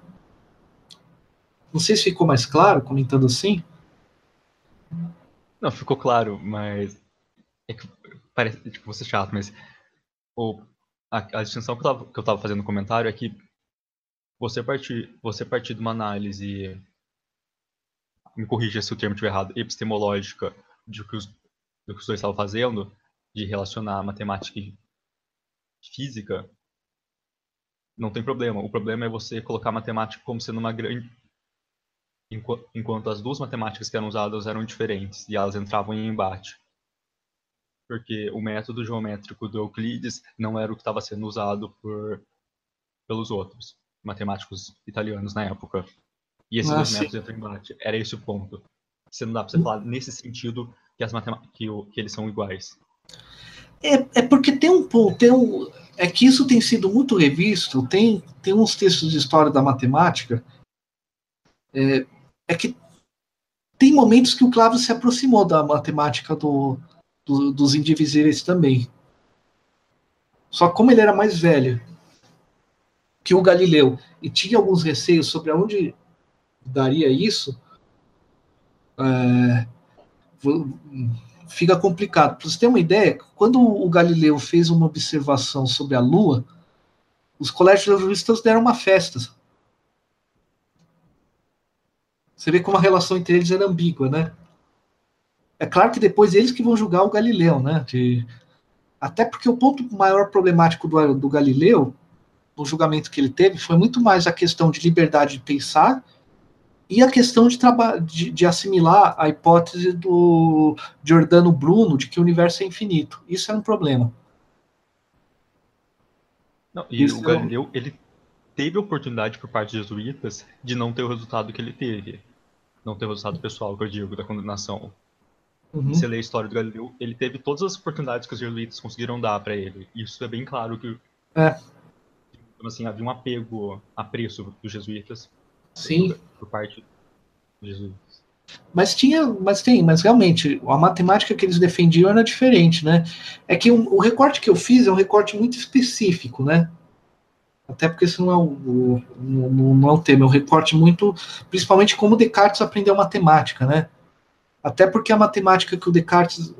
Não sei se ficou mais claro, comentando assim. Não, ficou claro, mas... É que parece que tipo, vou ser chato, mas... O, a, a distinção que eu estava fazendo no comentário é que você partir, você partir de uma análise... Me corrija se o termo estiver errado. Epistemológica de o que os, do que os dois estavam fazendo, de relacionar matemática e física, não tem problema. O problema é você colocar a matemática como sendo uma grande... enquanto as duas matemáticas que eram usadas eram diferentes e elas entravam em embate. Porque o método geométrico do Euclides não era o que estava sendo usado por, pelos outros matemáticos italianos na época. E esses ah, dois sim. métodos entram em embate. Era esse o ponto. Você não dá para você falar nesse sentido que, as matem- que, o, que eles são iguais. É, é porque tem um ponto... Tem um, é que isso tem sido muito revisto, tem, tem uns textos de história da matemática, é, é que tem momentos que o Clavius se aproximou da matemática do, do, dos indivisíveis também. Só como ele era mais velho que o Galileu, e tinha alguns receios sobre aonde daria isso, é, fica complicado. Para você ter uma ideia, quando o Galileu fez uma observação sobre a Lua, os colégios jesuítas deram uma festa. Você vê como a relação entre eles era ambígua, né? É claro que depois eles que vão julgar o Galileu, né? De, até porque o ponto maior problemático do, do Galileu, no julgamento que ele teve, foi muito mais a questão de liberdade de pensar e a questão de, de, de assimilar a hipótese do Giordano Bruno de que o universo é infinito. Isso é um problema. Não, e isso o Galileu, ele teve oportunidade por parte dos jesuítas de não ter o resultado que ele teve. Não ter o resultado pessoal, que eu digo, da condenação. Uhum. Se lê a história do Galileu, ele teve todas as oportunidades que os jesuítas conseguiram dar para ele. Isso é bem claro que é. Assim, havia um apego, apreço dos jesuítas. Sim. Por parte dos jesuítas. Mas tinha, mas tem, mas realmente, a matemática que eles defendiam era diferente, né? É que o, o recorte que eu fiz é um recorte muito específico, né? Até porque isso não é, o, o, não, não é um tema, é um recorte muito, principalmente como Descartes aprendeu matemática, né? Até porque a matemática que o Descartes,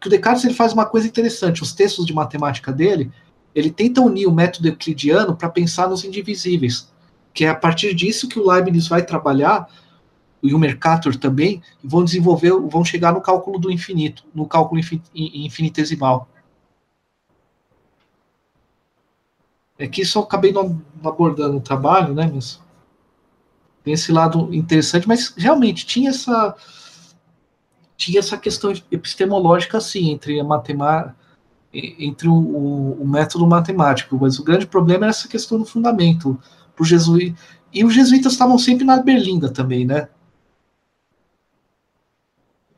que o Descartes ele faz uma coisa interessante, os textos de matemática dele, ele tenta unir o método euclidiano para pensar nos indivisíveis, que é a partir disso que o Leibniz vai trabalhar, e o Mercator também, e vão desenvolver, vão chegar no cálculo do infinito, no cálculo infinitesimal. É que isso eu acabei não abordando o trabalho, né, mas tem esse lado interessante, mas realmente tinha essa, tinha essa questão epistemológica, assim, entre a matemática, entre o, o, o método matemático, mas o grande problema era essa questão do fundamento, pro jesuí... e os jesuítas estavam sempre na berlinda também, né?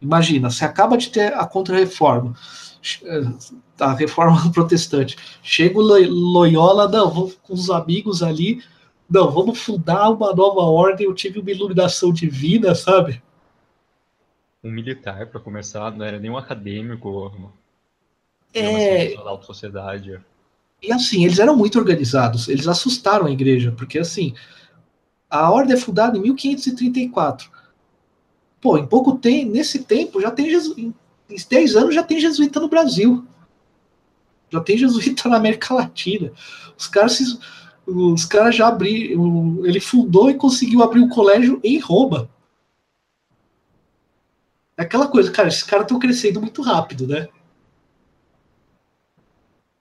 Imagina, você acaba de ter a contra-reforma, a reforma protestante. Chega o Loyola, não, com os amigos ali, não, vamos fundar uma nova ordem, eu tive uma iluminação divina, sabe? Um militar, para começar, não era nem um acadêmico, é... da alta sociedade. E assim, eles eram muito organizados, eles assustaram a igreja, porque assim, a ordem é fundada em mil quinhentos e trinta e quatro. Pô, em pouco tempo, nesse tempo, já tem jesuíta. Em dez anos já tem jesuíta no Brasil. Já tem jesuíta na América Latina. Os caras, se, os caras já abriram. Ele fundou e conseguiu abrir um colégio em Roma. É aquela coisa, cara, esses caras estão crescendo muito rápido, né?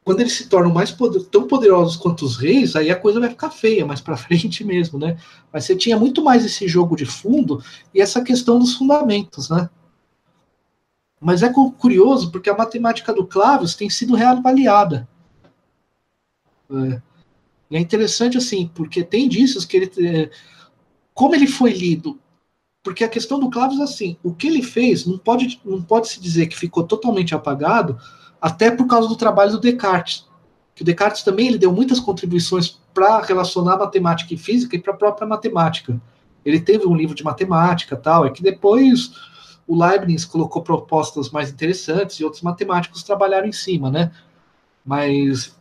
Quando eles se tornam mais poder, tão poderosos quanto os reis, aí a coisa vai ficar feia mais para frente mesmo, né? Mas você tinha muito mais esse jogo de fundo e essa questão dos fundamentos, né? Mas é curioso porque a matemática do Clavius tem sido reavaliada. É. E é interessante, assim, porque tem indícios que ele... Como ele foi lido? Porque a questão do Clavius é assim, o que ele fez não pode, não pode se dizer que ficou totalmente apagado, até por causa do trabalho do Descartes. Que o Descartes também ele deu muitas contribuições para relacionar matemática e física e para a própria matemática. Ele teve um livro de matemática e tal, é que depois... O Leibniz colocou propostas mais interessantes e outros matemáticos trabalharam em cima, né? Mas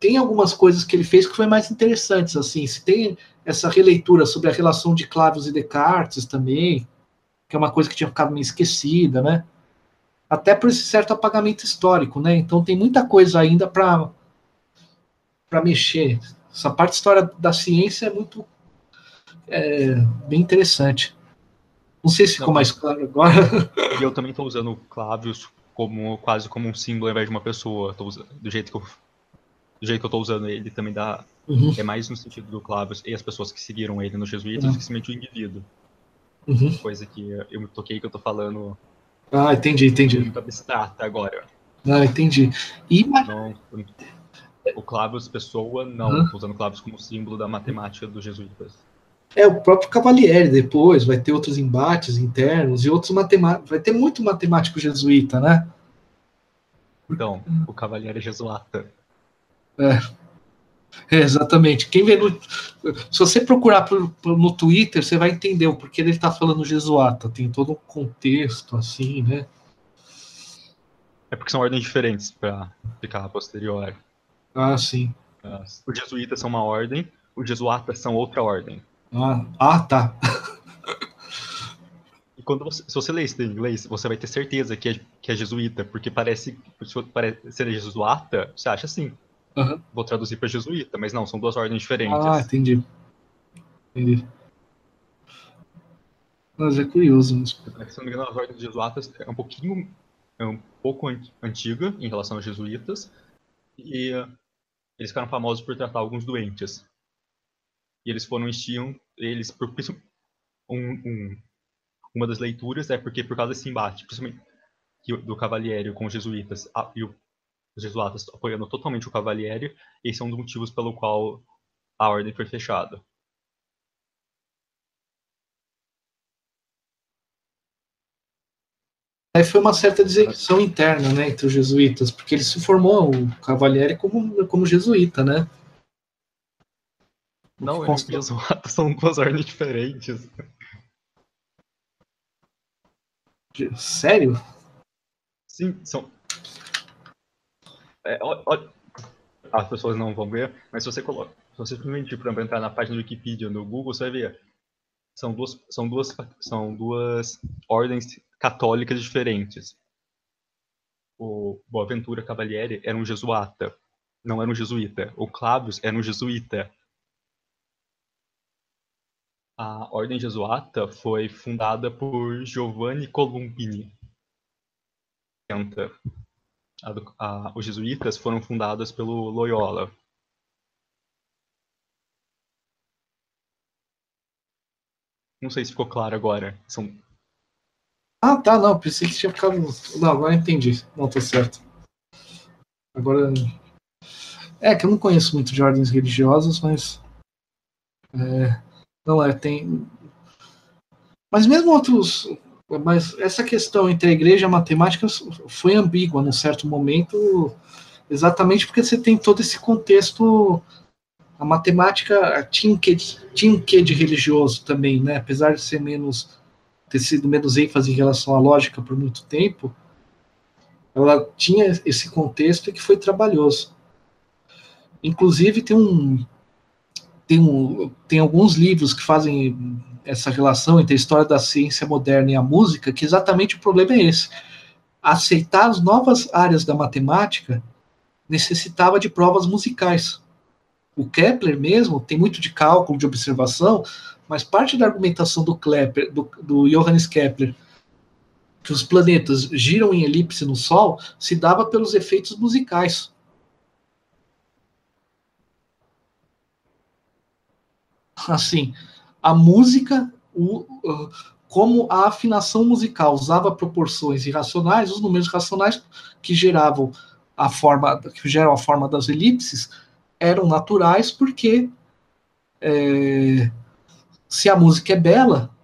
tem algumas coisas que ele fez que foi mais interessantes, assim. Se tem essa releitura sobre a relação de Clavius e Descartes também, que é uma coisa que tinha ficado meio esquecida, né? Até por esse certo apagamento histórico, né? Então tem muita coisa ainda para para mexer. Essa parte de história da ciência é muito é, bem interessante. Não sei se ficou não, mais claro agora. E eu também estou usando o Clavius como, quase como um símbolo ao invés de uma pessoa. Tô usando, do jeito que eu do jeito que eu estou usando ele também dá... Uhum. É mais no sentido do Clavius e as pessoas que seguiram ele nos jesuítas, uhum. Simplesmente o indivíduo. Uhum. Coisa que eu me toquei que eu estou falando... Ah, entendi, entendi. Muito abstrata agora. Ah, entendi. E... Não, o Clavius pessoa, não. Estou uhum. usando o Clavius como símbolo da matemática dos jesuítas. É, o próprio Cavalieri depois, vai ter outros embates internos e outros matemáticos, vai ter muito matemático jesuíta, né? Então, o Cavalieri é jesuata. É, é exatamente. Quem vê no, se você procurar pro, pro, no Twitter, você vai entender o porquê ele está falando jesuata. Tem todo um contexto assim, né? É porque são ordens diferentes para ficar a posteriori. Ah, sim. Os jesuítas são uma ordem, os jesuatas são outra ordem. Ah, ah tá. E quando você, se você lê isso em inglês, você vai ter certeza que é, que é jesuíta, porque parece, parece ser jesuata, você acha assim. Uhum. Vou traduzir para jesuíta, mas não, são duas ordens diferentes. Ah, entendi. Entendi. Mas é curioso mesmo. Se não me engano, as ordens jesuatas é um pouquinho, é um pouco antiga em relação aos jesuítas, e eles ficaram famosos por tratar alguns doentes. E eles foram enchiam eles por isso um, um, uma das leituras é porque por causa desse embate, principalmente do Cavalieri com os jesuítas e os jesuatas apoiando totalmente o Cavalieri, esse é um dos motivos pelo qual a ordem foi fechada. Aí foi uma certa desequilibração interna, né, entre os jesuítas, porque ele se formou, o Cavalieri, como, como jesuíta, né? Não, os jesuatas são duas ordens diferentes. Sério? Sim, são... É, ó, ó... As pessoas não vão ver, mas se você coloca... Se você simplesmente, por exemplo, entrar na página do Wikipedia no Google, você vai ver. São duas, são duas, são duas ordens... católicas diferentes. O Bonaventura Cavalieri era um jesuata, não era um jesuíta. O Clavius era um jesuíta. A ordem jesuata foi fundada por Giovanni Colombini. A do, a, os jesuítas foram fundados pelo Loyola. Não sei se ficou claro agora. São Ah, tá, não, pensei que tinha ficado... Não, agora entendi. Não, tá certo. Agora... É que eu não conheço muito de ordens religiosas, mas... É... Não, é, tem... Mas mesmo outros... Mas essa questão entre a igreja e a matemática foi ambígua num certo momento, exatamente porque você tem todo esse contexto... A matemática tinha um quê de religioso também, né? Apesar de ser menos... ter sido menos ênfase em relação à lógica por muito tempo, ela tinha esse contexto que foi trabalhoso. Inclusive, tem, um, tem, um, tem alguns livros que fazem essa relação entre a história da ciência moderna e a música, que exatamente o problema é esse. Aceitar as novas áreas da matemática necessitava de provas musicais. O Kepler mesmo tem muito de cálculo, de observação, mas parte da argumentação do, Kepler, do, do Johannes Kepler, que os planetas giram em elipse no Sol, se dava pelos efeitos musicais. Assim, a música, o, como a afinação musical usava proporções irracionais, os números racionais que geravam a forma, que geram a forma das elipses eram naturais porque... É, se a música é bela,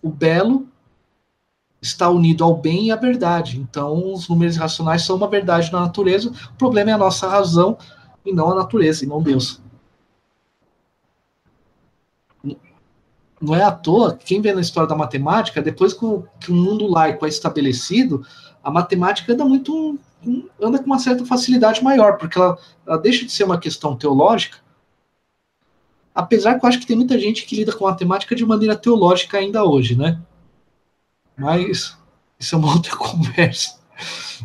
o belo está unido ao bem e à verdade. Então, os números racionais são uma verdade na natureza. O problema é a nossa razão e não a natureza, e não Deus. Não é à toa, quem vê na história da matemática, depois que o mundo laico é estabelecido, a matemática anda, muito, anda com uma certa facilidade maior, porque ela, ela deixa de ser uma questão teológica. Apesar que eu acho que tem muita gente que lida com matemática de maneira teológica ainda hoje, né? Mas isso é uma outra conversa.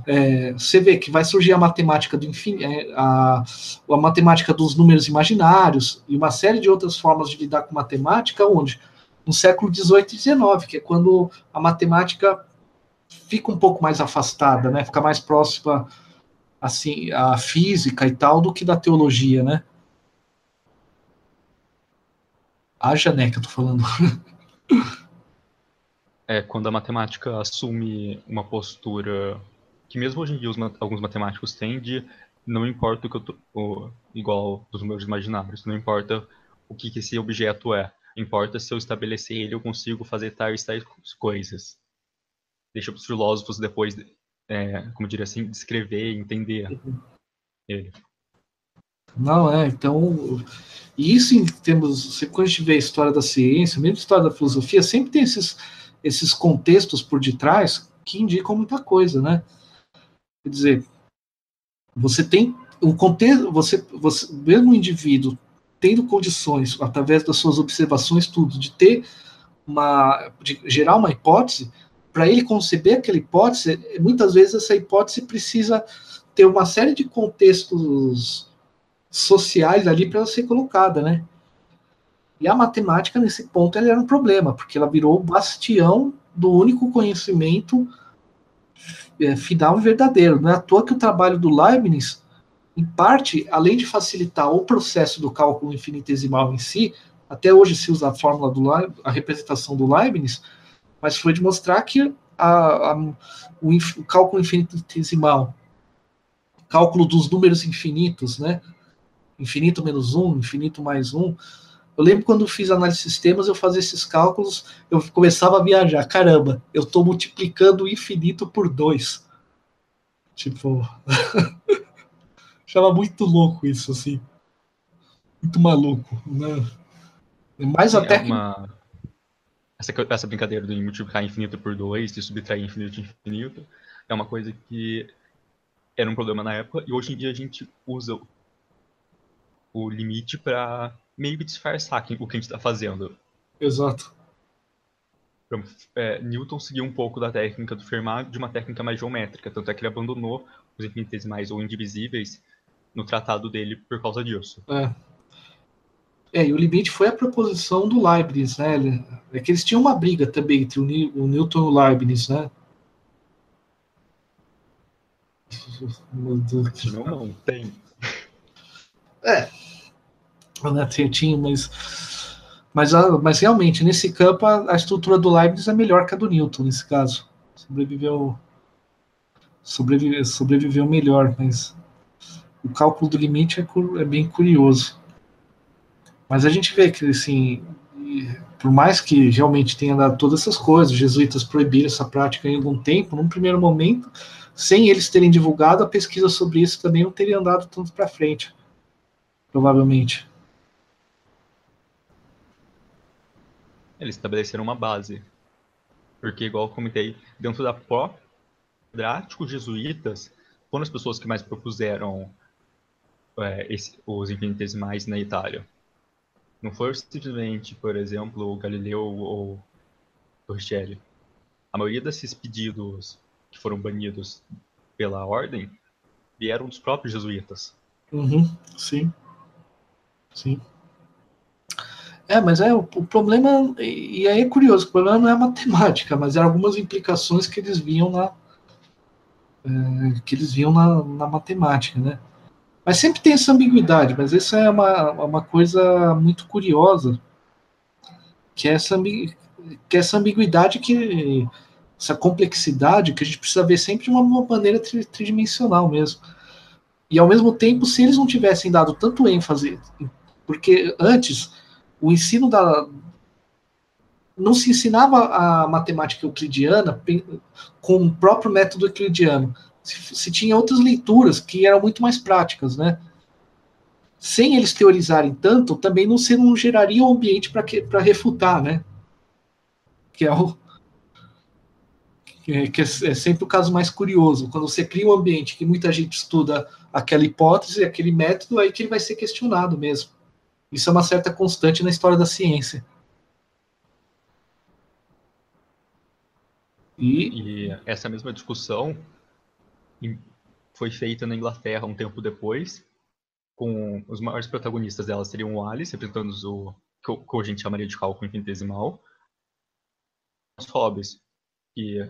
É, você vê que vai surgir a matemática do infin... a, a matemática dos números imaginários e uma série de outras formas de lidar com matemática, onde? No século dezoito e dezenove, que é quando a matemática fica um pouco mais afastada, né? Fica mais próxima assim, à física e tal do que da teologia, né? A Janeca, eu tô falando. É, quando a matemática assume uma postura que mesmo hoje em dia os, alguns matemáticos têm de não importa o que eu tô, o, igual dos meus imaginários, não importa o que, que esse objeto é, importa se eu estabelecer ele, eu consigo fazer tais tais coisas. Deixa os filósofos depois, é, como diria assim, descrever e entender ele. Não é, então, isso em termos, quando a gente vê a história da ciência, mesmo a história da filosofia, sempre tem esses, esses contextos por detrás que indicam muita coisa, né? Quer dizer, você tem um contexto, você, você, mesmo o indivíduo tendo condições, através das suas observações, tudo, de ter uma, de gerar uma hipótese, para ele conceber aquela hipótese, muitas vezes essa hipótese precisa ter uma série de contextos sociais ali para ser colocada, né? E a matemática, nesse ponto, ela era um problema, porque ela virou o bastião do único conhecimento é, final e verdadeiro. Não é à toa que o trabalho do Leibniz, em parte, além de facilitar o processo do cálculo infinitesimal em si, até hoje se usa a fórmula do Le... a representação do Leibniz, mas foi de mostrar que a, a, o, inf... o cálculo infinitesimal, o cálculo dos números infinitos, né? Infinito menos um, infinito mais um. Eu lembro quando eu fiz análise de sistemas, eu fazia esses cálculos, eu começava a viajar. Caramba, eu estou multiplicando o infinito por dois. Tipo... Achava muito louco isso, assim. Muito maluco, né? Mas até... É uma... essa, essa brincadeira de multiplicar infinito por dois, de subtrair infinito de infinito, é uma coisa que era um problema na época, e hoje em dia a gente usa o limite para meio que disfarçar o que a gente está fazendo. Exato. Então, é, Newton seguiu um pouco da técnica do Fermat, de uma técnica mais geométrica, tanto é que ele abandonou os infinitesimais ou indivisíveis no tratado dele por causa disso. É. É, e o limite foi a proposição do Leibniz, né? É que eles tinham uma briga também entre o Newton e o Leibniz, né? Meu Deus. Não, não, tem. É. Eu tinha, mas, mas, mas realmente, nesse campo, a, a estrutura do Leibniz é melhor que a do Newton, nesse caso. Sobreviveu... Sobrevive, sobreviveu melhor, mas o cálculo do limite é, é bem curioso. Mas a gente vê que, assim, por mais que realmente tenha dado todas essas coisas, os jesuítas proibiram essa prática em algum tempo, num primeiro momento, sem eles terem divulgado, a pesquisa sobre isso também não teria andado tanto para frente, provavelmente. Eles estabeleceram uma base, porque, igual eu comentei, dentro da própria quadráticos jesuítas foram as pessoas que mais propuseram é, esse, os infinitesimais na Itália. Não foi simplesmente, por exemplo, o Galileu ou o Torricelli. A maioria desses pedidos que foram banidos pela ordem vieram dos próprios jesuítas. Uhum, sim. Sim. É, mas é o, o problema, e aí é curioso, o problema não é a matemática, mas é algumas implicações que eles viam na que eles viam na, na matemática, né? Mas sempre tem essa ambiguidade, mas isso é uma, uma coisa muito curiosa, que é, essa, que é essa ambiguidade, que essa complexidade, que a gente precisa ver sempre de uma, uma maneira tri, tridimensional mesmo. E ao mesmo tempo, se eles não tivessem dado tanto ênfase, porque antes o ensino da... não se ensinava a matemática euclidiana com o próprio método euclidiano. Se, se tinha outras leituras que eram muito mais práticas, né? Sem eles teorizarem tanto, também não se não geraria um ambiente para refutar, né? Que é o que é, que é sempre o caso mais curioso. Quando você cria um ambiente que muita gente estuda aquela hipótese, aquele método, aí que ele vai ser questionado mesmo. Isso é uma certa constante na história da ciência. E... e essa mesma discussão foi feita na Inglaterra um tempo depois, com os maiores protagonistas dela seriam o Wallis, representando o que a gente chamaria de cálculo infinitesimal, os Hobbes, que,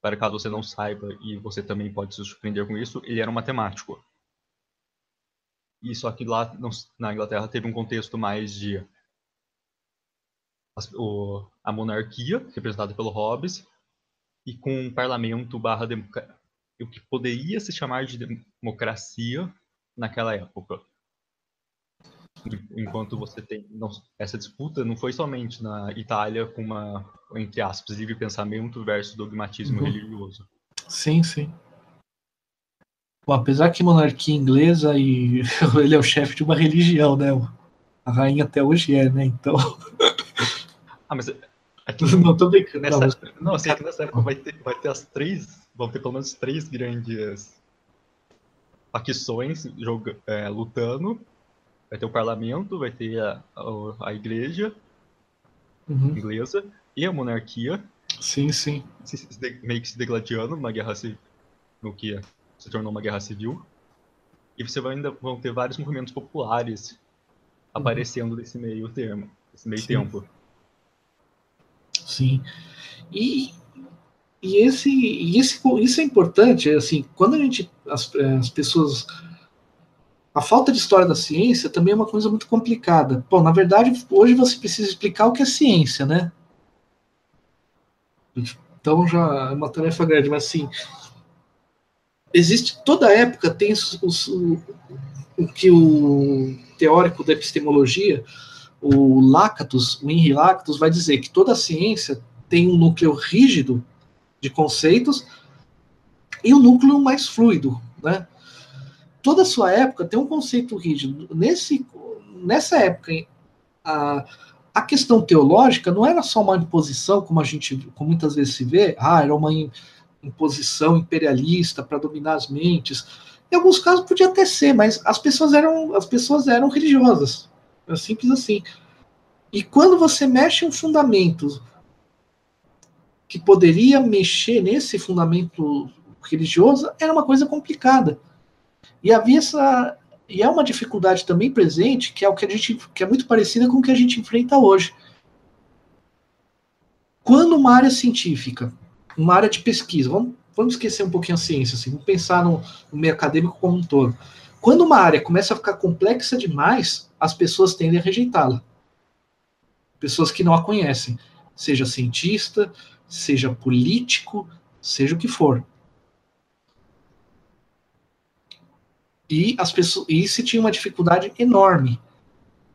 para caso você não saiba, e você também pode se surpreender com isso, ele era um matemático. E só que lá na Inglaterra teve um contexto mais de a monarquia, representada pelo Hobbes, e com um parlamento barra democracia, o que poderia se chamar de democracia naquela época. Enquanto você tem... Não, essa disputa não foi somente na Itália com uma, entre aspas, livre pensamento versus dogmatismo uhum. religioso. Sim, sim. Pô, apesar que monarquia inglesa e ele é o chefe de uma religião, né? A rainha até hoje é, né? Então. Ah, mas aqui não tô brincando. Nessa, não, mas... não, assim, aqui nessa época vai ter, vai ter as três, vão ter pelo menos três grandes facções joga, é, lutando. Vai ter o parlamento, vai ter a, a, a igreja uhum. inglesa e a monarquia. Sim, sim. Se, se, meio que se degladiando na guerra civil, no que se tornou uma guerra civil. E você vai ainda vão ter vários movimentos populares aparecendo nesse uhum. meio termo, nesse meio sim. tempo. Sim. E, e, esse, e esse, isso é importante, assim, quando a gente, as, as pessoas... A falta de história da ciência também é uma coisa muito complicada. Bom, na verdade, hoje você precisa explicar o que é ciência, né? Então já é uma tarefa grande, mas assim... Existe, toda época tem os, o, o que o teórico da epistemologia, o Lakatos, o Imre Lakatos, vai dizer que toda a ciência tem um núcleo rígido de conceitos e um núcleo mais fluido, né? Toda a sua época tem um conceito rígido. Nesse, nessa época, a, a questão teológica não era só uma imposição, como a gente, como muitas vezes se vê, ah, era uma imposição imperialista para dominar as mentes. Em alguns casos podia até ser, mas as pessoas eram, as pessoas eram religiosas. É simples assim. E quando você mexe um fundamento que poderia mexer nesse fundamento religioso, era uma coisa complicada. E havia essa, e é uma dificuldade também presente, que é o que a gente, que é muito parecida com o que a gente enfrenta hoje. Quando uma área científica, uma área de pesquisa, vamos, vamos esquecer um pouquinho a ciência, assim, vamos pensar no, no meio acadêmico como um todo. Quando uma área começa a ficar complexa demais, as pessoas tendem a rejeitá-la. Pessoas que não a conhecem, seja cientista, seja político, seja o que for. E, as pessoas, e se tinha uma dificuldade enorme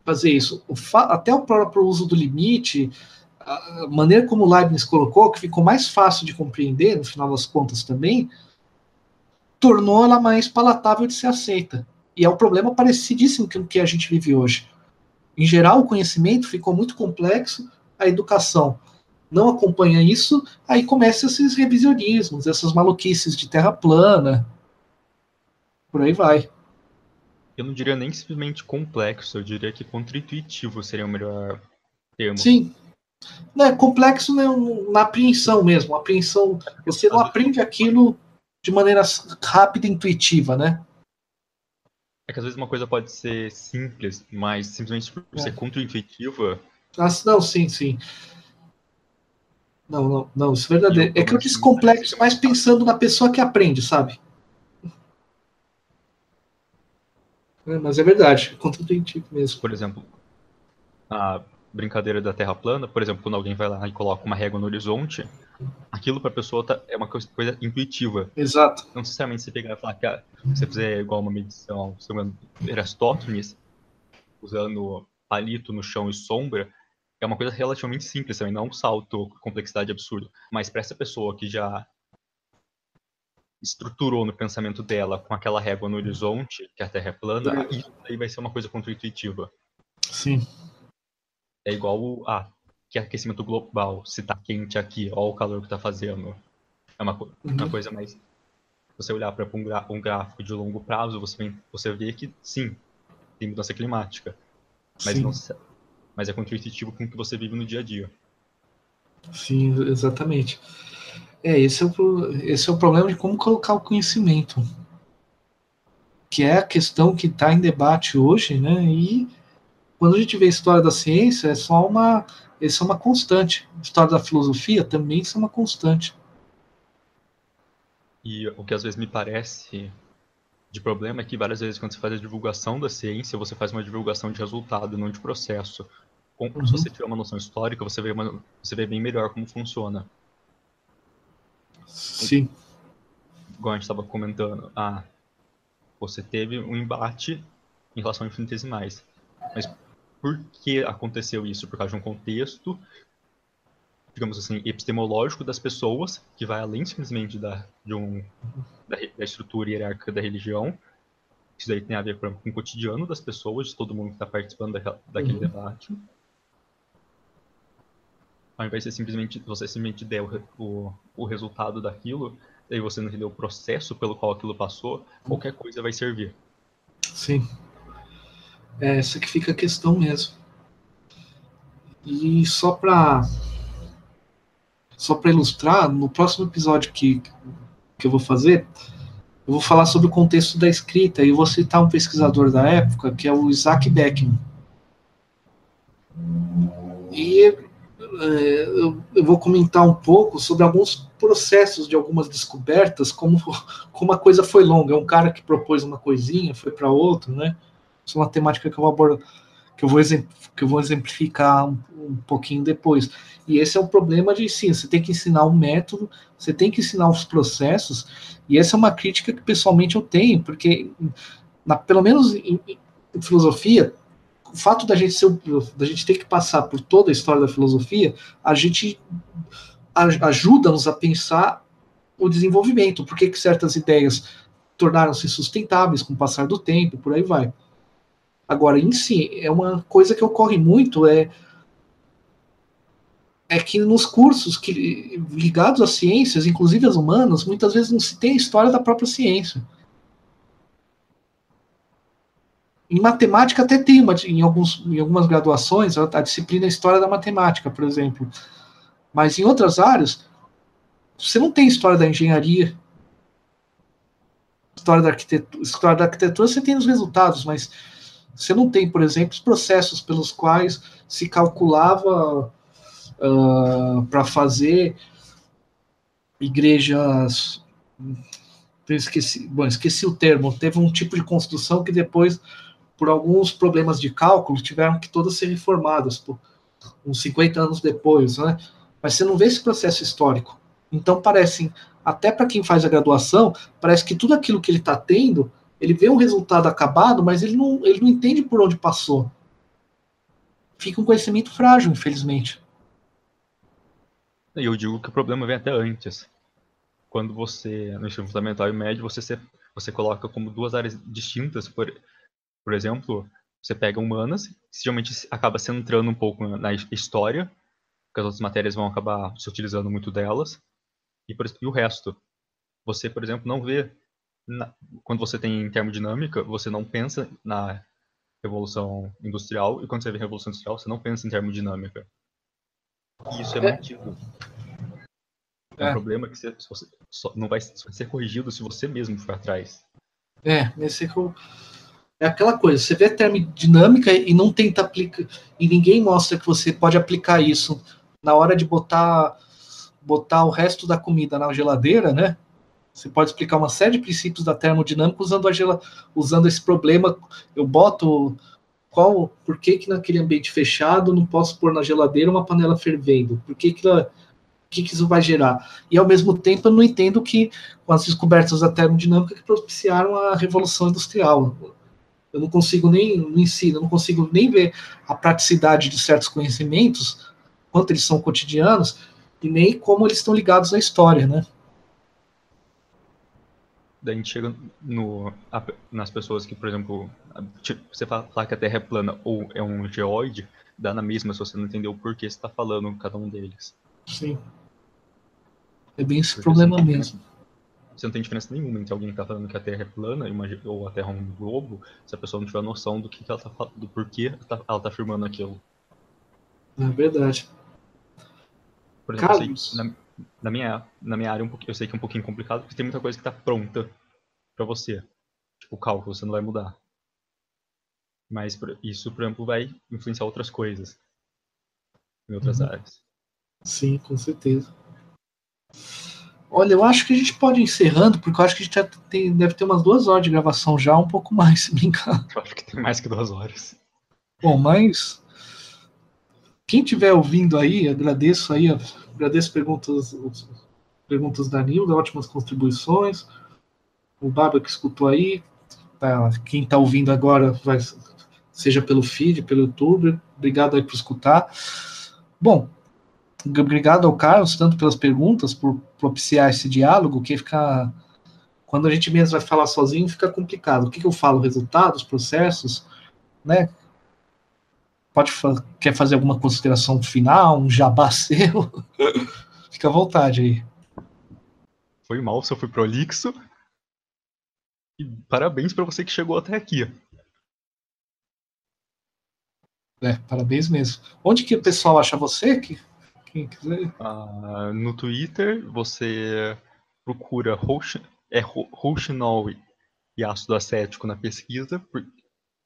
fazer isso. O fa, até o próprio uso do limite, a maneira como Leibniz colocou, que ficou mais fácil de compreender, no final das contas também, tornou ela mais palatável de ser aceita. E é um problema parecidíssimo com o que a gente vive hoje. Em geral, o conhecimento ficou muito complexo, a educação não acompanha isso, aí começam esses revisionismos, essas maluquices de terra plana, por aí vai. Eu não diria nem simplesmente complexo, eu diria que contra-intuitivo seria o melhor termo. Sim. Né, complexo, né, na apreensão mesmo. A apreensão, você não aprende aquilo de maneira rápida e intuitiva, né? É que às vezes uma coisa pode ser simples, mas simplesmente por é. ser contra-intuitiva... Ah, não, sim, sim. Não, não, não, isso é verdadeiro. Eu, é que eu disse complexo, mas pensando na pessoa que aprende, sabe? Mas é verdade, é contraintuitivo mesmo. Por exemplo, a brincadeira da terra plana, por exemplo, quando alguém vai lá e coloca uma régua no horizonte, aquilo para a pessoa tá, é uma coisa, coisa intuitiva. Exato. Não necessariamente você pegar e falar que você fizer igual uma medição, se não me engano, Aristóteles, usando palito no chão e sombra, é uma coisa relativamente simples também, não um salto com complexidade absurda. Mas para essa pessoa que já estruturou no pensamento dela com aquela régua no horizonte, que a Terra é plana, é. isso aí vai ser uma coisa contra-intuitiva. Sim. É igual o ah, que aquecimento global, se tá quente aqui, ó o calor que tá fazendo. É uma, uhum. uma coisa mais... Você olhar para um, gra- um gráfico de longo prazo, você, vem, você vê que sim, tem mudança climática. Mas, não, mas é contra-intuitivo com o que você vive no dia a dia. Sim, exatamente. É, esse é, o, esse é o problema de como colocar o conhecimento, que é a questão que está em debate hoje, né? E quando a gente vê a história da ciência, é só uma, é só uma constante. A história da filosofia também é uma constante. E o que às vezes me parece de problema é que várias vezes quando você faz a divulgação da ciência, você faz uma divulgação de resultado, não de processo. Com, uhum. Se você tiver uma noção histórica, você vê, uma, você vê bem melhor como funciona. Sim. Igual a gente estava comentando, ah, você teve um embate em relação a infinitesimais. Mas por que aconteceu isso? Por causa de um contexto digamos assim, epistemológico das pessoas, que vai além simplesmente da, de um, da, da estrutura hierárquica da religião. Isso daí tem a ver, por exemplo, com o cotidiano das pessoas, de todo mundo que está participando da, daquele uhum. debate. Ao invés de simplesmente, você simplesmente der o, o, o resultado daquilo, daí você não entender o processo pelo qual aquilo passou, qualquer coisa vai servir. Sim. É essa que fica a questão mesmo. E só para só para ilustrar, no próximo episódio que, que eu vou fazer, eu vou falar sobre o contexto da escrita e eu vou citar um pesquisador da época, que é o Isaac Beckman. E eu vou comentar um pouco sobre alguns processos de algumas descobertas, como, como a coisa foi longa. É um cara que propôs uma coisinha, foi para outra, né? Isso é uma temática que eu vou abordar, que eu vou, que eu vou exemplificar um, um pouquinho depois. E esse é um problema de ensino. Você tem que ensinar um método, você tem que ensinar os processos, e essa é uma crítica que pessoalmente eu tenho, porque, na, pelo menos em, em filosofia, o fato da gente, ser, da gente ter que passar por toda a história da filosofia, a gente ajuda-nos a pensar o desenvolvimento, por que certas ideias tornaram-se sustentáveis com o passar do tempo, por aí vai. Agora, em si, é uma coisa que ocorre muito, é, é que nos cursos que, ligados às ciências, inclusive às humanas, muitas vezes não se tem a história da própria ciência. Em matemática até tem, uma, em, alguns, em algumas graduações, a, a disciplina História da Matemática, por exemplo. Mas em outras áreas, você não tem história da engenharia, história da arquitetura, história da arquitetura você tem os resultados, mas você não tem, por exemplo, os processos pelos quais se calculava uh, para fazer igrejas... Eu esqueci, bom, esqueci o termo. Teve um tipo de construção que depois, por alguns problemas de cálculo, tiveram que todas ser reformadas, por uns cinquenta anos depois, né? Mas você não vê esse processo histórico. Então parece, até para quem faz a graduação, parece que tudo aquilo que ele está tendo... Ele vê um resultado acabado, mas ele não, ele não entende por onde passou. Fica um conhecimento frágil, infelizmente. Eu digo que o problema vem até antes. Quando você, no ensino fundamental e médio, você, se, você coloca como duas áreas distintas. Por, por exemplo, você pega humanas, que geralmente acaba se entrando um pouco na história, porque as outras matérias vão acabar se utilizando muito delas. E, por, e o resto. Você, por exemplo, não vê... Na, quando você tem termodinâmica, você não pensa na Revolução Industrial, e quando você vê a Revolução Industrial, você não pensa em termodinâmica. E isso é, é. mantido. É, é um problema que você, você só não vai, vai ser corrigido se você mesmo for atrás. É, esse é aquela coisa, você vê a termodinâmica e não tenta aplicar, e ninguém mostra que você pode aplicar isso na hora de botar, botar o resto da comida na geladeira, né? Você pode explicar uma série de princípios da termodinâmica usando, a gel... usando esse problema. Eu boto qual, por que, que naquele ambiente fechado não posso pôr na geladeira uma panela fervendo? Por que, que, ela... que, que isso vai gerar? E, ao mesmo tempo, eu não entendo que com as descobertas da termodinâmica que propiciaram a Revolução Industrial. Eu não consigo nem no ensino, eu não consigo nem ver a praticidade de certos conhecimentos, quanto eles são cotidianos, e nem como eles estão ligados à história, né? Daí a gente chega no, nas pessoas que, por exemplo, você falar que a Terra é plana ou é um geóide, dá na mesma se você não entender o porquê você está falando cada um deles. Sim. É bem esse Porque problema mesmo. Você não tem diferença nenhuma entre alguém que está falando que a Terra é plana ou a Terra é um globo, se a pessoa não tiver noção do que ela está falando, do porquê ela está afirmando aquilo. É verdade. Por exemplo, Carlos... Você, na... Na minha, na minha área, um eu sei que é um pouquinho complicado, porque tem muita coisa que está pronta para você. Tipo, o cálculo, você não vai mudar. Mas isso, por exemplo, vai influenciar outras coisas em outras uhum. áreas. Sim, com certeza. Olha, eu acho que a gente pode ir encerrando, porque eu acho que a gente já tem, deve ter umas duas horas de gravação já, um pouco mais, se brincar. Eu acho que tem mais que duas horas. Bom, mas... Quem estiver ouvindo aí, agradeço aí, agradeço perguntas, perguntas da Nilda, ótimas contribuições, o Barba que escutou aí, tá, quem está ouvindo agora, vai, seja pelo feed, pelo YouTube, obrigado aí por escutar. Bom, obrigado ao Carlos, tanto pelas perguntas, por propiciar esse diálogo, que fica... Quando a gente mesmo vai falar sozinho, fica complicado. O que, que eu falo? Resultados, processos, né? Pode, quer fazer alguma consideração final, um jabá seu? Fica à vontade aí. Foi mal, só fui prolixo. E parabéns para você que chegou até aqui. É, parabéns mesmo. Onde que o pessoal acha você? Que, quem quiser. Ah, no Twitter, você procura Roxinol é, Ho, e ácido acético na pesquisa. Por,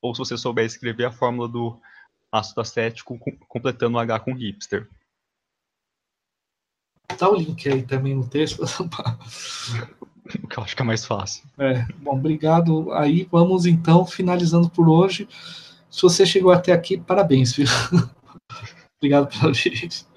ou se você souber escrever a fórmula do ácido acético com, completando o H com hipster. Dá o link aí também no texto. O que eu acho que é mais fácil. É, bom, obrigado. Aí vamos então finalizando por hoje. Se você chegou até aqui, parabéns, viu? Obrigado pela gente.